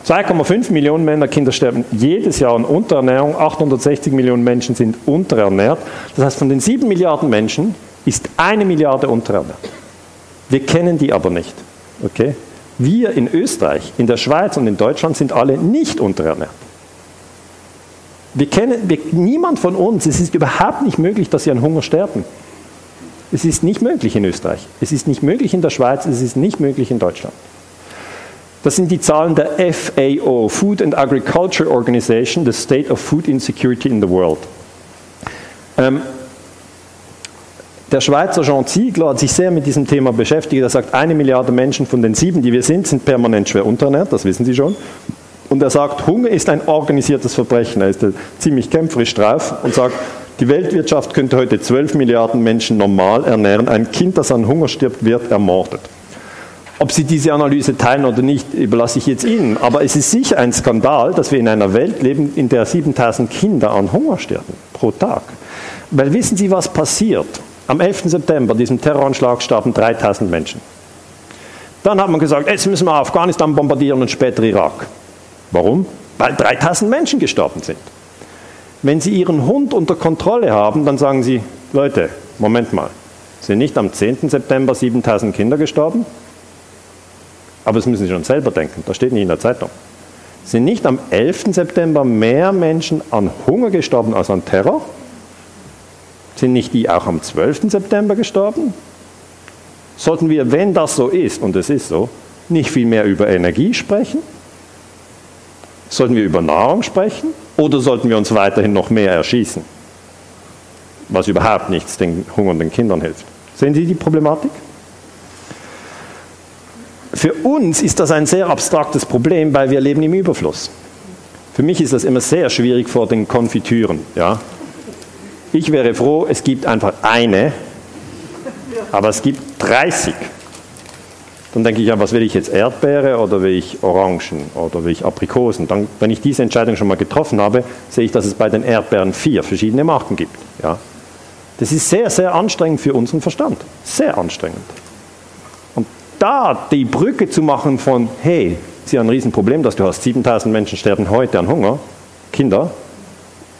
zwei Komma fünf Millionen Männerkinder sterben jedes Jahr an Unterernährung, achthundertsechzig Millionen Menschen sind unterernährt. Das heißt, von den sieben Milliarden Menschen ist eine Milliarde unterernährt. Wir kennen die aber nicht. Okay? Wir in Österreich, in der Schweiz und in Deutschland sind alle nicht unterernährt. Wir kennen, wir, niemand von uns, es ist überhaupt nicht möglich, dass sie an Hunger sterben. Es ist nicht möglich in Österreich, es ist nicht möglich in der Schweiz, es ist nicht möglich in Deutschland. Das sind die Zahlen der F A O, Food and Agriculture Organization, the State of Food Insecurity in the World. Ähm, der Schweizer Jean Ziegler hat sich sehr mit diesem Thema beschäftigt. Er sagt, eine Milliarde Menschen von den sieben, die wir sind, sind permanent schwer unterernährt, das wissen Sie schon. Und er sagt, Hunger ist ein organisiertes Verbrechen. Er ist da ziemlich kämpferisch drauf und sagt, die Weltwirtschaft könnte heute zwölf Milliarden Menschen normal ernähren. Ein Kind, das an Hunger stirbt, wird ermordet. Ob Sie diese Analyse teilen oder nicht, überlasse ich jetzt Ihnen. Aber es ist sicher ein Skandal, dass wir in einer Welt leben, in der siebentausend Kinder an Hunger sterben pro Tag. Weil wissen Sie, was passiert? Am elften September, diesem Terroranschlag, starben dreitausend Menschen. Dann hat man gesagt, jetzt müssen wir Afghanistan bombardieren und später Irak. Warum? Weil dreitausend Menschen gestorben sind. Wenn Sie Ihren Hund unter Kontrolle haben, dann sagen Sie, Leute, Moment mal, sind nicht am zehnten September siebentausend Kinder gestorben? Aber das müssen Sie schon selber denken, das steht nicht in der Zeitung. Sind nicht am elften September mehr Menschen an Hunger gestorben als an Terror? Sind nicht die auch am zwölften September gestorben? Sollten wir, wenn das so ist, und es ist so, nicht viel mehr über Energie sprechen? Sollten wir über Nahrung sprechen? Oder sollten wir uns weiterhin noch mehr erschießen? Was überhaupt nichts den hungernden Kindern hilft. Sehen Sie die Problematik? Für uns ist das ein sehr abstraktes Problem, weil wir leben im Überfluss. Für mich ist das immer sehr schwierig vor den Konfitüren. Ja? Ich wäre froh, es gibt einfach eine, aber es gibt dreißig. Dann denke ich, ja, was will ich jetzt, Erdbeere oder will ich Orangen oder will ich Aprikosen? Dann, wenn ich diese Entscheidung schon mal getroffen habe, sehe ich, dass es bei den Erdbeeren vier verschiedene Marken gibt. Ja. Das ist sehr, sehr anstrengend für unseren Verstand. Sehr anstrengend. Und da die Brücke zu machen von, hey, das ist ja ein Riesenproblem, dass du hast, siebentausend Menschen sterben heute an Hunger, Kinder,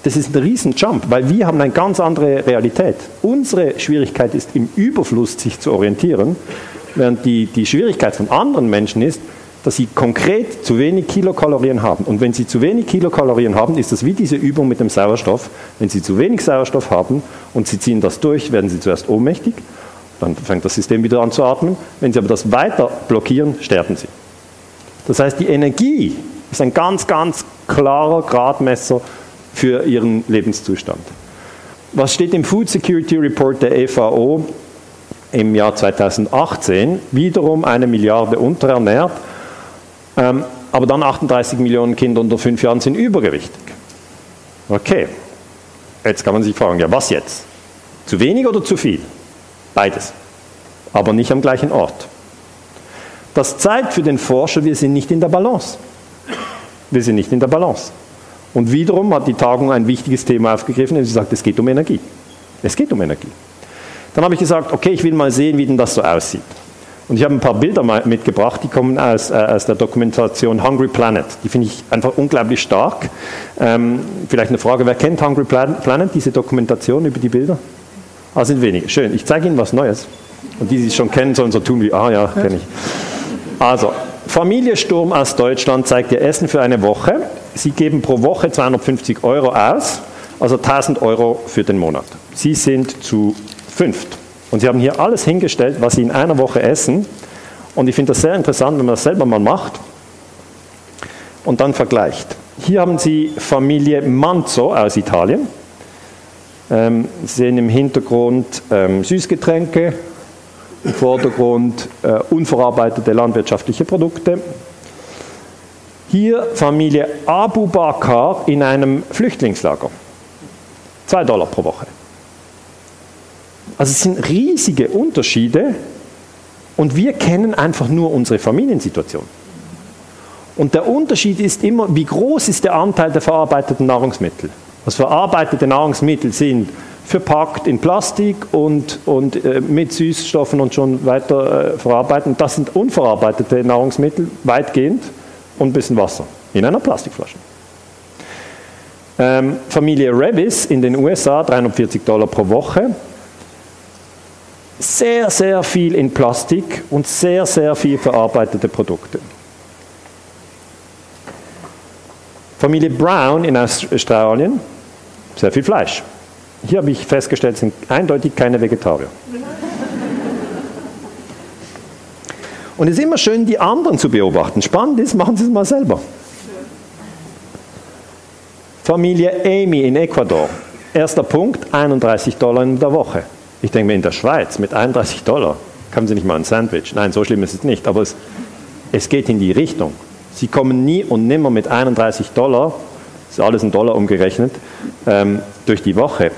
das ist ein Riesen-Jump, weil wir haben eine ganz andere Realität. Unsere Schwierigkeit ist, im Überfluss sich zu orientieren, während die, die Schwierigkeit von anderen Menschen ist, dass sie konkret zu wenig Kilokalorien haben. Und wenn sie zu wenig Kilokalorien haben, ist das wie diese Übung mit dem Sauerstoff. Wenn sie zu wenig Sauerstoff haben und sie ziehen das durch, werden sie zuerst ohnmächtig, dann fängt das System wieder an zu atmen. Wenn sie aber das weiter blockieren, sterben sie. Das heißt, die Energie ist ein ganz, ganz klarer Gradmesser für ihren Lebenszustand. Was steht im Food Security Report der F A O im Jahr zweitausendachtzehn? Wiederum eine Milliarde unterernährt, ähm, aber dann achtunddreißig Millionen Kinder unter fünf Jahren sind übergewichtig. Okay, jetzt kann man sich fragen, ja was jetzt? Zu wenig oder zu viel? Beides, aber nicht am gleichen Ort. Das zeigt für den Forscher, wir sind nicht in der Balance. Wir sind nicht in der Balance. Und wiederum hat die Tagung ein wichtiges Thema aufgegriffen, und sie sagt, es geht um Energie. Es geht um Energie. Dann habe ich gesagt, okay, ich will mal sehen, wie denn das so aussieht. Und ich habe ein paar Bilder mitgebracht, die kommen aus, äh, aus der Dokumentation Hungry Planet. Die finde ich einfach unglaublich stark. Ähm, vielleicht eine Frage, wer kennt Hungry Planet, diese Dokumentation über die Bilder? Ah, sind wenige. Schön, ich zeige Ihnen was Neues. Und die, die es schon kennen, sollen so tun wie, ah ja, kenne ich. Also, Familie Sturm aus Deutschland zeigt ihr Essen für eine Woche. Sie geben pro Woche zweihundertfünfzig Euro aus, also tausend Euro für den Monat. Sie sind zu fünft. Und sie haben hier alles hingestellt, was sie in einer Woche essen. Und ich finde das sehr interessant, wenn man das selber mal macht und dann vergleicht. Hier haben Sie Familie Manzo aus Italien. Ähm, sie sehen im Hintergrund ähm, Süßgetränke. Im Vordergrund äh, unverarbeitete landwirtschaftliche Produkte. Hier Familie Abu Bakr in einem Flüchtlingslager. Zwei Dollar pro Woche. Also es sind riesige Unterschiede und wir kennen einfach nur unsere Familiensituation. Und der Unterschied ist immer, wie groß ist der Anteil der verarbeiteten Nahrungsmittel. Also verarbeitete Nahrungsmittel sind verpackt in Plastik und, und äh, mit Süßstoffen und schon weiter äh, verarbeiten. Das sind unverarbeitete Nahrungsmittel, weitgehend, und ein bisschen Wasser in einer Plastikflasche. Ähm, Familie Revis in den U S A, dreihundertvierzig Dollar pro Woche. Sehr, sehr viel in Plastik und sehr, sehr viel verarbeitete Produkte. Familie Brown in Australien, sehr viel Fleisch. Hier habe ich festgestellt, sind eindeutig keine Vegetarier. Und es ist immer schön, die anderen zu beobachten. Spannend ist, machen Sie es mal selber. Familie Amy in Ecuador. Erster Punkt, einunddreißig Dollar in der Woche. Ich denke mir, in der Schweiz mit einunddreißig Dollar haben Sie nicht mal ein Sandwich. Nein, so schlimm ist es nicht, aber es, es geht in die Richtung. Sie kommen nie und nimmer mit einunddreißig Dollar, ist alles in Dollar umgerechnet, ähm, durch die Woche.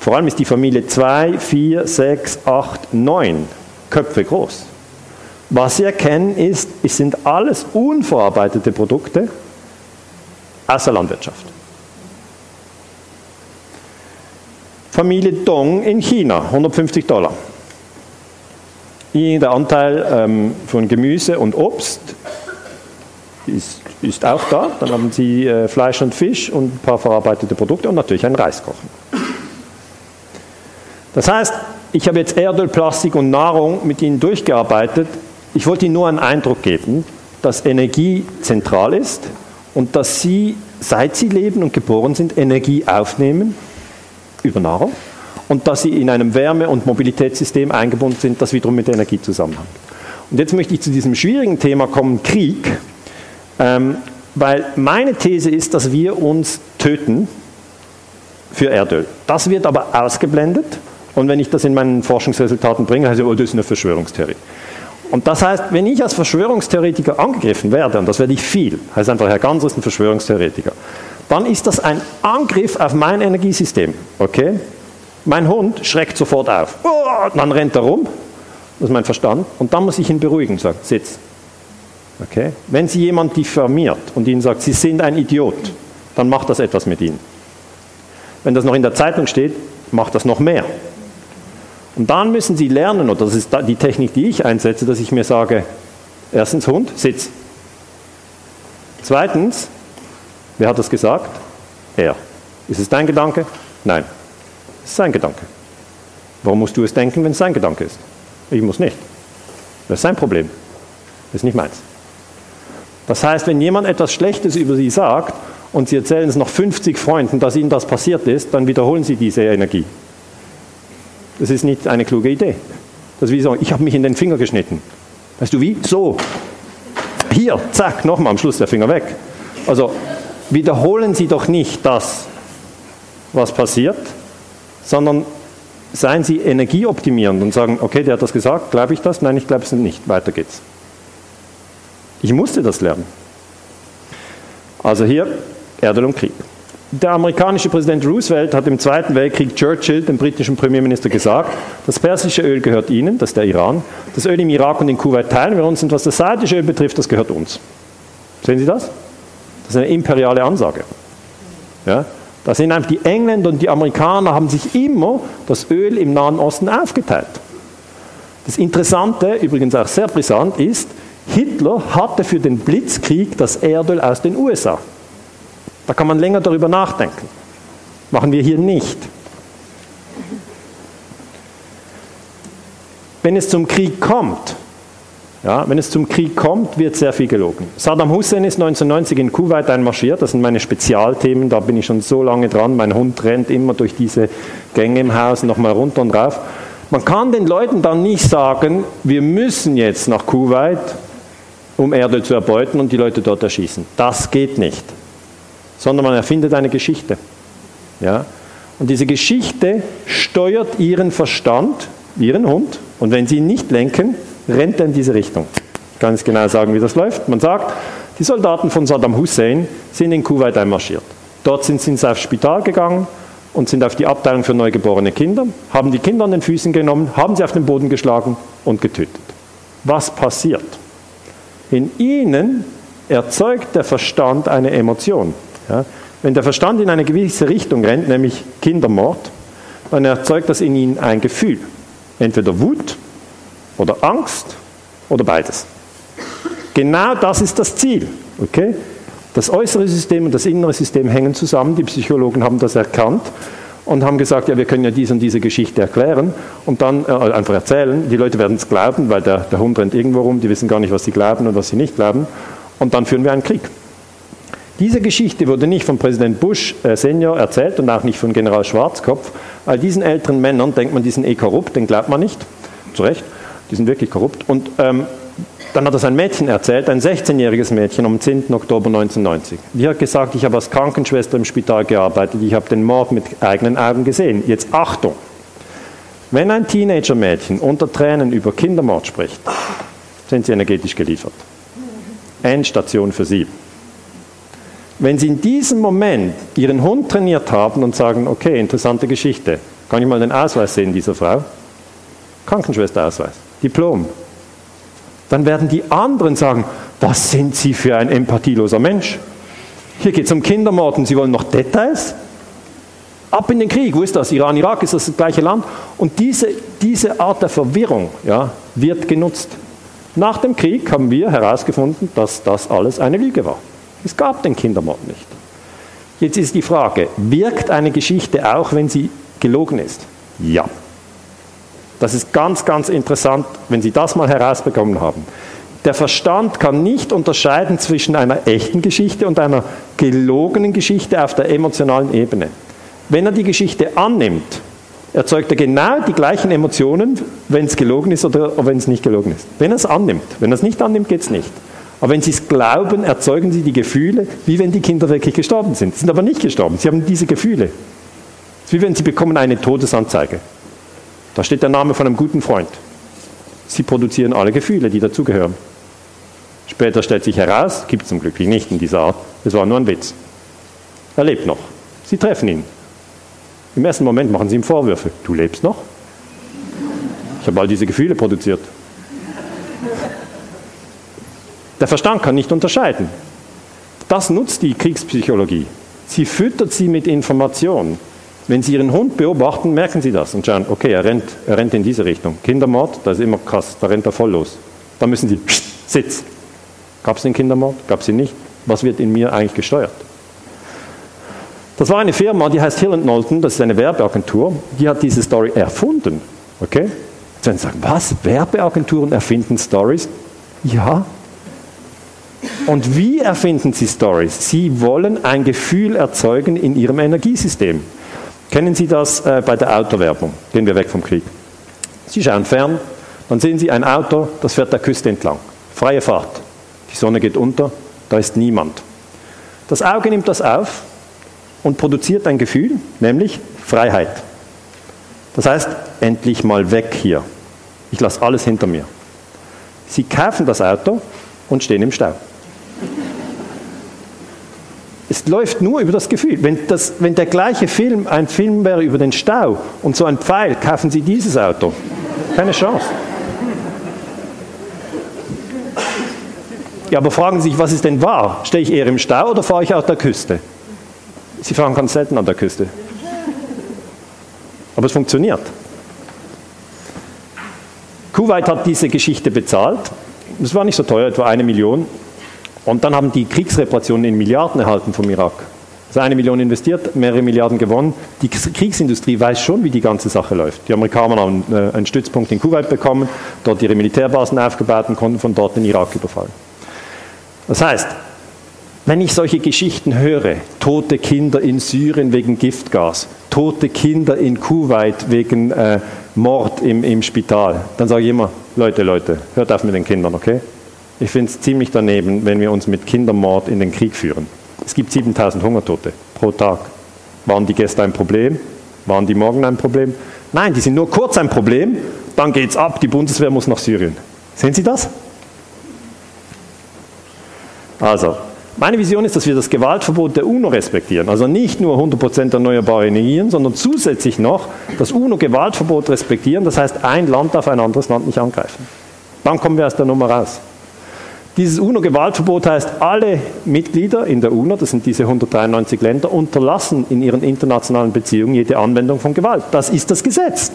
Vor allem ist die Familie zwei, vier, sechs, acht, neun Köpfe groß. Was Sie erkennen ist, es sind alles unverarbeitete Produkte aus der Landwirtschaft. Familie Dong in China, hundertfünfzig Dollar. Der Anteil ähm, von Gemüse und Obst ist, ist auch da. Dann haben Sie äh, Fleisch und Fisch und ein paar verarbeitete Produkte und natürlich einen Reiskochen. Das heißt, ich habe jetzt Erdöl, Plastik und Nahrung mit Ihnen durchgearbeitet. Ich wollte Ihnen nur einen Eindruck geben, dass Energie zentral ist und dass Sie, seit Sie leben und geboren sind, Energie aufnehmen über Nahrung und dass Sie in einem Wärme- und Mobilitätssystem eingebunden sind, das wiederum mit Energie zusammenhängt. Und jetzt möchte ich zu diesem schwierigen Thema kommen, Krieg, ähm, weil meine These ist, dass wir uns töten für Erdöl. Das wird aber ausgeblendet. Und wenn ich das in meinen Forschungsresultaten bringe, heißt es, oh, das ist eine Verschwörungstheorie. Und das heißt, wenn ich als Verschwörungstheoretiker angegriffen werde, und das werde ich viel, heißt einfach, Herr Ganser ist ein Verschwörungstheoretiker, dann ist das ein Angriff auf mein Energiesystem. Okay? Mein Hund schreckt sofort auf. Oh, dann rennt er rum. Das ist mein Verstand. Und dann muss ich ihn beruhigen und sagen, sitz. Okay? Wenn Sie jemand diffamiert und Ihnen sagt, Sie sind ein Idiot, dann macht das etwas mit Ihnen. Wenn das noch in der Zeitung steht, macht das noch mehr. Und dann müssen Sie lernen, oder das ist die Technik, die ich einsetze, dass ich mir sage, erstens Hund, sitz. Zweitens, wer hat das gesagt? Er. Ist es dein Gedanke? Nein. Es ist sein Gedanke. Warum musst du es denken, wenn es sein Gedanke ist? Ich muss nicht. Das ist sein Problem. Das ist nicht meins. Das heißt, wenn jemand etwas Schlechtes über Sie sagt und Sie erzählen es noch fünfzig Freunden, dass Ihnen das passiert ist, dann wiederholen Sie diese Energie. Das ist nicht eine kluge Idee. Das ist wie sagen, ich habe mich in den Finger geschnitten. Weißt du wie? So. Hier, zack, nochmal, am Schluss der Finger weg. Also wiederholen Sie doch nicht das, was passiert, sondern seien Sie energieoptimierend und sagen, okay, der hat das gesagt, glaube ich das? Nein, ich glaube es nicht. Weiter geht's. Ich musste das lernen. Also hier, Erdöl und Krieg. Der amerikanische Präsident Roosevelt hat im Zweiten Weltkrieg Churchill, dem britischen Premierminister, gesagt, das persische Öl gehört Ihnen, das ist der Iran. Das Öl im Irak und in Kuwait teilen wir uns und was das saudische Öl betrifft, das gehört uns. Sehen Sie das? Das ist eine imperiale Ansage. Ja? Da sind einfach die Engländer und die Amerikaner haben sich immer das Öl im Nahen Osten aufgeteilt. Das Interessante, übrigens auch sehr brisant, ist, Hitler hatte für den Blitzkrieg das Erdöl aus den U S A. Da kann man länger darüber nachdenken. Machen wir hier nicht. Wenn es zum Krieg kommt, ja, wenn es zum Krieg kommt, wird sehr viel gelogen. Saddam Hussein ist neunzehnhundertneunzig in Kuwait einmarschiert. Das sind meine Spezialthemen, da bin ich schon so lange dran. Mein Hund rennt immer durch diese Gänge im Haus, nochmal runter und rauf. Man kann den Leuten dann nicht sagen, wir müssen jetzt nach Kuwait, um Erdöl zu erbeuten und die Leute dort erschießen. Das geht nicht. Sondern man erfindet eine Geschichte. Ja? Und diese Geschichte steuert ihren Verstand, ihren Hund, und wenn sie ihn nicht lenken, rennt er in diese Richtung. Ich kann es genau sagen, wie das läuft. Man sagt, die Soldaten von Saddam Hussein sind in Kuwait einmarschiert. Dort sind sie ins Spital gegangen und sind auf die Abteilung für neugeborene Kinder, haben die Kinder an den Füßen genommen, haben sie auf den Boden geschlagen und getötet. Was passiert? In ihnen erzeugt der Verstand eine Emotion. Ja, wenn der Verstand in eine gewisse Richtung rennt, nämlich Kindermord, dann erzeugt das in ihnen ein Gefühl. Entweder Wut oder Angst oder beides. Genau das ist das Ziel. Okay? Das äußere System und das innere System hängen zusammen. Die Psychologen haben das erkannt und haben gesagt, ja, wir können ja diese und diese Geschichte erklären und dann äh, einfach erzählen. Die Leute werden es glauben, weil der, der Hund rennt irgendwo rum, die wissen gar nicht, was sie glauben und was sie nicht glauben. Und dann führen wir einen Krieg. Diese Geschichte wurde nicht von Präsident Bush äh, Senior erzählt und auch nicht von General Schwarzkopf. All diesen älteren Männern denkt man, die sind eh korrupt, den glaubt man nicht. Zu Recht, die sind wirklich korrupt. Und ähm, dann hat das ein Mädchen erzählt, ein sechzehnjähriges Mädchen am zehnten Oktober neunzehnhundertneunzig. Die hat gesagt, ich habe als Krankenschwester im Spital gearbeitet, ich habe den Mord mit eigenen Augen gesehen. Jetzt Achtung! Wenn ein Teenager-Mädchen unter Tränen über Kindermord spricht, sind sie energetisch geliefert. Endstation für sie. Wenn Sie in diesem Moment Ihren Hund trainiert haben und sagen, okay, interessante Geschichte, kann ich mal den Ausweis sehen dieser Frau? Krankenschwesterausweis, Diplom. Dann werden die anderen sagen, was sind Sie für ein empathieloser Mensch? Hier geht es um Kindermord und Sie wollen noch Details? Ab in den Krieg, wo ist das? Iran, Irak, ist das das gleiche Land? Und diese, diese Art der Verwirrung, ja, wird genutzt. Nach dem Krieg haben wir herausgefunden, dass das alles eine Lüge war. Es gab den Kindermord nicht. Jetzt ist die Frage, wirkt eine Geschichte auch, wenn sie gelogen ist? Ja. Das ist ganz, ganz interessant, wenn Sie das mal herausbekommen haben. Der Verstand kann nicht unterscheiden zwischen einer echten Geschichte und einer gelogenen Geschichte auf der emotionalen Ebene. Wenn er die Geschichte annimmt, erzeugt er genau die gleichen Emotionen, wenn es gelogen ist oder wenn es nicht gelogen ist. Wenn er es annimmt. Wenn er es nicht annimmt, geht es nicht. Aber wenn Sie es glauben, erzeugen Sie die Gefühle, wie wenn die Kinder wirklich gestorben sind. Sie sind aber nicht gestorben, Sie haben diese Gefühle. Es ist wie wenn Sie bekommen eine Todesanzeige. Da steht der Name von einem guten Freund. Sie produzieren alle Gefühle, die dazugehören. Später stellt sich heraus, gibt es zum Glück nicht in dieser Art, es war nur ein Witz. Er lebt noch. Sie treffen ihn. Im ersten Moment machen Sie ihm Vorwürfe. Du lebst noch? Ich habe all diese Gefühle produziert. Der Verstand kann nicht unterscheiden. Das nutzt die Kriegspsychologie. Sie füttert sie mit Informationen. Wenn Sie Ihren Hund beobachten, merken Sie das und schauen, okay, er rennt, er rennt in diese Richtung. Kindermord, das ist immer krass, da rennt er voll los. Da müssen Sie, Sitz. Gab es den Kindermord? Gab es ihn nicht? Was wird in mir eigentlich gesteuert? Das war eine Firma, die heißt Hill and Knowlton, das ist eine Werbeagentur, die hat diese Story erfunden. Okay? Jetzt werden Sie sagen, was? Werbeagenturen erfinden Stories? Ja. Und wie erfinden Sie Stories? Sie wollen ein Gefühl erzeugen in Ihrem Energiesystem. Kennen Sie das äh, bei der Autowerbung? Gehen wir weg vom Krieg. Sie schauen fern, dann sehen Sie ein Auto, das fährt der Küste entlang. Freie Fahrt. Die Sonne geht unter, da ist niemand. Das Auge nimmt das auf und produziert ein Gefühl, nämlich Freiheit. Das heißt, endlich mal weg hier. Ich lasse alles hinter mir. Sie kaufen das Auto und stehen im Stau. Es läuft nur über das Gefühl. Wenn, das, wenn der gleiche Film ein Film wäre über den Stau und so ein Pfeil, kaufen Sie dieses Auto. Keine Chance. Ja, aber fragen Sie sich, was ist denn wahr? Stehe ich eher im Stau oder fahre ich auf der Küste? Sie fahren ganz selten an der Küste. Aber es funktioniert. Kuwait hat diese Geschichte bezahlt. Das war nicht so teuer, etwa eine Million. Und dann haben die Kriegsreparationen in Milliarden erhalten vom Irak. Also eine Million investiert, mehrere Milliarden gewonnen. Die Kriegsindustrie weiß schon, wie die ganze Sache läuft. Die Amerikaner haben einen Stützpunkt in Kuwait bekommen, dort ihre Militärbasen aufgebaut und konnten von dort den Irak überfallen. Das heißt, wenn ich solche Geschichten höre, tote Kinder in Syrien wegen Giftgas, tote Kinder in Kuwait wegen äh, Mord im, im Spital, dann sage ich immer, Leute, Leute, hört auf mit den Kindern, okay? Ich finde es ziemlich daneben, wenn wir uns mit Kindermord in den Krieg führen. Es gibt siebentausend Hungertote pro Tag. Waren die gestern ein Problem? Waren die morgen ein Problem? Nein, die sind nur kurz ein Problem, dann geht's ab, die Bundeswehr muss nach Syrien. Sehen Sie das? Also, meine Vision ist, dass wir das Gewaltverbot der UNO respektieren. Also nicht nur hundert Prozent erneuerbare Energien, sondern zusätzlich noch das UNO-Gewaltverbot respektieren. Das heißt, ein Land darf ein anderes Land nicht angreifen. Dann kommen wir aus der Nummer raus. Dieses UNO-Gewaltverbot heißt, alle Mitglieder in der UNO, das sind diese hundertdreiundneunzig Länder, unterlassen in ihren internationalen Beziehungen jede Anwendung von Gewalt. Das ist das Gesetz.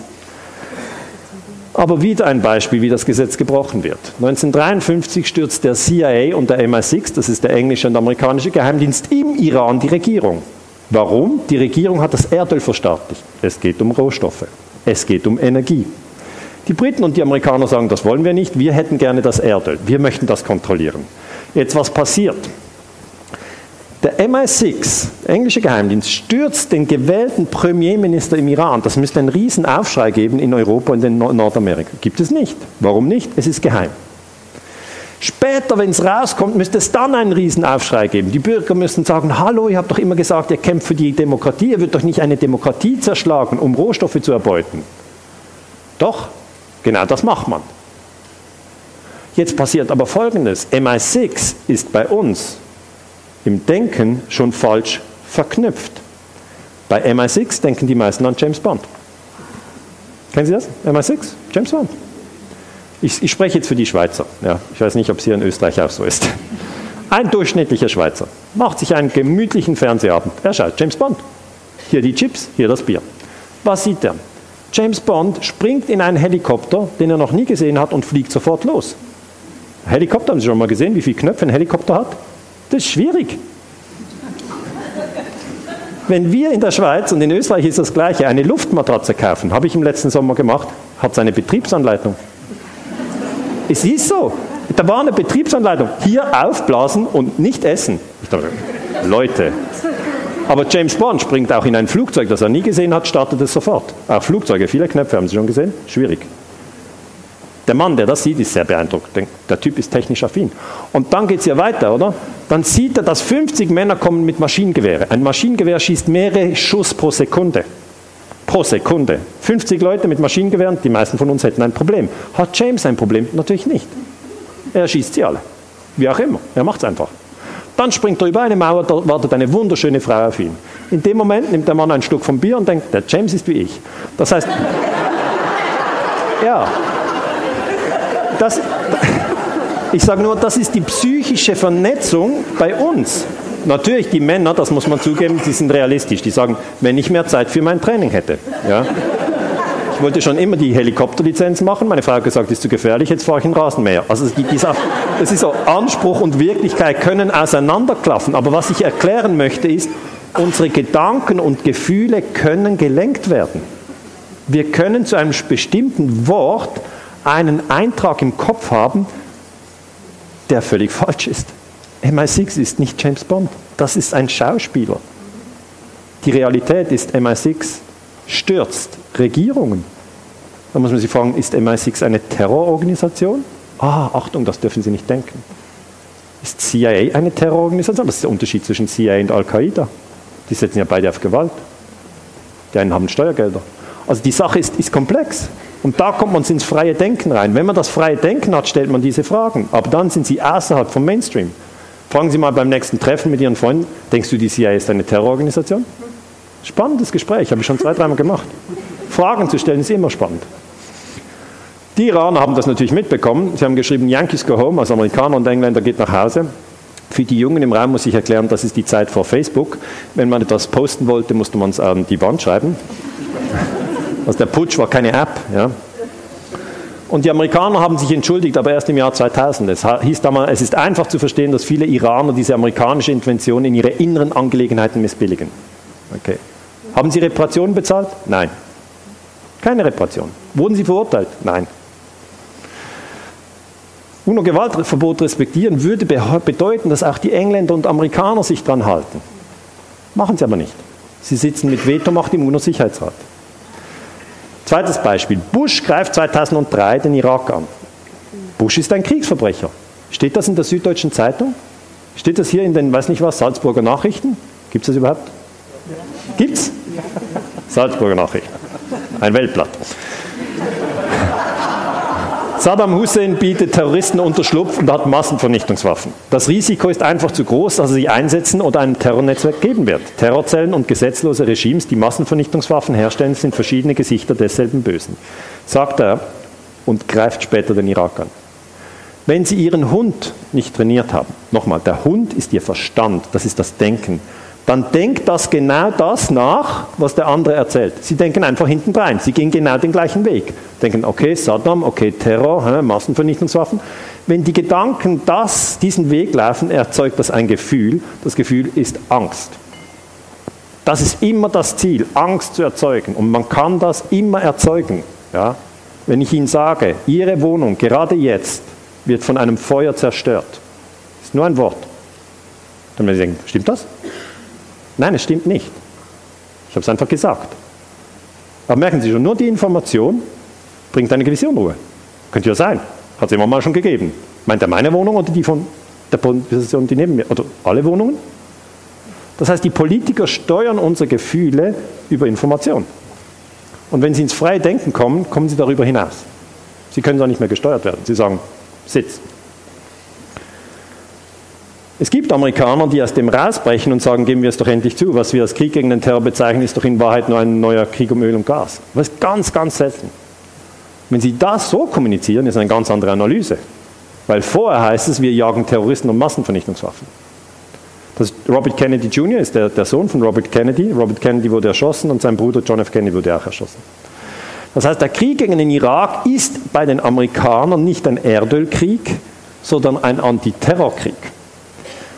Aber wieder ein Beispiel, wie das Gesetz gebrochen wird. neunzehnhundertdreiundfünfzig stürzt der C I A und der M I sechs, das ist der englische und amerikanische Geheimdienst, im Iran die Regierung. Warum? Die Regierung hat das Erdöl verstaatlicht. Es geht um Rohstoffe. Es geht um Energie. Die Briten und die Amerikaner sagen, das wollen wir nicht, wir hätten gerne das Erdöl. Wir möchten das kontrollieren. Jetzt, was passiert? Der M I sechs, englische Geheimdienst, stürzt den gewählten Premierminister im Iran. Das müsste einen riesen Aufschrei geben in Europa und in Nordamerika. Gibt es nicht. Warum nicht? Es ist geheim. Später, wenn es rauskommt, müsste es dann einen riesen Aufschrei geben. Die Bürger müssen sagen, hallo, ihr habt doch immer gesagt, ihr kämpft für die Demokratie, ihr würdet doch nicht eine Demokratie zerschlagen, um Rohstoffe zu erbeuten. Doch, genau das macht man. Jetzt passiert aber Folgendes. M I sechs ist bei uns im Denken schon falsch verknüpft. Bei M I sechs denken die meisten an James Bond. Kennen Sie das? M I sechs? James Bond. Ich, ich spreche jetzt für die Schweizer. Ja, ich weiß nicht, ob es hier in Österreich auch so ist. Ein durchschnittlicher Schweizer macht sich einen gemütlichen Fernsehabend. Er schaut James Bond. Hier die Chips, hier das Bier. Was sieht er? James Bond springt in einen Helikopter, den er noch nie gesehen hat, und fliegt sofort los. Helikopter, haben Sie schon mal gesehen, wie viele Knöpfe ein Helikopter hat? Das ist schwierig. Wenn wir in der Schweiz, und in Österreich ist das Gleiche, eine Luftmatratze kaufen, habe ich im letzten Sommer gemacht, hat es eine Betriebsanleitung. Es ist so. Da war eine Betriebsanleitung. Hier aufblasen und nicht essen. Ich dachte, Leute. Aber James Bond springt auch in ein Flugzeug, das er nie gesehen hat, startet es sofort. Auch Flugzeuge, viele Knöpfe, haben Sie schon gesehen? Schwierig. Der Mann, der das sieht, ist sehr beeindruckt. Der Typ ist technisch affin. Und dann geht es ja weiter, oder? Dann sieht er, dass fünfzig Männer kommen mit Maschinengewehren. Ein Maschinengewehr schießt mehrere Schuss pro Sekunde. Pro Sekunde. fünfzig Leute mit Maschinengewehren, die meisten von uns hätten ein Problem. Hat James ein Problem? Natürlich nicht. Er schießt sie alle. Wie auch immer. Er macht es einfach. Dann springt er über eine Mauer, da wartet eine wunderschöne Frau auf ihn. In dem Moment nimmt der Mann einen Schluck vom Bier und denkt, der James ist wie ich. Das heißt, ja... Das, ich sage nur, das ist die psychische Vernetzung bei uns. Natürlich, die Männer, das muss man zugeben, die sind realistisch. Die sagen, wenn ich mehr Zeit für mein Training hätte. Ja. Ich wollte schon immer die Helikopterlizenz machen. Meine Frau hat gesagt, das ist zu gefährlich, jetzt fahre ich einen Rasenmäher. Also es gibt dieser, das ist so, Anspruch und Wirklichkeit können auseinanderklaffen. Aber was ich erklären möchte ist, unsere Gedanken und Gefühle können gelenkt werden. Wir können zu einem bestimmten Wort einen Eintrag im Kopf haben, der völlig falsch ist. M I sechs ist nicht James Bond, das ist ein Schauspieler. Die Realität ist, M I sechs stürzt Regierungen. Da muss man sich fragen, ist M I sechs eine Terrororganisation? Ah, Achtung, das dürfen Sie nicht denken. Ist C I A eine Terrororganisation? Das ist der Unterschied zwischen C I A und Al-Qaida. Die setzen ja beide auf Gewalt. Die einen haben Steuergelder. Also die Sache ist, ist komplex. Und da kommt man ins freie Denken rein. Wenn man das freie Denken hat, stellt man diese Fragen. Aber dann sind sie außerhalb vom Mainstream. Fragen Sie mal beim nächsten Treffen mit Ihren Freunden, denkst du, die C I A ist eine Terrororganisation? Spannendes Gespräch, habe ich schon zwei, dreimal gemacht. Fragen zu stellen ist immer spannend. Die Iraner haben das natürlich mitbekommen. Sie haben geschrieben, Yankees go home, also Amerikaner und Engländer geht nach Hause. Für die Jungen im Raum muss ich erklären, das ist die Zeit vor Facebook. Wenn man etwas posten wollte, musste man es an die Wand schreiben. Also der Putsch war keine App, ja. Und die Amerikaner haben sich entschuldigt, aber erst im Jahr zweitausend. Es hieß damals, es ist einfach zu verstehen, dass viele Iraner diese amerikanische Intervention in ihre inneren Angelegenheiten missbilligen. Okay. Haben sie Reparationen bezahlt? Nein. Keine Reparation. Wurden sie verurteilt? Nein. UNO-Gewaltverbot respektieren würde bedeuten, dass auch die Engländer und Amerikaner sich dran halten. Machen sie aber nicht. Sie sitzen mit Vetomacht im UNO-Sicherheitsrat. Zweites Beispiel. Bush greift zweitausenddrei den Irak an. Bush ist ein Kriegsverbrecher. Steht das in der Süddeutschen Zeitung? Steht das hier in den, weiß nicht was, Salzburger Nachrichten? Gibt es das überhaupt? Gibt's? Salzburger Nachrichten. Ein Weltblatt. Saddam Hussein bietet Terroristen Unterschlupf und hat Massenvernichtungswaffen. Das Risiko ist einfach zu groß, dass er sie einsetzen oder einem Terrornetzwerk geben wird. Terrorzellen und gesetzlose Regimes, die Massenvernichtungswaffen herstellen, sind verschiedene Gesichter desselben Bösen, sagt er und greift später den Irak an. Wenn Sie Ihren Hund nicht trainiert haben, nochmal, der Hund ist Ihr Verstand, das ist das Denken, dann denkt das genau das nach, was der andere erzählt. Sie denken einfach hinten rein. Sie gehen genau den gleichen Weg. Denken, okay, Saddam, okay, Terror, hä, Massenvernichtungswaffen. Wenn die Gedanken das, diesen Weg laufen, erzeugt das ein Gefühl. Das Gefühl ist Angst. Das ist immer das Ziel, Angst zu erzeugen. Und man kann das immer erzeugen. Ja? Wenn ich Ihnen sage, Ihre Wohnung, gerade jetzt, wird von einem Feuer zerstört. Das ist nur ein Wort. Dann werden Sie denken, stimmt das? Nein, es stimmt nicht. Ich habe es einfach gesagt. Aber merken Sie schon, nur die Information bringt eine gewisse Unruhe. Könnte ja sein. Hat es immer mal schon gegeben. Meint er meine Wohnung oder die von der Position, die neben mir? Oder alle Wohnungen? Das heißt, die Politiker steuern unsere Gefühle über Information. Und wenn Sie ins freie Denken kommen, kommen Sie darüber hinaus. Sie können dann nicht mehr gesteuert werden. Sie sagen, Sitz. Es gibt Amerikaner, die aus dem rausbrechen und sagen, geben wir es doch endlich zu. Was wir als Krieg gegen den Terror bezeichnen, ist doch in Wahrheit nur ein neuer Krieg um Öl und Gas. Das ist ganz, ganz selten. Wenn Sie das so kommunizieren, ist eine ganz andere Analyse. Weil vorher heißt es, wir jagen Terroristen und Massenvernichtungswaffen. Das Robert Kennedy Junior ist der, der Sohn von Robert Kennedy. Robert Kennedy wurde erschossen und sein Bruder John F. Kennedy wurde auch erschossen. Das heißt, der Krieg gegen den Irak ist bei den Amerikanern nicht ein Erdölkrieg, sondern ein Antiterrorkrieg.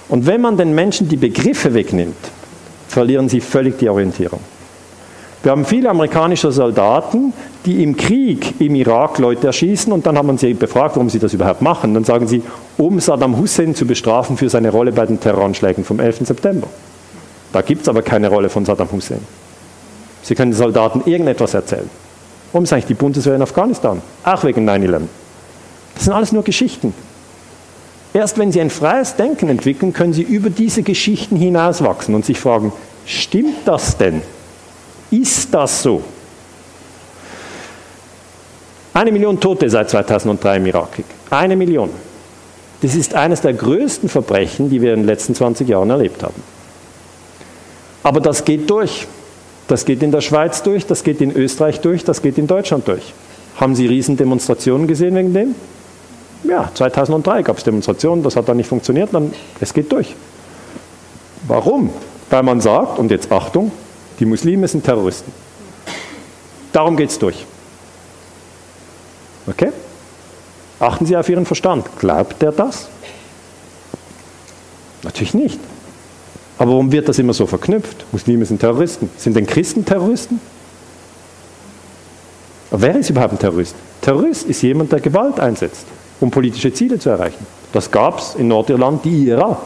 Und wenn man den Menschen die Begriffe wegnimmt, verlieren sie völlig die Orientierung. Wir haben viele amerikanische Soldaten, die im Krieg im Irak Leute erschießen und dann haben wir sie befragt, warum sie das überhaupt machen. Dann sagen sie, um Saddam Hussein zu bestrafen für seine Rolle bei den Terroranschlägen vom elften September. Da gibt es aber keine Rolle von Saddam Hussein. Sie können den Soldaten irgendetwas erzählen. Warum ist eigentlich die Bundeswehr in Afghanistan? Auch wegen neun elf. Das sind alles nur Geschichten. Erst wenn Sie ein freies Denken entwickeln, können Sie über diese Geschichten hinauswachsen und sich fragen, stimmt das denn? Ist das so? Eine Million Tote seit zweitausenddrei im Irakkrieg. Eine Million. Das ist eines der größten Verbrechen, die wir in den letzten zwanzig Jahren erlebt haben. Aber das geht durch. Das geht in der Schweiz durch, das geht in Österreich durch, das geht in Deutschland durch. Haben Sie Riesendemonstrationen gesehen wegen dem? Ja, zweitausenddrei gab es Demonstrationen, das hat dann nicht funktioniert, dann, es geht durch. Warum? Weil man sagt, und jetzt Achtung, die Muslime sind Terroristen. Darum geht es durch. Okay? Achten Sie auf Ihren Verstand. Glaubt der das? Natürlich nicht. Aber warum wird das immer so verknüpft? Muslime sind Terroristen. Sind denn Christen Terroristen? Aber wer ist überhaupt ein Terrorist? Terrorist ist jemand, der Gewalt einsetzt, um politische Ziele zu erreichen. Das gab es in Nordirland die I R A.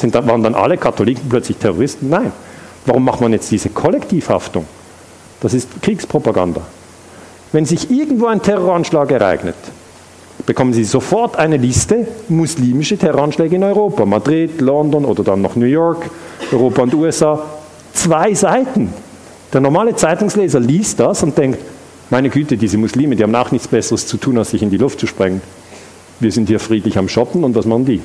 Sind da, waren dann alle Katholiken plötzlich Terroristen? Nein. Warum macht man jetzt diese Kollektivhaftung? Das ist Kriegspropaganda. Wenn sich irgendwo ein Terroranschlag ereignet, bekommen Sie sofort eine Liste muslimischer Terroranschläge in Europa. Madrid, London oder dann noch New York, Europa und U S A. Zwei Seiten. Der normale Zeitungsleser liest das und denkt, meine Güte, diese Muslime, die haben auch nichts Besseres zu tun, als sich in die Luft zu sprengen. Wir sind hier friedlich am Shoppen und was machen die?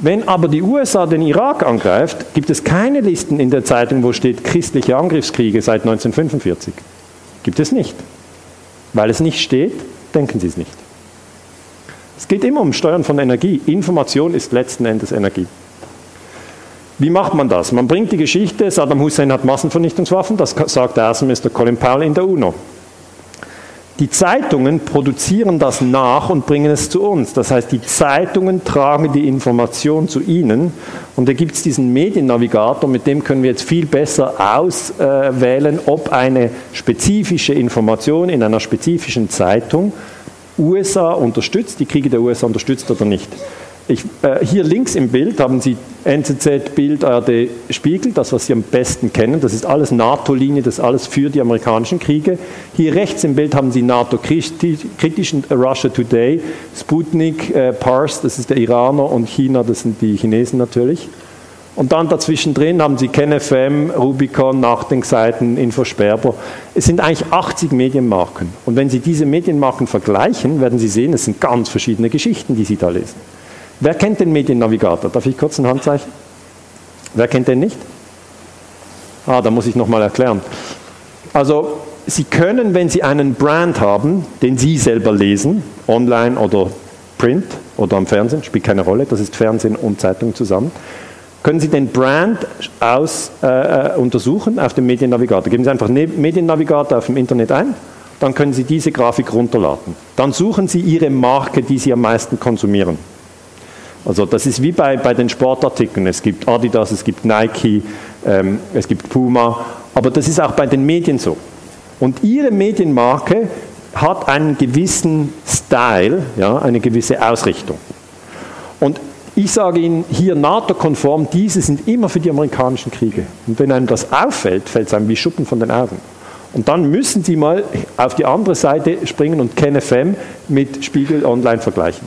Wenn aber die U S A den Irak angreift, gibt es keine Listen in der Zeitung, wo steht christliche Angriffskriege seit neunzehnhundertfünfundvierzig. Gibt es nicht. Weil es nicht steht, denken Sie es nicht. Es geht immer um Steuern von Energie. Information ist letzten Endes Energie. Wie macht man das? Man bringt die Geschichte, Saddam Hussein hat Massenvernichtungswaffen, das sagt der Außenminister Colin Powell in der UNO. Die Zeitungen produzieren das nach und bringen es zu uns. Das heißt, die Zeitungen tragen die Information zu Ihnen. Und da gibt es diesen Mediennavigator, mit dem können wir jetzt viel besser auswählen, ob eine spezifische Information in einer spezifischen Zeitung U S A unterstützt, die Kriege der U S A unterstützt oder nicht. Ich, äh, hier links im Bild haben Sie N Z Z, Bild, A R D, Spiegel, das, was Sie am besten kennen. Das ist alles NATO-Linie, das ist alles für die amerikanischen Kriege. Hier rechts im Bild haben Sie NATO-kritisch, Russia Today, Sputnik, äh, Pars, das ist der Iraner, und China, das sind die Chinesen natürlich. Und dann dazwischen drin haben Sie KenFM, Rubicon, Nachdenkseiten, Infosperber. Es sind eigentlich achtzig Medienmarken. Und wenn Sie diese Medienmarken vergleichen, werden Sie sehen, es sind ganz verschiedene Geschichten, die Sie da lesen. Wer kennt den Mediennavigator? Darf ich kurz ein Handzeichen? Wer kennt den nicht? Ah, da muss ich nochmal erklären. Also, Sie können, wenn Sie einen Brand haben, den Sie selber lesen, online oder print oder am Fernsehen, spielt keine Rolle, das ist Fernsehen und Zeitung zusammen, können Sie den Brand aus, äh, untersuchen auf dem Mediennavigator. Geben Sie einfach Mediennavigator auf dem Internet ein, dann können Sie diese Grafik runterladen. Dann suchen Sie Ihre Marke, die Sie am meisten konsumieren. Also das ist wie bei, bei den Sportartikeln. Es gibt Adidas, es gibt Nike, ähm, es gibt Puma. Aber das ist auch bei den Medien so. Und Ihre Medienmarke hat einen gewissen Style, ja, eine gewisse Ausrichtung. Und ich sage Ihnen hier NATO-konform, diese sind immer für die amerikanischen Kriege. Und wenn einem das auffällt, fällt es einem wie Schuppen von den Augen. Und dann müssen Sie mal auf die andere Seite springen und KenFM mit Spiegel Online vergleichen.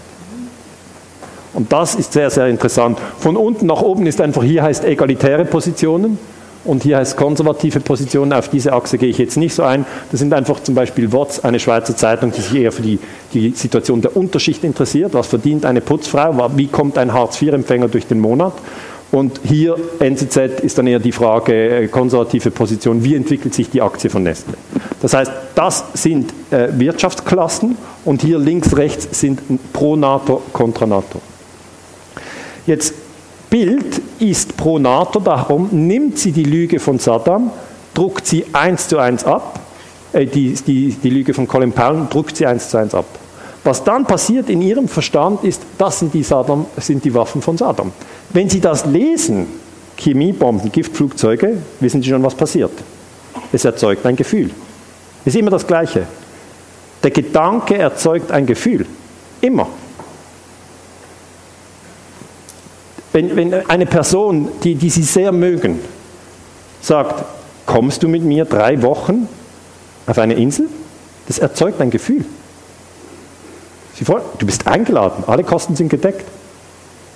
Und das ist sehr, sehr interessant. Von unten nach oben ist einfach, hier heißt egalitäre Positionen und hier heißt konservative Positionen. Auf diese Achse gehe ich jetzt nicht so ein. Das sind einfach zum Beispiel WOTS, eine Schweizer Zeitung, die sich eher für die, die Situation der Unterschicht interessiert. Was verdient eine Putzfrau? Wie kommt ein Hartz-vier-Empfänger durch den Monat? Und hier, N Z Z, ist dann eher die Frage, konservative Position, wie entwickelt sich die Aktie von Nestlé? Das heißt, das sind äh, Wirtschaftsklassen und hier links, rechts sind pro-NATO, kontra-NATO. Jetzt, Bild ist pro NATO, darum nimmt sie die Lüge von Saddam, druckt sie eins zu eins ab, äh, die, die, die Lüge von Colin Powell, druckt sie eins zu eins ab. Was dann passiert in ihrem Verstand ist, das sind die, Saddam, sind die Waffen von Saddam. Wenn Sie das lesen, Chemiebomben, Giftflugzeuge, wissen Sie schon, was passiert. Es erzeugt ein Gefühl. Es ist immer das Gleiche. Der Gedanke erzeugt ein Gefühl. Immer. Wenn, wenn eine Person, die, die Sie sehr mögen, sagt, kommst du mit mir drei Wochen auf eine Insel? Das erzeugt ein Gefühl. Sie freuen, du bist eingeladen, alle Kosten sind gedeckt.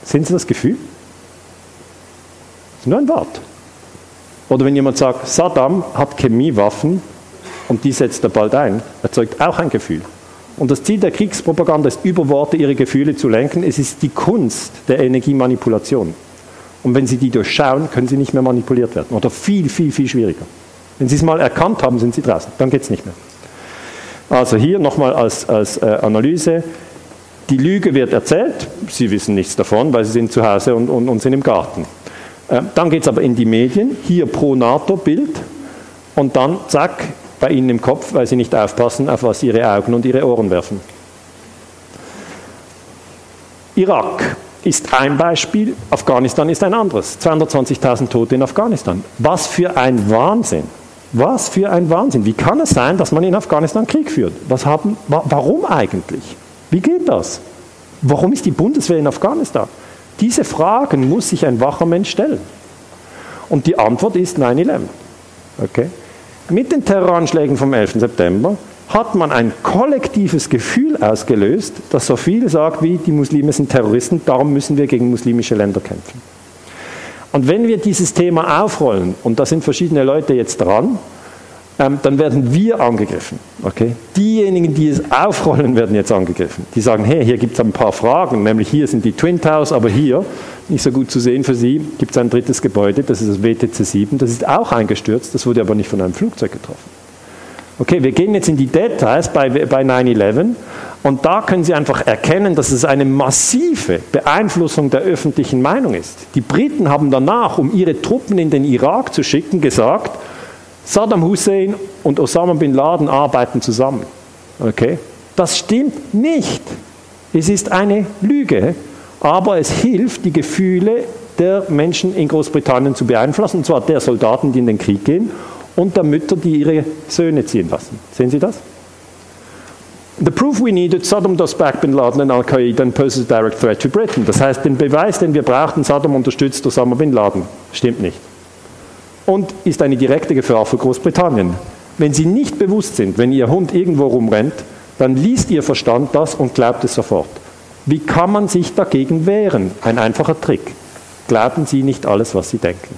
Sehen Sie das Gefühl? Das ist nur ein Wort. Oder wenn jemand sagt, Saddam hat Chemiewaffen und die setzt er bald ein, erzeugt auch ein Gefühl. Und das Ziel der Kriegspropaganda ist, über Worte ihre Gefühle zu lenken. Es ist die Kunst der Energiemanipulation. Und wenn Sie die durchschauen, können Sie nicht mehr manipuliert werden. Oder viel, viel, viel schwieriger. Wenn Sie es mal erkannt haben, sind Sie draußen. Dann geht es nicht mehr. Also hier nochmal als, als äh, Analyse. Die Lüge wird erzählt. Sie wissen nichts davon, weil Sie sind zu Hause und, und, und sind im Garten. Äh, dann geht es aber in die Medien. Hier pro-NATO-Bild. Und dann, zack, bei Ihnen im Kopf, weil Sie nicht aufpassen, auf was Ihre Augen und Ihre Ohren werfen. Irak ist ein Beispiel, Afghanistan ist ein anderes. zweihundertzwanzigtausend Tote in Afghanistan. Was für ein Wahnsinn. Was für ein Wahnsinn. Wie kann es sein, dass man in Afghanistan Krieg führt? Was haben, wa- warum eigentlich? Wie geht das? Warum ist die Bundeswehr in Afghanistan? Diese Fragen muss sich ein wacher Mensch stellen. Und die Antwort ist nine eleven. Okay? Mit den Terroranschlägen vom elften September hat man ein kollektives Gefühl ausgelöst, das so viel sagt wie, die Muslime sind Terroristen, darum müssen wir gegen muslimische Länder kämpfen. Und wenn wir dieses Thema aufrollen, und da sind verschiedene Leute jetzt dran, ähm, dann werden wir angegriffen. Okay? Diejenigen, die es aufrollen, werden jetzt angegriffen. Die sagen, hey, hier gibt es ein paar Fragen, nämlich hier sind die Twin Towers, aber hier, nicht so gut zu sehen für Sie, gibt es ein drittes Gebäude, das ist das W T C sieben, das ist auch eingestürzt, das wurde aber nicht von einem Flugzeug getroffen. Okay, wir gehen jetzt in die Details bei, bei nine eleven und da können Sie einfach erkennen, dass es eine massive Beeinflussung der öffentlichen Meinung ist. Die Briten haben danach, um ihre Truppen in den Irak zu schicken, gesagt, Saddam Hussein und Osama bin Laden arbeiten zusammen. Okay, das stimmt nicht. Es ist eine Lüge, aber es hilft, die Gefühle der Menschen in Großbritannien zu beeinflussen, und zwar der Soldaten, die in den Krieg gehen, und der Mütter, die ihre Söhne ziehen lassen. Sehen Sie das? The proof we needed, Saddam does back Bin Laden and Al-Qaida and poses a direct threat to Britain. Das heißt, den Beweis, den wir brauchten, Saddam unterstützt Osama Bin Laden. Stimmt nicht. Und ist eine direkte Gefahr für Großbritannien. Wenn Sie nicht bewusst sind, wenn Ihr Hund irgendwo rumrennt, dann liest Ihr Verstand das und glaubt es sofort. Wie kann man sich dagegen wehren? Ein einfacher Trick. Glauben Sie nicht alles, was Sie denken.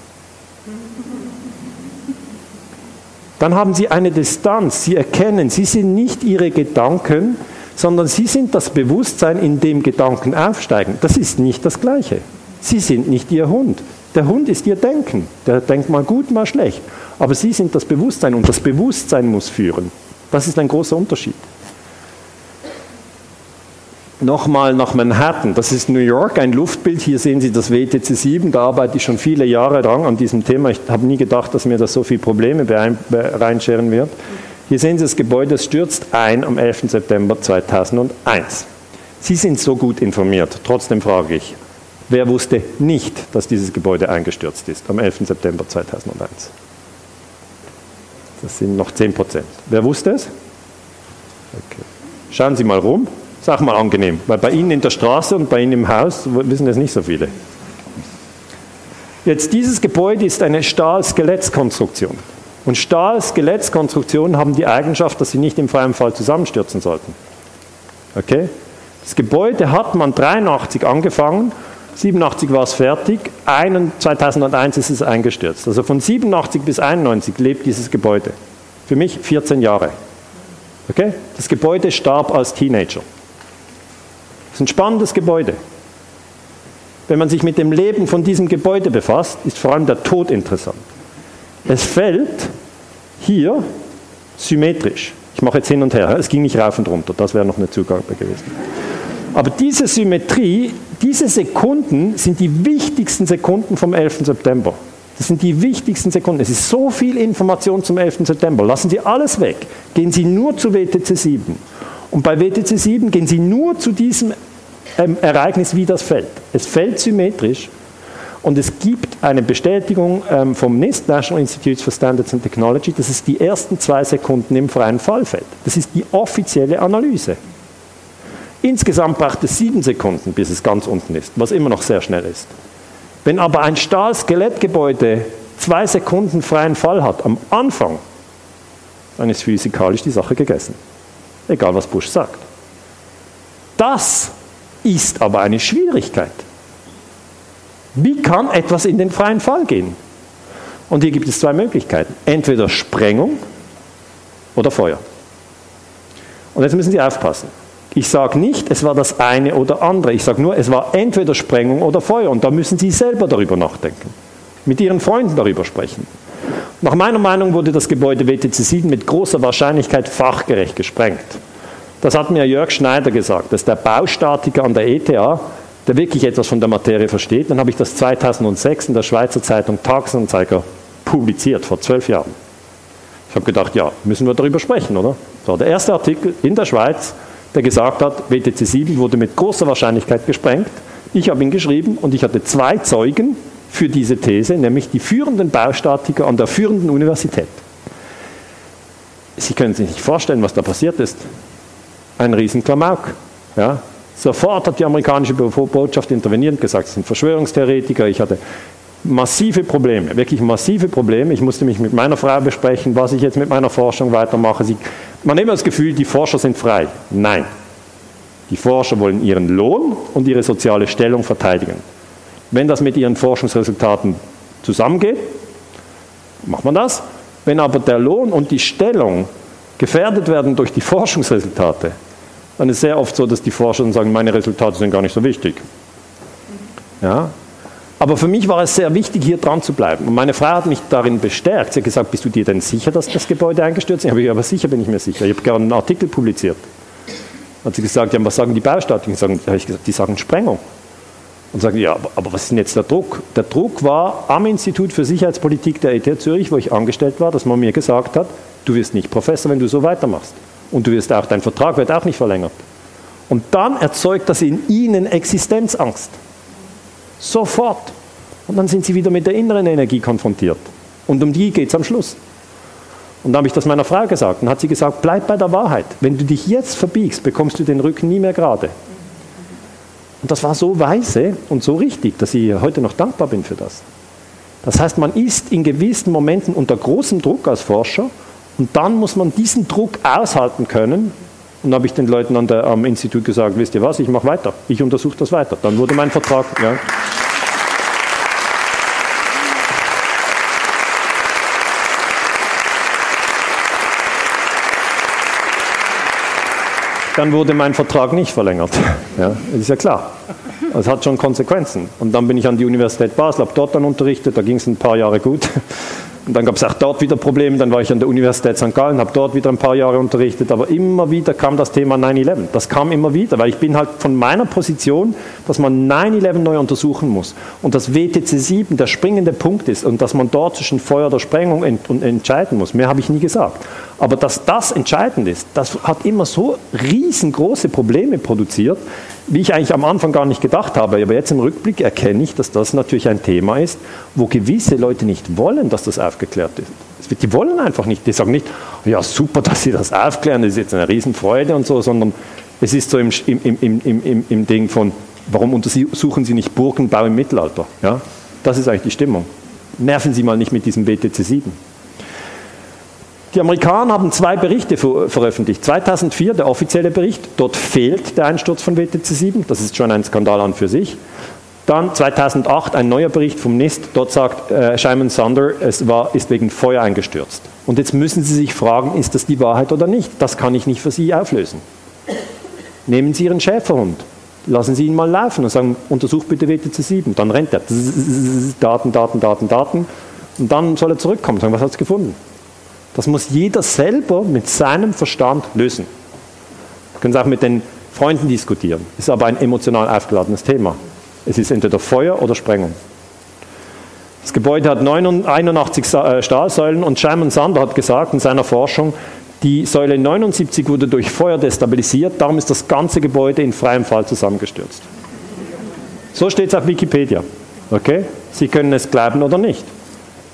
Dann haben Sie eine Distanz, Sie erkennen, Sie sind nicht Ihre Gedanken, sondern Sie sind das Bewusstsein, in dem Gedanken aufsteigen. Das ist nicht das Gleiche. Sie sind nicht Ihr Hund. Der Hund ist Ihr Denken. Der denkt mal gut, mal schlecht. Aber Sie sind das Bewusstsein und das Bewusstsein muss führen. Das ist ein großer Unterschied. Nochmal nach Manhattan, das ist New York, ein Luftbild, hier sehen Sie das W T C sieben, da arbeite ich schon viele Jahre lang an diesem Thema, ich habe nie gedacht, dass mir das so viele Probleme reinscheren wird. Hier sehen Sie das Gebäude, das stürzt ein am elften September zweitausendeins. Sie sind so gut informiert, trotzdem frage ich, wer wusste nicht, dass dieses Gebäude eingestürzt ist am elften September zweitausendeins? Das sind noch zehn Prozent. Wer wusste es? Okay. Schauen Sie mal rum. Sag mal angenehm, weil bei Ihnen in der Straße und bei Ihnen im Haus wissen das nicht so viele. Jetzt, dieses Gebäude ist eine Stahl-Skelettskonstruktion. Und Stahl-Skelettskonstruktionen haben die Eigenschaft, dass sie nicht im freien Fall zusammenstürzen sollten. Okay? Das Gebäude hat man neunzehnhundertdreiundachtzig angefangen, siebenundachtzig war es fertig, zweitausendeins ist es eingestürzt. Also von siebenundachtzig bis einundneunzig lebt dieses Gebäude. Für mich vierzehn Jahre. Okay? Das Gebäude starb als Teenager. Das ist ein spannendes Gebäude. Wenn man sich mit dem Leben von diesem Gebäude befasst, ist vor allem der Tod interessant. Es fällt hier symmetrisch. Ich mache jetzt hin und her, es ging nicht rauf und runter, das wäre noch eine Zugabe gewesen. Aber diese Symmetrie, diese Sekunden sind die wichtigsten Sekunden vom elften September. Das sind die wichtigsten Sekunden. Es ist so viel Information zum elften September. Lassen Sie alles weg. Gehen Sie nur zu W T C sieben. Und bei W T C sieben gehen Sie nur zu diesem ähm, Ereignis, wie das fällt. Es fällt symmetrisch und es gibt eine Bestätigung ähm, vom N I S T, National Institute for Standards and Technology, dass es die ersten zwei Sekunden im freien Fall fällt. Das ist die offizielle Analyse. Insgesamt braucht es sieben Sekunden, bis es ganz unten ist, was immer noch sehr schnell ist. Wenn aber ein Stahl-Skelettgebäude zwei Sekunden freien Fall hat am Anfang, dann ist physikalisch die Sache gegessen. Egal, was Bush sagt. Das ist aber eine Schwierigkeit. Wie kann etwas in den freien Fall gehen? Und hier gibt es zwei Möglichkeiten. Entweder Sprengung oder Feuer. Und jetzt müssen Sie aufpassen. Ich sage nicht, es war das eine oder andere. Ich sage nur, es war entweder Sprengung oder Feuer. Und da müssen Sie selber darüber nachdenken. Mit Ihren Freunden darüber sprechen. Nach meiner Meinung wurde das Gebäude W T C sieben mit großer Wahrscheinlichkeit fachgerecht gesprengt. Das hat mir Jörg Schneider gesagt, dass der Baustatiker an der E T H, der wirklich etwas von der Materie versteht, dann habe ich das zweitausendsechs in der Schweizer Zeitung Tagesanzeiger publiziert, vor zwölf Jahren. Ich habe gedacht, ja, müssen wir darüber sprechen, oder? Das war der erste Artikel in der Schweiz, der gesagt hat, W T C sieben wurde mit großer Wahrscheinlichkeit gesprengt. Ich habe ihn geschrieben und ich hatte zwei Zeugen für diese These, nämlich die führenden Baustatiker an der führenden Universität. Sie können sich nicht vorstellen, was da passiert ist. Ein Riesenklamauk. Ja? Sofort hat die amerikanische Botschaft interveniert und gesagt, das sind Verschwörungstheoretiker, ich hatte massive Probleme, wirklich massive Probleme. Ich musste mich mit meiner Frau besprechen, was ich jetzt mit meiner Forschung weitermache. Sie, man hat immer das Gefühl, die Forscher sind frei. Nein, die Forscher wollen ihren Lohn und ihre soziale Stellung verteidigen. Wenn das mit ihren Forschungsresultaten zusammengeht, macht man das. Wenn aber der Lohn und die Stellung gefährdet werden durch die Forschungsresultate, dann ist es sehr oft so, dass die Forscher sagen, meine Resultate sind gar nicht so wichtig. Ja? Aber für mich war es sehr wichtig, hier dran zu bleiben. Und meine Frau hat mich darin bestärkt. Sie hat gesagt, bist du dir denn sicher, dass das Gebäude eingestürzt ist? Aber ich habe gesagt, sicher bin ich mir sicher. Ich habe gerade einen Artikel publiziert. Hat sie gesagt, ja, was sagen die Baustatiker? Da habe ich gesagt, die sagen Sprengung. Und sagen, ja, aber, aber was ist denn jetzt der Druck? Der Druck war am Institut für Sicherheitspolitik der E T H Zürich, wo ich angestellt war, dass man mir gesagt hat, du wirst nicht Professor, wenn du so weitermachst. Und du wirst auch, dein Vertrag wird auch nicht verlängert. Und dann erzeugt das in ihnen Existenzangst. Sofort. Und dann sind sie wieder mit der inneren Energie konfrontiert. Und um die geht es am Schluss. Und dann habe ich das meiner Frau gesagt. Und hat sie gesagt, bleib bei der Wahrheit. Wenn du dich jetzt verbiegst, bekommst du den Rücken nie mehr gerade. Und das war so weise und so richtig, dass ich heute noch dankbar bin für das. Das heißt, man ist in gewissen Momenten unter großem Druck als Forscher. Und dann muss man diesen Druck aushalten können. Und dann habe ich den Leuten an der, am Institut gesagt, wisst ihr was, ich mache weiter, ich untersuche das weiter. Dann wurde mein Vertrag... Ja. Dann wurde mein Vertrag nicht verlängert. Ja, das ist ja klar. Das hat schon Konsequenzen. Und dann bin ich an die Universität Basel, habe dort dann unterrichtet, da ging es ein paar Jahre gut. Und dann gab es auch dort wieder Probleme, dann war ich an der Universität Sankt Gallen, habe dort wieder ein paar Jahre unterrichtet, aber immer wieder kam das Thema neun elf. Das kam immer wieder, weil ich bin halt von meiner Position, dass man neun elf neu untersuchen muss und dass W T C sieben der springende Punkt ist und dass man dort zwischen Feuer oder Sprengung ent- und entscheiden muss. Mehr habe ich nie gesagt. Aber dass das entscheidend ist, das hat immer so riesengroße Probleme produziert, wie ich eigentlich am Anfang gar nicht gedacht habe. Aber jetzt im Rückblick erkenne ich, dass das natürlich ein Thema ist, wo gewisse Leute nicht wollen, dass das aufgeklärt ist. Die wollen einfach nicht. Die sagen nicht, ja super, dass sie das aufklären, das ist jetzt eine Riesenfreude und so, sondern es ist so im, im, im, im, im Ding von, warum untersuchen Sie nicht Burgenbau im Mittelalter? Ja? Das ist eigentlich die Stimmung. Nerven Sie mal nicht mit diesem W T C sieben. Die Amerikaner haben zwei Berichte veröffentlicht. zweitausendvier, der offizielle Bericht, dort fehlt der Einsturz von W T C sieben, das ist schon ein Skandal an für sich. Dann zweitausendacht ein neuer Bericht vom N I S T, dort sagt äh, Simon Sander, es war, ist wegen Feuer eingestürzt. Und jetzt müssen Sie sich fragen, ist das die Wahrheit oder nicht? Das kann ich nicht für Sie auflösen. Nehmen Sie Ihren Schäferhund, lassen Sie ihn mal laufen und sagen, untersucht bitte W T C sieben, dann rennt er. Daten, Daten, Daten, Daten. Und dann soll er zurückkommen und sagen, was hat es gefunden? Das muss jeder selber mit seinem Verstand lösen. Wir können es auch mit den Freunden diskutieren. Ist aber ein emotional aufgeladenes Thema. Es ist entweder Feuer oder Sprengung. Das Gebäude hat einundachtzig Stahlsäulen und Simon Sander hat gesagt in seiner Forschung, die Säule neunundsiebzig wurde durch Feuer destabilisiert, darum ist das ganze Gebäude in freiem Fall zusammengestürzt. So steht es auf Wikipedia. Okay? Sie können es glauben oder nicht.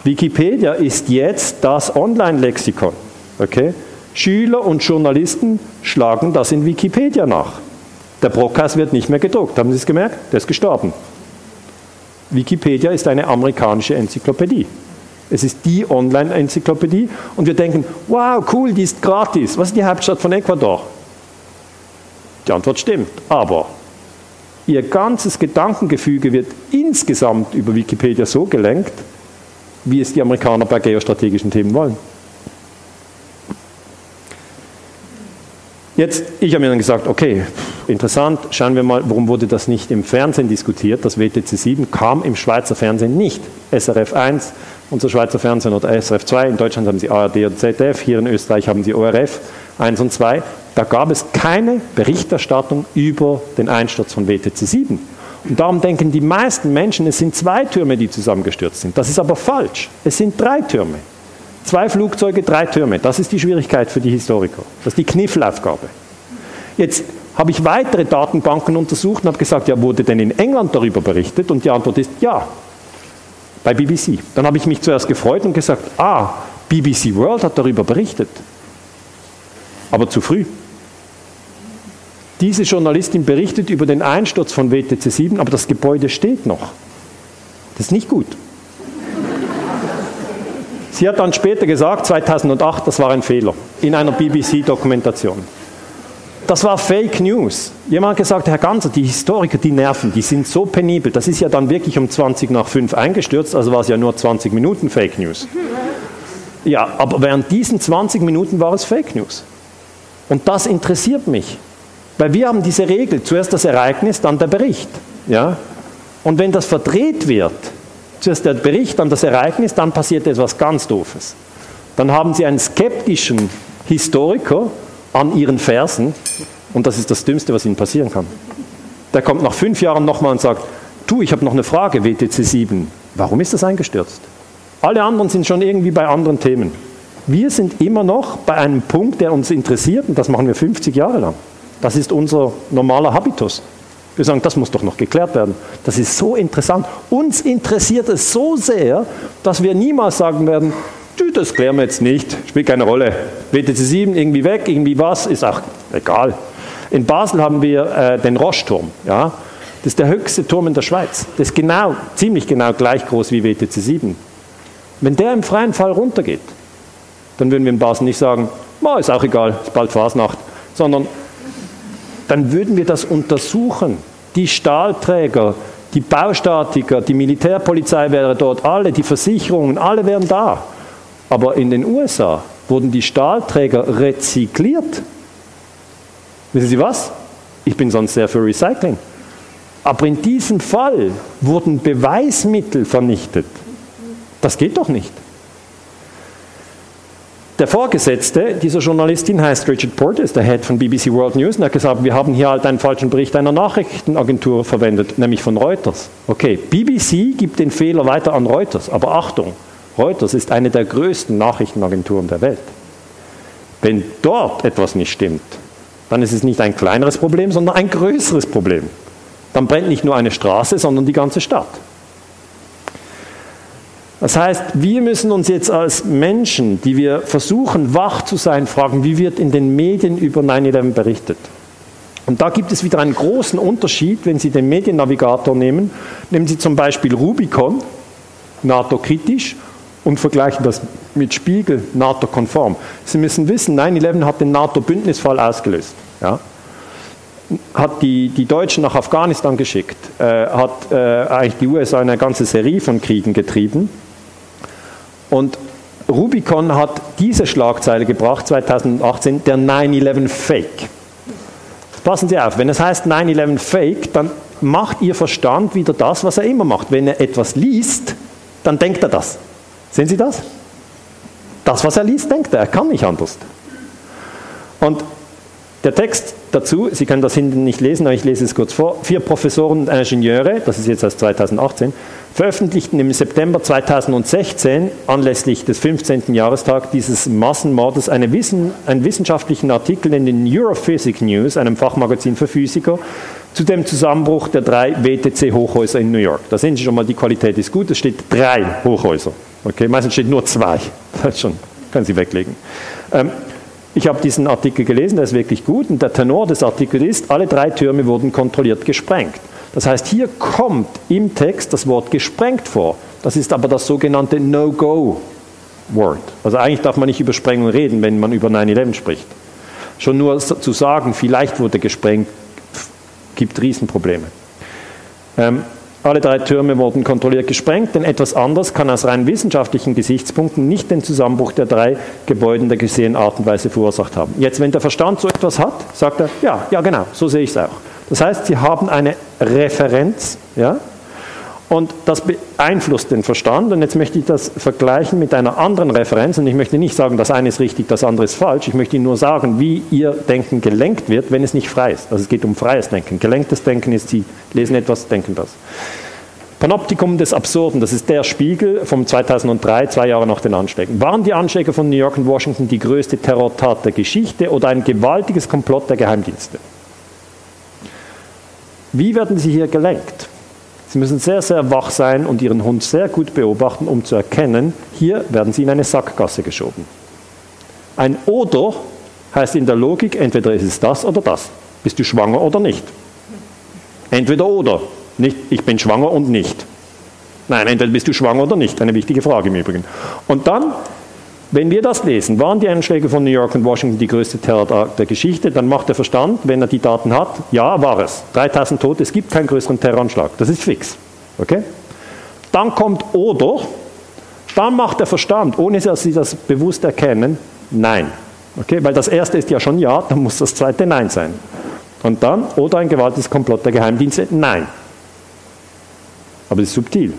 Wikipedia ist jetzt das Online-Lexikon. Okay? Schüler und Journalisten schlagen das in Wikipedia nach. Der Brockhaus wird nicht mehr gedruckt. Haben Sie es gemerkt? Der ist gestorben. Wikipedia ist eine amerikanische Enzyklopädie. Es ist die Online-Enzyklopädie. Und wir denken, wow, cool, die ist gratis. Was ist die Hauptstadt von Ecuador? Die Antwort stimmt. Aber Ihr ganzes Gedankengefüge wird insgesamt über Wikipedia so gelenkt, wie es die Amerikaner bei geostrategischen Themen wollen. Jetzt, ich habe mir dann gesagt, okay, interessant, schauen wir mal, warum wurde das nicht im Fernsehen diskutiert? Das W T C sieben kam im Schweizer Fernsehen nicht. S R F eins, unser Schweizer Fernsehen, oder S R F zwei, in Deutschland haben sie A R D und Z D F, hier in Österreich haben sie O R F eins und zwei. Da gab es keine Berichterstattung über den Einsturz von W T C sieben. Und darum denken die meisten Menschen, es sind zwei Türme, die zusammengestürzt sind. Das ist aber falsch. Es sind drei Türme. Zwei Flugzeuge, drei Türme. Das ist die Schwierigkeit für die Historiker. Das ist die Knifflaufgabe. Jetzt habe ich weitere Datenbanken untersucht und habe gesagt, ja, wurde denn in England darüber berichtet? Und die Antwort ist ja, bei B B C. Dann habe ich mich zuerst gefreut und gesagt, ah, B B C World hat darüber berichtet. Aber zu früh. Diese Journalistin berichtet über den Einsturz von W T C sieben, aber das Gebäude steht noch. Das ist nicht gut. Sie hat dann später gesagt, zweitausendacht, das war ein Fehler, in einer B B C-Dokumentation. Das war Fake News. Jemand hat gesagt, Herr Ganser, die Historiker, die nerven, die sind so penibel. Das ist ja dann wirklich um zwanzig nach fünf eingestürzt, also war es ja nur zwanzig Minuten Fake News. Ja, aber während diesen zwanzig Minuten war es Fake News. Und das interessiert mich. Weil wir haben diese Regel, zuerst das Ereignis, dann der Bericht. Ja? Und wenn das verdreht wird, zuerst der Bericht, dann das Ereignis, dann passiert etwas ganz Doofes. Dann haben Sie einen skeptischen Historiker an Ihren Fersen und das ist das Dümmste, was Ihnen passieren kann. Der kommt nach fünf Jahren nochmal und sagt, du, ich habe noch eine Frage, W T C sieben, warum ist das eingestürzt? Alle anderen sind schon irgendwie bei anderen Themen. Wir sind immer noch bei einem Punkt, der uns interessiert und das machen wir fünfzig Jahre lang. Das ist unser normaler Habitus. Wir sagen, das muss doch noch geklärt werden. Das ist so interessant. Uns interessiert es so sehr, dass wir niemals sagen werden, du, das klären wir jetzt nicht, spielt keine Rolle. W T C sieben, irgendwie weg, irgendwie was, ist auch egal. In Basel haben wir äh, den Roche-Turm. Ja? Das ist der höchste Turm in der Schweiz. Das ist genau, ziemlich genau gleich groß wie W T C sieben. Wenn der im freien Fall runtergeht, dann würden wir in Basel nicht sagen, oh, ist auch egal, ist bald Fasnacht, sondern dann würden wir das untersuchen. Die Stahlträger, die Baustatiker, die Militärpolizei wäre dort, alle, die Versicherungen, alle wären da. Aber in den U S A wurden die Stahlträger rezykliert. Wissen Sie was? Ich bin sonst sehr für Recycling. Aber in diesem Fall wurden Beweismittel vernichtet. Das geht doch nicht. Der Vorgesetzte dieser Journalistin heißt Richard Porter, ist der Head von B B C World News, und er hat gesagt, wir haben hier halt einen falschen Bericht einer Nachrichtenagentur verwendet, nämlich von Reuters. Okay, B B C gibt den Fehler weiter an Reuters, aber Achtung, Reuters ist eine der größten Nachrichtenagenturen der Welt. Wenn dort etwas nicht stimmt, dann ist es nicht ein kleineres Problem, sondern ein größeres Problem. Dann brennt nicht nur eine Straße, sondern die ganze Stadt. Das heißt, wir müssen uns jetzt als Menschen, die wir versuchen, wach zu sein, fragen, wie wird in den Medien über neun elf berichtet? Und da gibt es wieder einen großen Unterschied, wenn Sie den Mediennavigator nehmen. Nehmen Sie zum Beispiel Rubicon, NATO-kritisch, und vergleichen das mit Spiegel, NATO-konform. Sie müssen wissen, neun elf hat den NATO-Bündnisfall ausgelöst. Ja? Hat die, die Deutschen nach Afghanistan geschickt, äh, hat äh, eigentlich die U S A eine ganze Serie von Kriegen getrieben. Und Rubicon hat diese Schlagzeile gebracht, zweitausendachtzehn, der neun elf Fake. Passen Sie auf, wenn es heißt neun elf Fake, dann macht Ihr Verstand wieder das, was er immer macht. Wenn er etwas liest, dann denkt er das. Sehen Sie das? Das, was er liest, denkt er. Er kann nicht anders. Und der Text dazu, Sie können das hinten nicht lesen, aber ich lese es kurz vor. Vier Professoren und Ingenieure, das ist jetzt aus zweitausendachtzehn, veröffentlichten im September zweitausendsechzehn anlässlich des fünfzehnten Jahrestags dieses Massenmordes einen wissenschaftlichen Artikel in den Europhysic News, einem Fachmagazin für Physiker, zu dem Zusammenbruch der drei W T C-Hochhäuser in New York. Da sehen Sie schon mal, die Qualität ist gut, es steht drei Hochhäuser. Okay, meistens steht nur zwei. Das ist schon, können Sie weglegen. Ähm, Ich habe diesen Artikel gelesen, der ist wirklich gut, und der Tenor des Artikels ist, alle drei Türme wurden kontrolliert gesprengt. Das heißt, hier kommt im Text das Wort gesprengt vor. Das ist aber das sogenannte No-Go-Word. Also eigentlich darf man nicht über Sprengung reden, wenn man über neun elf spricht. Schon nur zu sagen, vielleicht wurde gesprengt, gibt Riesenprobleme. Ähm, Alle drei Türme wurden kontrolliert gesprengt, denn etwas anderes kann aus rein wissenschaftlichen Gesichtspunkten nicht den Zusammenbruch der drei Gebäude in der gesehenen Art und Weise verursacht haben. Jetzt, wenn der Verstand so etwas hat, sagt er, ja, ja genau, so sehe ich es auch. Das heißt, Sie haben eine Referenz, ja, und das beeinflusst den Verstand. Und jetzt möchte ich das vergleichen mit einer anderen Referenz. Und ich möchte nicht sagen, das eine ist richtig, das andere ist falsch. Ich möchte Ihnen nur sagen, wie Ihr Denken gelenkt wird, wenn es nicht frei ist. Also es geht um freies Denken. Gelenktes Denken ist, Sie lesen etwas, denken das. Panoptikum des Absurden, das ist der Spiegel vom zweitausenddrei, zwei Jahre nach den Anschlägen. Waren die Anschläge von New York und Washington die größte Terrortat der Geschichte oder ein gewaltiges Komplott der Geheimdienste? Wie werden Sie hier gelenkt? Sie müssen sehr, sehr wach sein und Ihren Hund sehr gut beobachten, um zu erkennen, hier werden Sie in eine Sackgasse geschoben. Ein Oder heißt in der Logik, entweder ist es das oder das. Bist du schwanger oder nicht? Entweder oder. Nicht, ich bin schwanger und nicht. Nein, entweder bist du schwanger oder nicht. Eine wichtige Frage im Übrigen. Und dann, wenn wir das lesen, waren die Anschläge von New York und Washington die größte Terrorakt der Geschichte, dann macht der Verstand, wenn er die Daten hat, ja, war es. dreitausend Tote, es gibt keinen größeren Terroranschlag. Das ist fix. Okay? Dann kommt oder, dann macht der Verstand, ohne dass Sie das bewusst erkennen, nein. Okay? Weil das erste ist ja schon ja, dann muss das zweite nein sein. Und dann, oder ein gewaltiges Komplott der Geheimdienste, nein. Aber es ist subtil.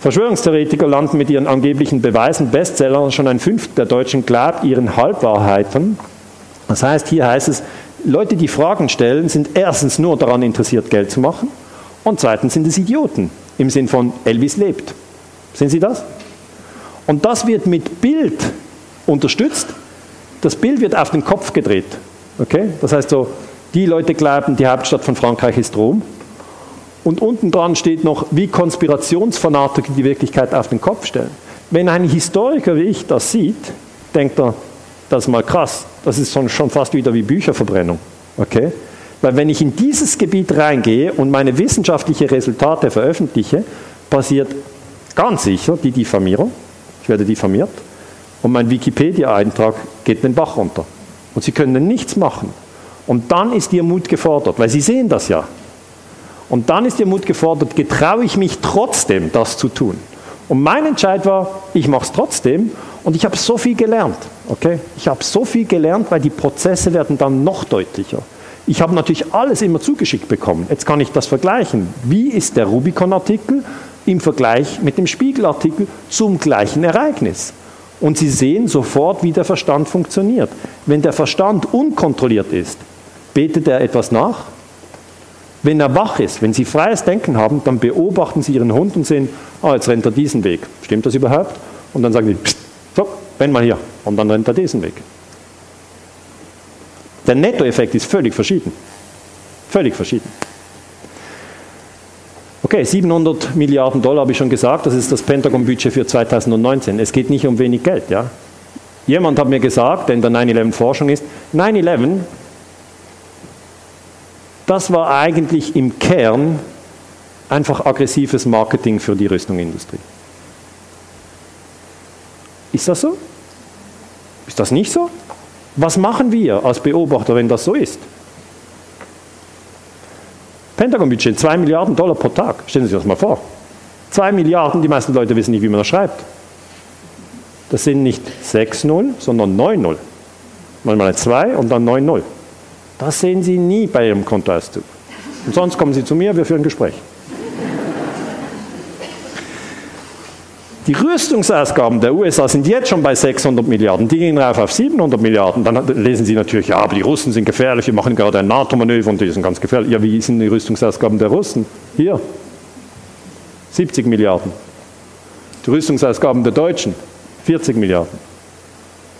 Verschwörungstheoretiker landen mit ihren angeblichen Beweisen, Bestsellern, schon ein Fünftel der Deutschen glaubt ihren Halbwahrheiten. Das heißt, hier heißt es, Leute, die Fragen stellen, sind erstens nur daran interessiert, Geld zu machen und zweitens sind es Idioten, im Sinn von Elvis lebt. Sehen Sie das? Und das wird mit Bild unterstützt. Das Bild wird auf den Kopf gedreht. Okay? Das heißt so, die Leute glauben, die Hauptstadt von Frankreich ist Rom. Und unten dran steht noch, wie Konspirationsfanatiker die Wirklichkeit auf den Kopf stellen. Wenn ein Historiker wie ich das sieht, denkt er, das ist mal krass, das ist schon fast wieder wie Bücherverbrennung. Okay? Weil wenn ich in dieses Gebiet reingehe und meine wissenschaftlichen Resultate veröffentliche, passiert ganz sicher die Diffamierung. Ich werde diffamiert und mein Wikipedia-Eintrag geht den Bach runter. Und Sie können nichts machen. Und dann ist Ihr Mut gefordert, weil Sie sehen das ja. Und dann ist Ihr Mut gefordert, getraue ich mich trotzdem, das zu tun. Und mein Entscheid war, ich mache es trotzdem und ich habe so viel gelernt. Okay? Ich habe so viel gelernt, weil die Prozesse werden dann noch deutlicher. Ich habe natürlich alles immer zugeschickt bekommen. Jetzt kann ich das vergleichen. Wie ist der Rubicon-Artikel im Vergleich mit dem Spiegel-Artikel zum gleichen Ereignis? Und Sie sehen sofort, wie der Verstand funktioniert. Wenn der Verstand unkontrolliert ist, betet er etwas nach. Wenn er wach ist, wenn Sie freies Denken haben, dann beobachten Sie Ihren Hund und sehen, ah, jetzt rennt er diesen Weg. Stimmt das überhaupt? Und dann sagen Sie, pst, stopp, renn mal hier. Und dann rennt er diesen Weg. Der Nettoeffekt ist völlig verschieden. Völlig verschieden. Okay, siebenhundert Milliarden Dollar habe ich schon gesagt, das ist das Pentagon-Budget für zweitausendneunzehn. Es geht nicht um wenig Geld, ja. Jemand hat mir gesagt, der in der neun elf Forschung ist, neun elf... Das war eigentlich im Kern einfach aggressives Marketing für die Rüstungsindustrie. Ist das so? Ist das nicht so? Was machen wir als Beobachter, wenn das so ist? Pentagon-Budget, zwei Milliarden Dollar pro Tag. Stellen Sie sich das mal vor. zwei Milliarden, die meisten Leute wissen nicht, wie man das schreibt. Das sind nicht sechs Null, sondern neun Null. Manchmal zwei und dann neun Null. Das sehen Sie nie bei Ihrem Kontoauszug. Und sonst kommen Sie zu mir, wir führen ein Gespräch. Die Rüstungsausgaben der U S A sind jetzt schon bei sechshundert Milliarden. Die gehen rauf auf siebenhundert Milliarden. Dann lesen Sie natürlich, ja, aber die Russen sind gefährlich, wir machen gerade ein NATO-Manöver und die sind ganz gefährlich. Ja, wie sind die Rüstungsausgaben der Russen? Hier, siebzig Milliarden. Die Rüstungsausgaben der Deutschen, vierzig Milliarden.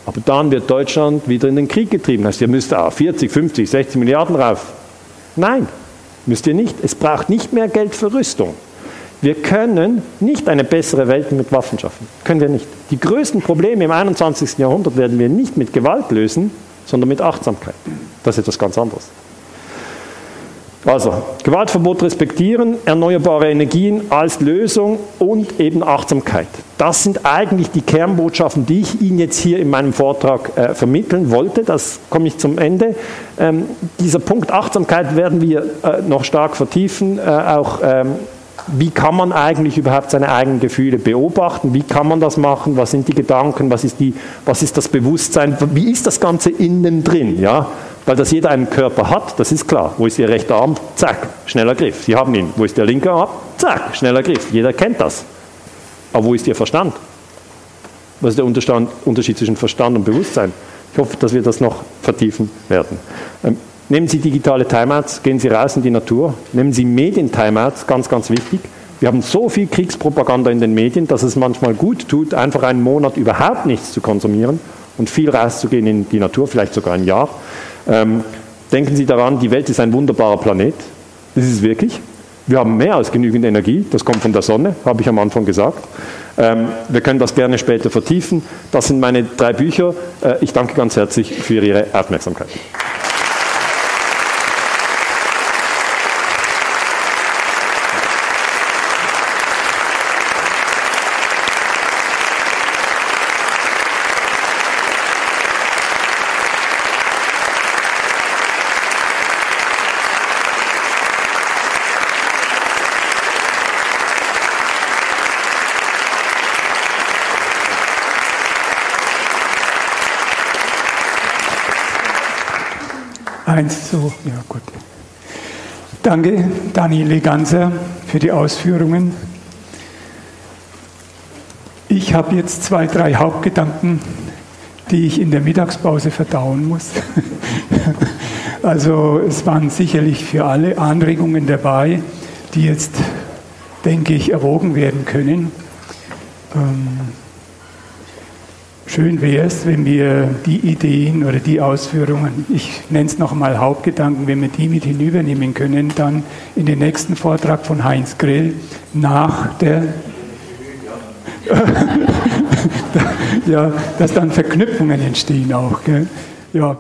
Aber dann wird Deutschland wieder in den Krieg getrieben. Das heißt, ihr müsst auch vierzig, fünfzig, sechzig Milliarden rauf. Nein, müsst ihr nicht. Es braucht nicht mehr Geld für Rüstung. Wir können nicht eine bessere Welt mit Waffen schaffen. Können wir nicht. Die größten Probleme im einundzwanzigsten Jahrhundert werden wir nicht mit Gewalt lösen, sondern mit Achtsamkeit. Das ist etwas ganz anderes. Also, Gewaltverbot respektieren, erneuerbare Energien als Lösung und eben Achtsamkeit. Das sind eigentlich die Kernbotschaften, die ich Ihnen jetzt hier in meinem Vortrag äh, vermitteln wollte. Das komme ich zum Ende. Ähm, dieser Punkt Achtsamkeit werden wir äh, noch stark vertiefen. Äh, auch, ähm, wie kann man eigentlich überhaupt seine eigenen Gefühle beobachten? Wie kann man das machen? Was sind die Gedanken? Was ist, die, was ist das Bewusstsein? Wie ist das Ganze innen drin? Ja? Weil das jeder einen Körper hat, das ist klar. Wo ist Ihr rechter Arm? Zack, schneller Griff. Sie haben ihn. Wo ist der linke Arm? Zack, schneller Griff. Jeder kennt das. Aber wo ist Ihr Verstand? Was ist der Unterschied zwischen Verstand und Bewusstsein? Ich hoffe, dass wir das noch vertiefen werden. Ähm, nehmen Sie digitale Timeouts, gehen Sie raus in die Natur. Nehmen Sie Medien-Timeouts, ganz, ganz wichtig. Wir haben so viel Kriegspropaganda in den Medien, dass es manchmal gut tut, einfach einen Monat überhaupt nichts zu konsumieren und viel rauszugehen in die Natur, vielleicht sogar ein Jahr. Ähm, denken Sie daran, die Welt ist ein wunderbarer Planet. Das ist es wirklich. Wir haben mehr als genügend Energie. Das kommt von der Sonne, habe ich am Anfang gesagt. Ähm, wir können das gerne später vertiefen. Das sind meine drei Bücher. Äh, ich danke ganz herzlich für Ihre Aufmerksamkeit. Eins zu, ja gut. Danke, Daniele Ganser, für die Ausführungen. Ich habe jetzt zwei, drei Hauptgedanken, die ich in der Mittagspause verdauen muss. Also es waren sicherlich für alle Anregungen dabei, die jetzt, denke ich, erwogen werden können. Ähm, schön wäre es, wenn wir die Ideen oder die Ausführungen, ich nenne es nochmal Hauptgedanken, wenn wir die mit hinübernehmen können, dann in den nächsten Vortrag von Heinz Grill nach der... ja, dass dann Verknüpfungen entstehen auch. Gell? Ja.